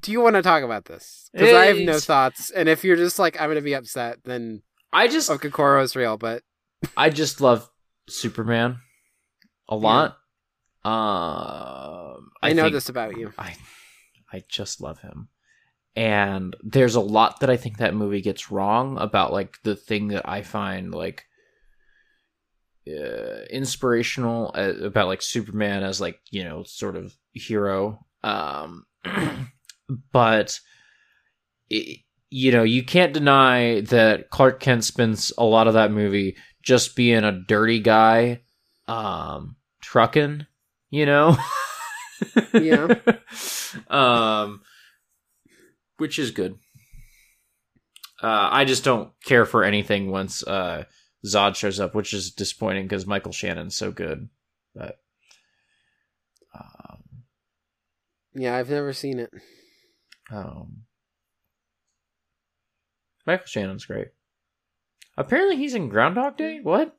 Do you want to talk about this? Because I have no thoughts. And if you're just like, I'm going to be upset, then... I just Okokoro is real, but I just love Superman a lot. Yeah. Uh, I, I know this about you. I I just love him, and there's a lot that I think that movie gets wrong about, like the thing that I find like uh, inspirational uh, about like Superman as like, you know, sort of hero. Um, but it, you know, you can't deny that Clark Kent spends a lot of that movie just being a dirty guy, um, trucking, you know? Yeah. um, which is good. Uh, I just don't care for anything once uh, Zod shows up, which is disappointing because Michael Shannon's so good. But um, yeah, I've never seen it. Um, Michael Shannon's great. Apparently, he's in Groundhog Day. What?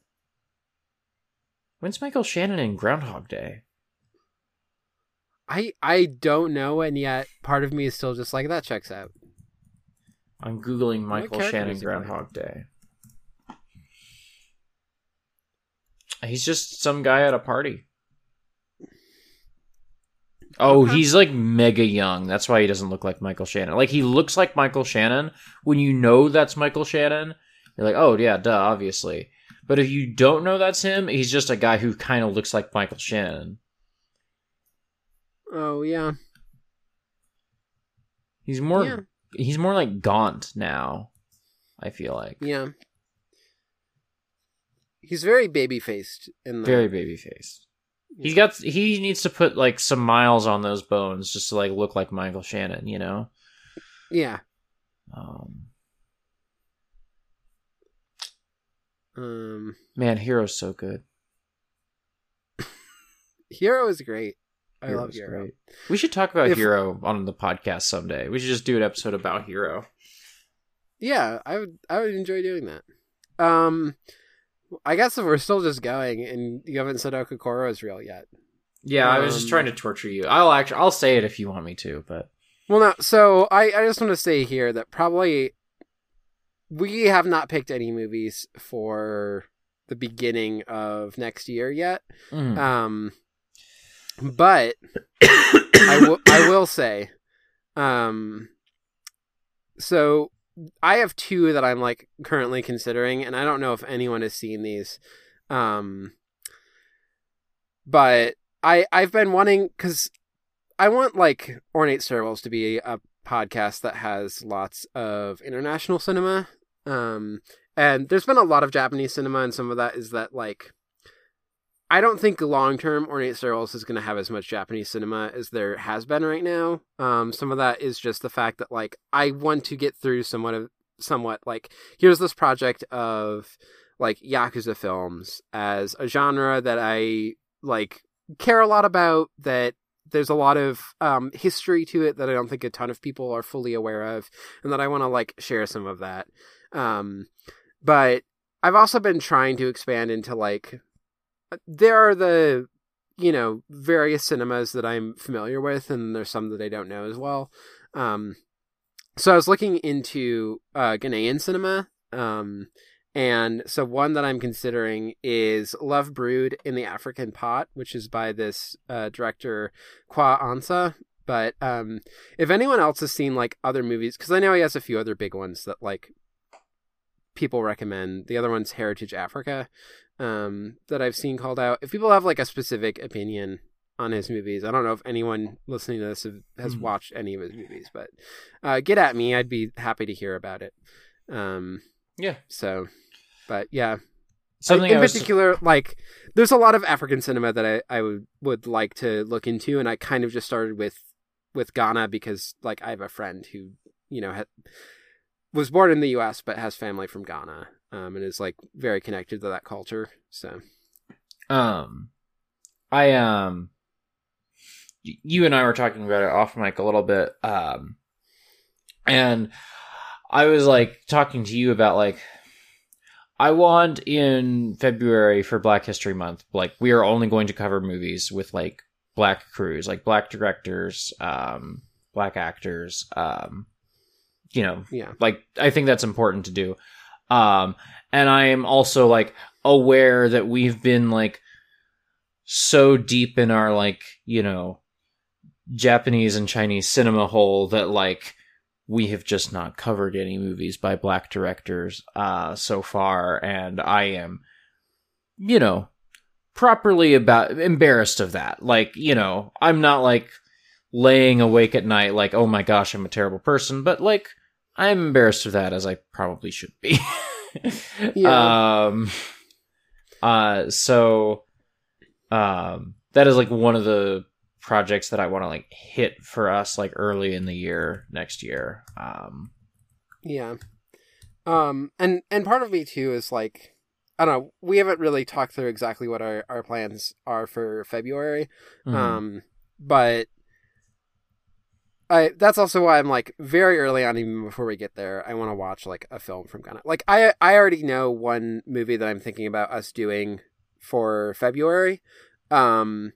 When's Michael Shannon in Groundhog Day? I I don't know, and yet part of me is still just like, that checks out. I'm Googling Michael Shannon Groundhog Day. He's just some guy at a party. Oh, okay. He's like mega young. That's why he doesn't look like Michael Shannon. Like, he looks like Michael Shannon. When you know that's Michael Shannon, you're like, oh, yeah, duh, obviously. But if you don't know that's him, he's just a guy who kind of looks like Michael Shannon. Oh, yeah. He's more... Yeah. He's more like gaunt now, I feel like. Yeah. He's very baby-faced. In the... Very baby-faced. Yeah. He got, he needs to put like some miles on those bones just to like look like Michael Shannon, you know? Yeah. Um. um Man, Hero's so good. Hero is great. I Hero's love Hero. Great. We should talk about if, Hero on the podcast someday. We should just do an episode about Hero. Yeah, I would I would enjoy doing that. Um, I guess if we're still just going and you haven't said Okokoro is real yet. Yeah, um, I was just trying to torture you. I'll actually I'll say it if you want me to, but Well no, so I, I just want to say here that probably we have not picked any movies for the beginning of next year yet. Mm. Um But I will, I will say, um, so I have two that I'm like currently considering, and I don't know if anyone has seen these. Um, but I, I've been wanting, cause I want like Ornate Stairwells to be a podcast that has lots of international cinema. Um, and there's been a lot of Japanese cinema, and some of that is that like, I don't think long-term Ornate Stairwells is going to have as much Japanese cinema as there has been right now. Um, some of that is just the fact that, like, I want to get through somewhat, of, somewhat like, here's this project of, like, Yakuza films as a genre that I, like, care a lot about, that there's a lot of um, history to it that I don't think a ton of people are fully aware of, and that I want to, like, share some of that. Um, but I've also been trying to expand into, like... There are the, you know, various cinemas that I'm familiar with, and there's some that I don't know as well. Um, so I was looking into uh, Ghanaian cinema, um, and so one that I'm considering is Love Brewed in the African Pot, which is by this uh, director, Kwa Ansa. But um, if anyone else has seen, like, other movies, because I know he has a few other big ones that, like, people recommend. The other one's Heritage Africa. Um, that I've seen called out. If people have like a specific opinion on his movies, I don't know if anyone listening to this has mm. watched any of his movies, but uh, get at me. I'd be happy to hear about it. Um, yeah. So, but yeah. Something I, in I was... particular, like there's a lot of African cinema that I, I would, would like to look into. And I kind of just started with, with Ghana because like I have a friend who, you know, had, was born in the U S but has family from Ghana. Um, and is like very connected to that culture. So, um, I, um, you and I were talking about it off mic a little bit. Um, and I was like talking to you about like, I want in February for Black History Month, like we are only going to cover movies with like Black crews, like Black directors, um, Black actors, um, you know, yeah. Like I think that's important to do. Um, and I am also like aware that we've been like so deep in our like, you know, Japanese and Chinese cinema hole that like we have just not covered any movies by Black directors, uh, so far. And I am, you know, properly about embarrassed of that. Like, you know, I'm not like laying awake at night, like, oh my gosh, I'm a terrible person, but like, I'm embarrassed of that, as I probably should be. yeah. Um, uh, so um, that is like one of the projects that I want to like hit for us like early in the year next year. Um, yeah. Um, and, and part of me too is like, I don't know, we haven't really talked through exactly what our, our plans are for February. Mm-hmm. Um, but I, that's also why I'm like very early on, even before we get there, I want to watch like a film from Ghana. Like I, I already know one movie that I'm thinking about us doing for February. Um,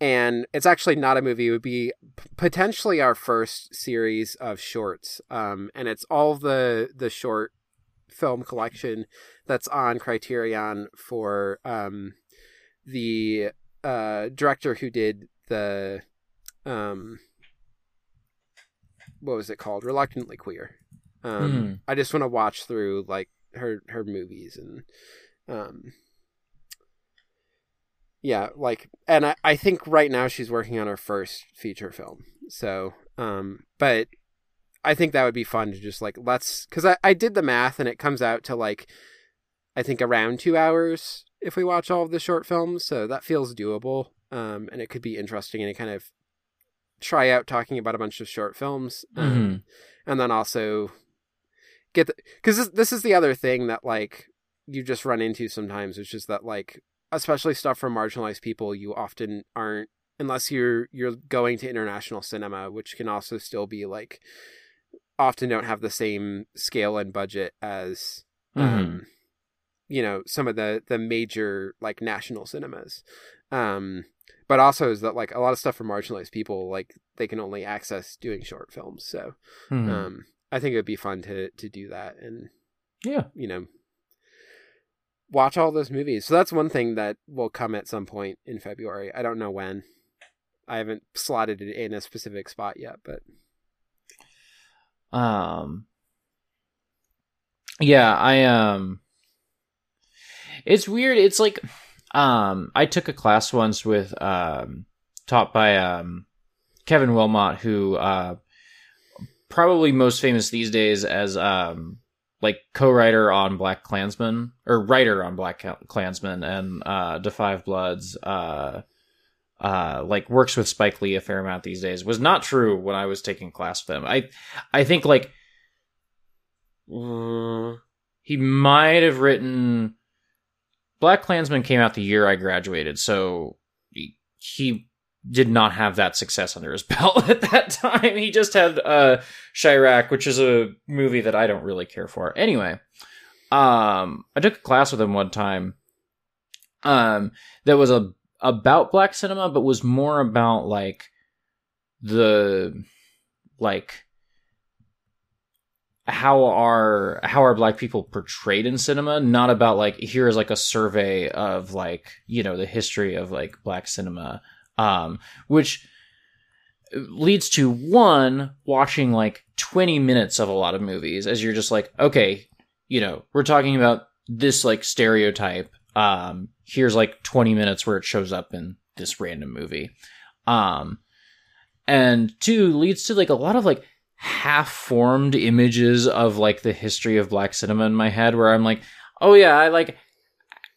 and it's actually not a movie. It would be p- potentially our first series of shorts. Um, and it's all the, the short film collection that's on Criterion for, um, the, uh, director who did the, um, what was it called? Reluctantly Queer. Um, mm. I just want to watch through like her, her movies and, um, yeah, like, and I, I think right now she's working on her first feature film. So, um, but I think that would be fun to just like, let's, cause I, I did the math and it comes out to like, I think around two hours if we watch all of the short films. So that feels doable. Um, and it could be interesting and it kind of try out talking about a bunch of short films. Um, mm-hmm. And then also get the, cause this, this is the other thing that like you just run into sometimes, which is that like, especially stuff from marginalized people, you often aren't, unless you're you're going to international cinema, which can also still be like, often don't have the same scale and budget as, mm-hmm. um, you know, some of the the major like national cinemas. Um, but also is that like a lot of stuff from marginalized people, like they can only access doing short films. So mm-hmm. um, I think it would be fun to to do that and yeah, you know. Watch all those movies. So that's one thing that will come at some point in February. I don't know when. I haven't slotted it in a specific spot yet, but um, yeah, I um, it's weird. It's like um, I took a class once with um, taught by um, Kevin Wilmot, who uh, probably most famous these days as um. like co-writer on Black Klansman or writer on Black Klansman and uh, Da five Bloods, uh, uh, like works with Spike Lee a fair amount these days. Was not true when I was taking class with him. I, I think like uh, he might have written Black Klansman came out the year I graduated, so he, he did not have that success under his belt at that time. He just had uh, Chirac, which is a movie that I don't really care for. Anyway, um, I took a class with him one time um, that was a, about Black cinema, but was more about like the like how are how are Black people portrayed in cinema, not about like here is like a survey of like you know the history of like Black cinema. Um, which leads to one watching like twenty minutes of a lot of movies as you're just like, okay, you know, we're talking about this like stereotype. Um, here's like twenty minutes where it shows up in this random movie. Um, and two leads to like a lot of like half formed images of like the history of Black cinema in my head where I'm like, oh yeah, I like,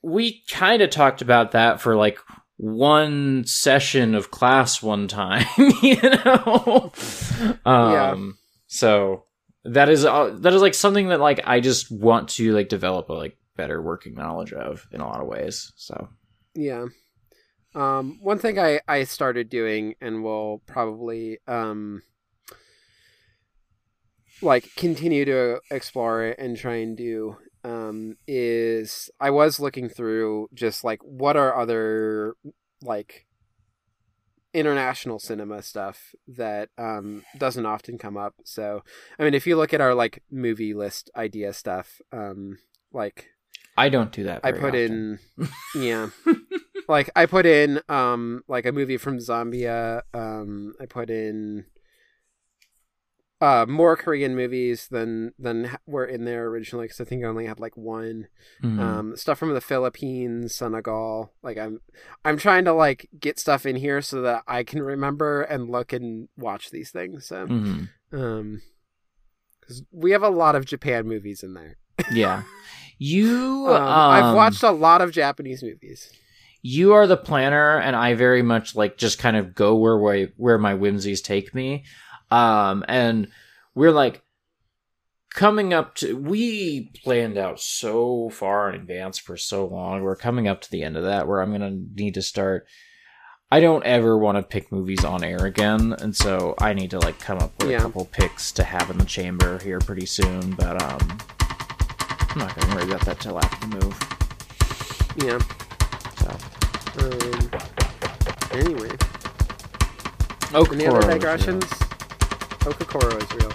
we kind of talked about that for like one session of class one time, you know? um, yeah. So that is, uh, that is like something that like, I just want to like develop a like better working knowledge of in a lot of ways. So, yeah. Um, one thing I, I started doing and will probably, um, like continue to explore it and try and do, Um, is I was looking through just like what are other like international cinema stuff that um, doesn't often come up. So I mean, if you look at our like movie list idea stuff, um, like I don't do that. Very I put often. in, yeah, like I put in um, like a movie from Zambia. Um, I put in. Uh, more Korean movies than than were in there originally because I think I only had like one. Mm-hmm. Um, stuff from the Philippines, Senegal. Like I'm, I'm trying to like get stuff in here so that I can remember and look and watch these things. So, mm-hmm. um, because we have a lot of Japan movies in there. Yeah. You... Um, um, I've watched a lot of Japanese movies. You are the planner, and I very much, like, just kind of go where where, where my whimsies take me. Um, and we're, like, coming up to... We planned out so far in advance for so long. We're coming up to the end of that, where I'm going to need to start... I don't ever want to pick movies on air again, and so I need to, like, come up with yeah. a couple picks to have in the chamber here pretty soon, but, um... I'm not going to worry about that till after the move. Yeah. So. Um, anyway. Okakoro Any other digressions? Okakoro is real.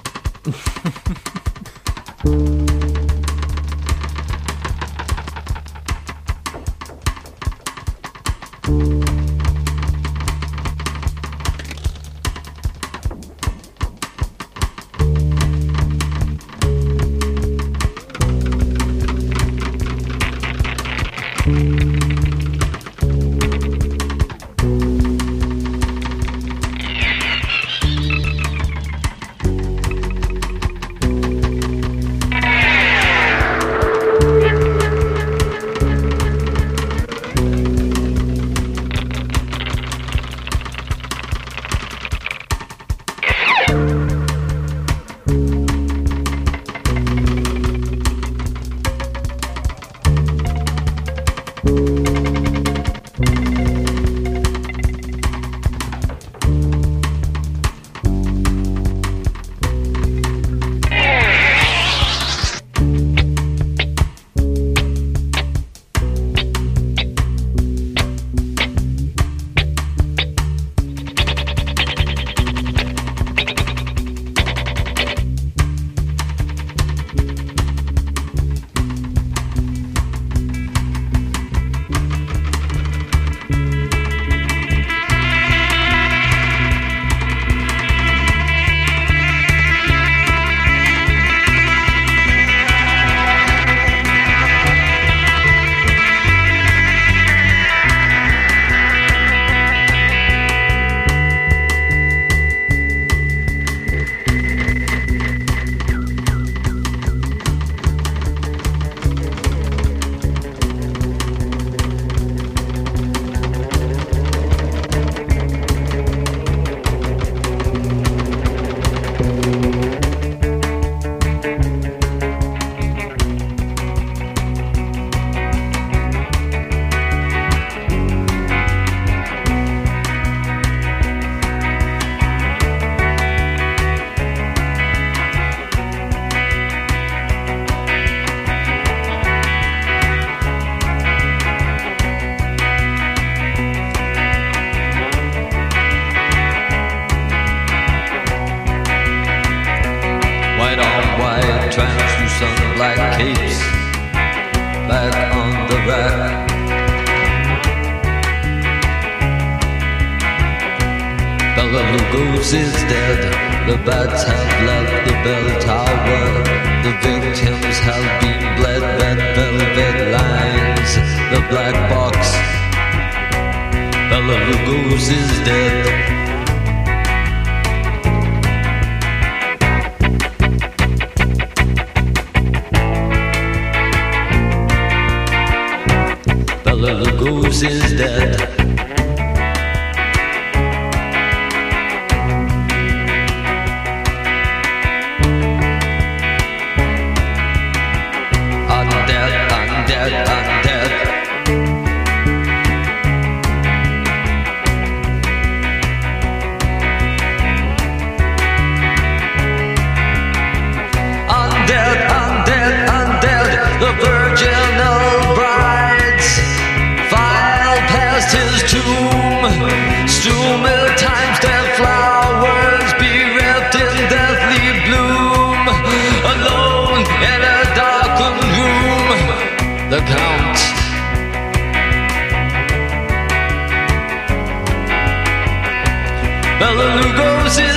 Bella Lugosi's